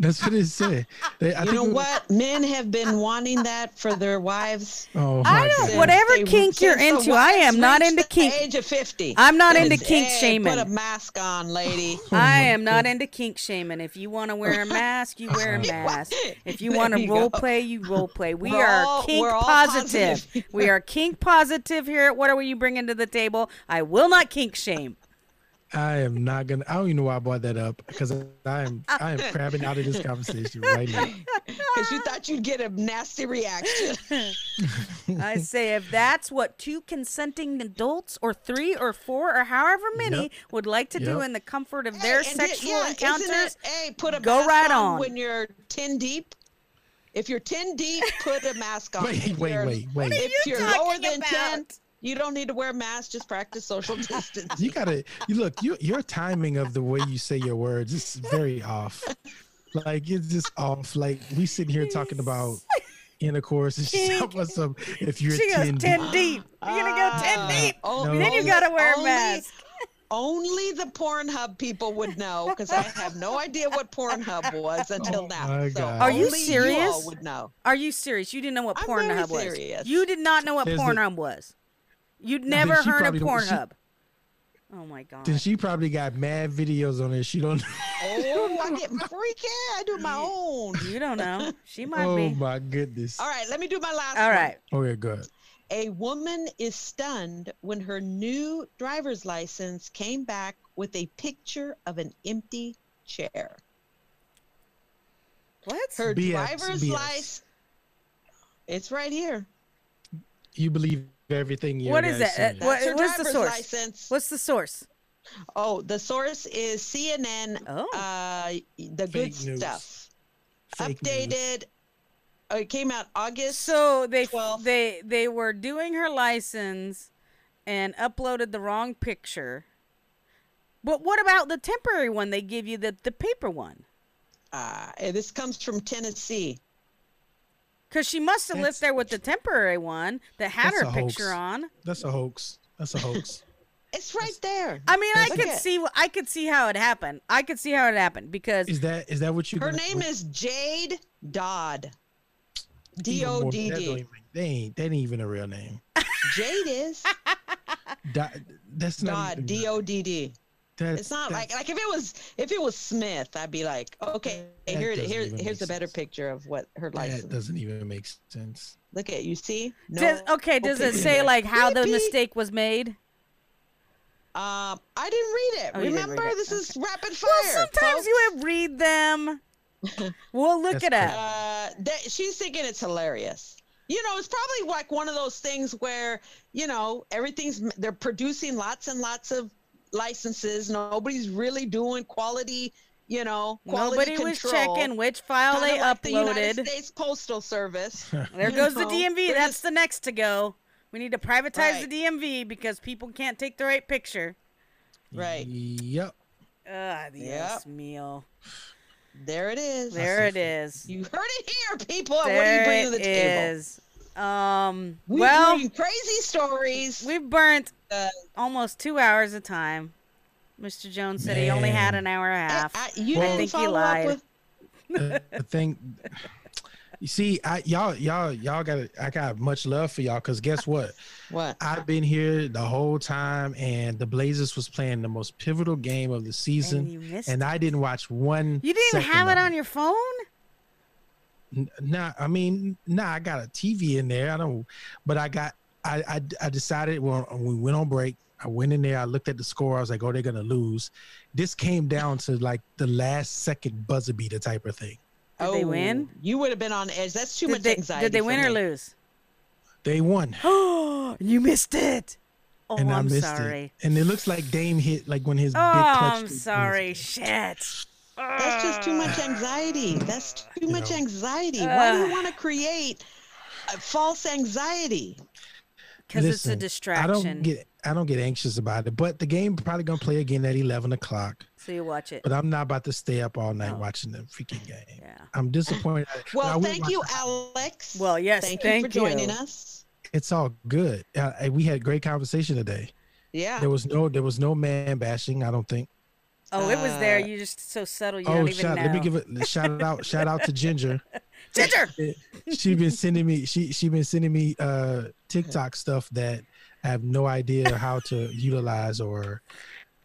That's what it said. You know what? Men have been wanting that for their wives. Oh, I don't. Whatever kink you're into, I am not into kink. Age of 50. I'm not into kink shaming. Put a mask on, lady. I am not into kink shaming. If you want to wear a mask, you wear a mask. If you want to role play, you role play. We are kink positive. We are kink positive here. What are you bringing to the table? I will not kink shame. I am not gonna. I don't even know why I brought that up because I am crabbing out of this conversation right now. Because you thought you'd get a nasty reaction. I say if that's what two consenting adults or three or four or however many would like to do in the comfort of their sexual encounters, put a mask right on when you're 10 deep. If you're 10 deep, put a mask on. Wait. If you're lower than 10. You don't need to wear masks. Just practice social distance. You gotta. You look. Your timing of the way you say your words is very off. Like it's just off. Like we sitting here talking about intercourse. And she's talking about some. If you're 10 deep, you're gonna go 10 deep. No. Then you gotta wear a mask. Only the Pornhub people would know because I have no idea what Pornhub was until now. So are you serious? You all would know. Are you serious? You didn't know what Pornhub was. You did not know what Pornhub was. You'd never heard of Pornhub. Oh my God. Then she probably got mad videos on it. She don't know. Oh, I get freaky. I do my own. You don't know. She might be. Oh my goodness. All right, let me do my last one. All right. Okay, go ahead. A woman is stunned when her new driver's license came back with a picture of an empty chair. What? Her driver's license. It's right here. You believe everything you what is that? What's the source? License. What's the source? Oh, the source is CNN. Oh, the Fake good news. Stuff. Fake updated. News. Oh, it came out August. So they 12th. They were doing her license and uploaded the wrong picture. But what about the temporary one they give you, the paper one? This comes from Tennessee. Because she must have lived there with the temporary one that had her picture on. That's a hoax. That's a hoax. It's right there. I mean, I could see how it happened. I could see how it happened because is that what you? Her name is Jade Dodd. D-O-D-D. That ain't even a real name. Jade is. That's not Dodd. D-O-D-D. It's not like if it was Smith, I'd be like, okay, here's a better picture of what her license. That doesn't even make sense. Look at you see. No. Does it say like how the mistake was made? I didn't read it. Oh, remember, read it. This is rapid fire. Well, sometimes you would read them. We'll look it up. She's thinking it's hilarious. You know, it's probably like one of those things where, you know, they're producing lots and lots of licenses. Nobody's really doing quality, you know, quality control. Nobody was checking which file they uploaded. The United States Postal Service. There goes the DMV. That's the next to go. We need to privatize the DMV because people can't take the right picture. Right. Yep. Yes, meal. There it is. There it is. You heard it here, people. What are you bringing to the table? Well, crazy stories. We've burnt almost 2 hours of time. Mr. Jones said he only had an hour and a half. I think he lied. The thing, you see, y'all got. I got much love for y'all because guess what? What? I've been here the whole time, and the Blazers was playing the most pivotal game of the season, and I didn't watch one. You didn't have it on your phone? Nah, I mean, I got a TV in there. I don't, but I got. I decided when we went on break. I went in there. I looked at the score. I was like, "Oh, they're gonna lose." This came down to like the last second buzzer beater type of thing. Did they win? You would have been on edge. That's too much anxiety. Did they win or lose? They won. Oh, you missed it. Oh, and I'm sorry. It. And it looks like Dame hit like when his big clutch. I'm sorry. Shit. That's just too much anxiety. That's too much anxiety. Why do you want to create a false anxiety? Because it's a distraction. I don't get anxious about it, but the game probably gonna play again at 11 o'clock. So you watch it. But I'm not about to stay up all night watching the freaking game. Yeah. I'm disappointed. Well, thank you, Alex. Well, yes, thank you for joining us. It's all good. We had a great conversation today. Yeah. There was no man bashing, I don't think. Oh, it was there. You're just so subtle. You don't even know. Let me give a shout out. Shout out to Ginger. Ginger. She been sending me. She been sending me TikTok stuff that. I have no idea how to utilize or.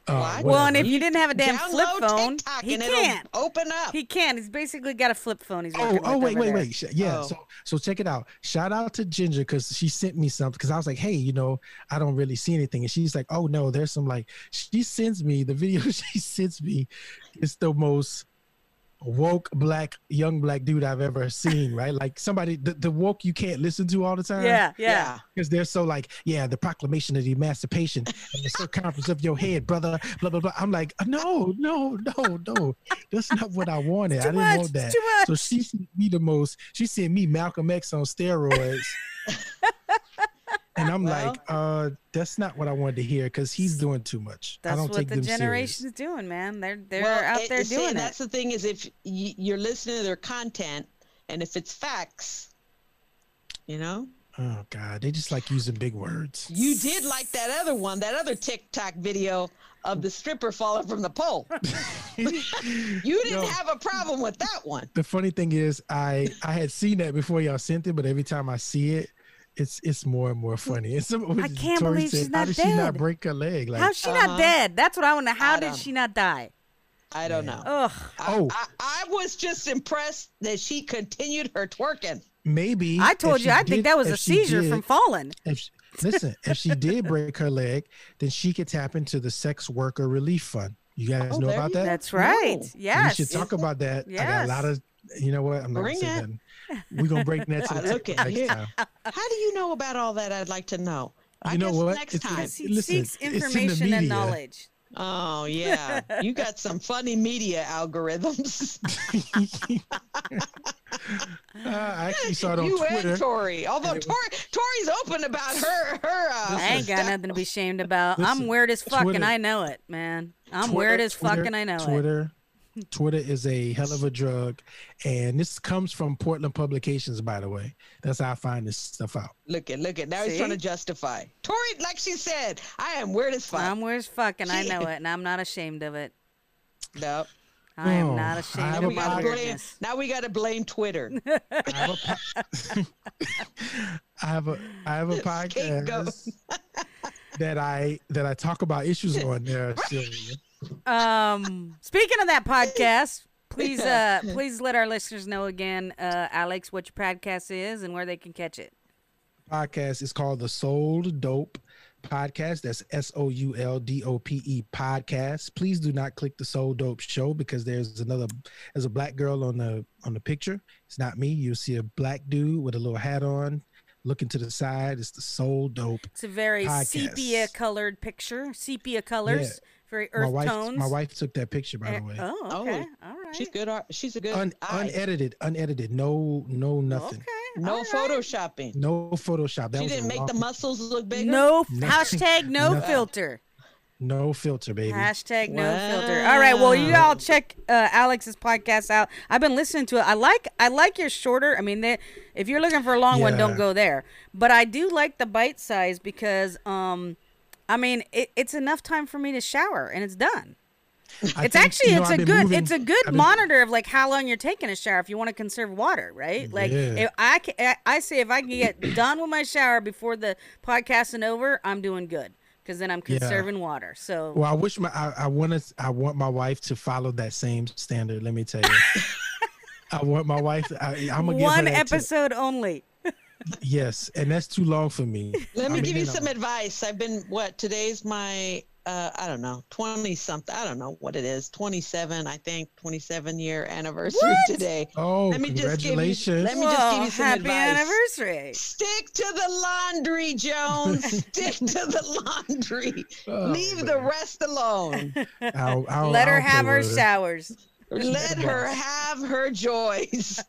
Well, and if you didn't have a damn flip phone, he can't open up. He can't. He's basically got a flip phone. He's wait. Yeah. Oh. So check it out. Shout out to Ginger because she sent me something because I was like, hey, you know, I don't really see anything, and she's like, oh no, there's some like. She sends me the video. She sends me. It's the most woke young black dude I've ever seen, right? Like somebody the woke you can't listen to all the time. Yeah. Because they're so like, the Proclamation of the Emancipation and the circumference of your head, brother, blah blah blah. I'm like, no. That's not what I wanted. I didn't want that. So she sent me she sent me Malcolm X on steroids. And I'm like, that's not what I wanted to hear because he's doing too much. That's what the generation's doing, man. They're out there doing it. That's the thing is if you're listening to their content and if it's facts, you know? Oh, God. They just like using big words. You did like that other TikTok video of the stripper falling from the pole. You didn't have a problem with that one. The funny thing is I had seen that before y'all sent it, but every time I see it, it's more and more funny. I can't believe she's not dead. How did she not break her leg? Like, how's she not dead? That's what I want to know. How did she not die? I don't know. Ugh. I was just impressed that she continued her twerking. Maybe. I told you, I think that was a seizure from falling. Listen, if she did break her leg, then she could tap into the sex worker relief fund. You guys know about that? That's right. No. Yes. We should talk about that. Yes. I got a lot of, you know what? I'm not going to say that. We're going to break that to next time. How do you know about all that? I'd like to know. I guess next time. He seeks information and knowledge. Oh, yeah. You got some funny media algorithms. I actually saw it on Twitter. And Tori. Although Tori's open about her. I ain't got nothing to be ashamed about. Listen, I'm weird as fuck, and I know it, man. Twitter is a hell of a drug, and this comes from Portland publications, by the way. That's how I find this stuff out. Look at. Now he's trying to justify. Tori, like she said, I am weird as fuck. I'm weird as fuck, and I know it, and I'm not ashamed of it. Nope. I am not ashamed of my weirdness. Now we got to blame Twitter. I have a podcast that I talk about issues on there, Sylvia. Speaking of that podcast, please let our listeners know again, Alex, what your podcast is and where they can catch it. Podcast is called The Sold Dope podcast. That's SOULDOPE podcast. Please do not click the Soul Dope Show because there's a black girl on the picture. It's not me. You'll see a black dude with a little hat on, looking to the side. It's the Soul Dope. It's a very sepia colored picture. Sepia colors. Yeah. Very earth tones. My wife took that picture, by the way. Oh, okay. Oh, all right. She's good. She's a good unedited. No, nothing. Okay. No photoshopping. No Photoshop. She didn't make the muscles look bigger. No. Hashtag no filter. No filter, baby. Hashtag no filter. All right. Well, you all check Alex's podcast out. I've been listening to it. I like your shorter. I mean, if you're looking for a long one, don't go there. But I do like the bite size because I mean, it's enough time for me to shower, and it's done. It's a good monitor of like how long you're taking a shower if you want to conserve water, right? Like if I can get done with my shower before the podcast is over, I'm doing good because then I'm conserving water. So well, I want my wife to follow that same standard. Let me tell you, I want my wife. I'm gonna give her that episode only. Yes, and that's too long for me. Let me give you some advice. I've been today's my I don't know, 20 something. I don't know what it is. 27, I think, 27-year anniversary today. Oh, congratulations. Let me just give you some happy advice. Anniversary. Stick to the laundry, Jones. Stick to the laundry. Leave the rest alone. Let her have her joys.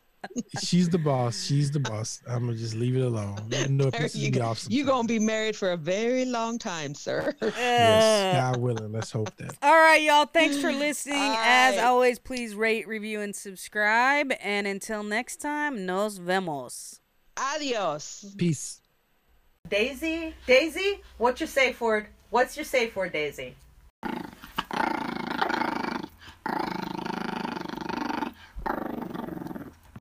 She's the boss. She's the boss. I'm going to just leave it alone. You're going to be married for a very long time, sir. Yes, God willing. Let's hope that. All right, y'all. Thanks for listening. As always, please rate, review, and subscribe. And until next time, nos vemos. Adios. Peace. Daisy, what you say for it? What's your say for Daisy?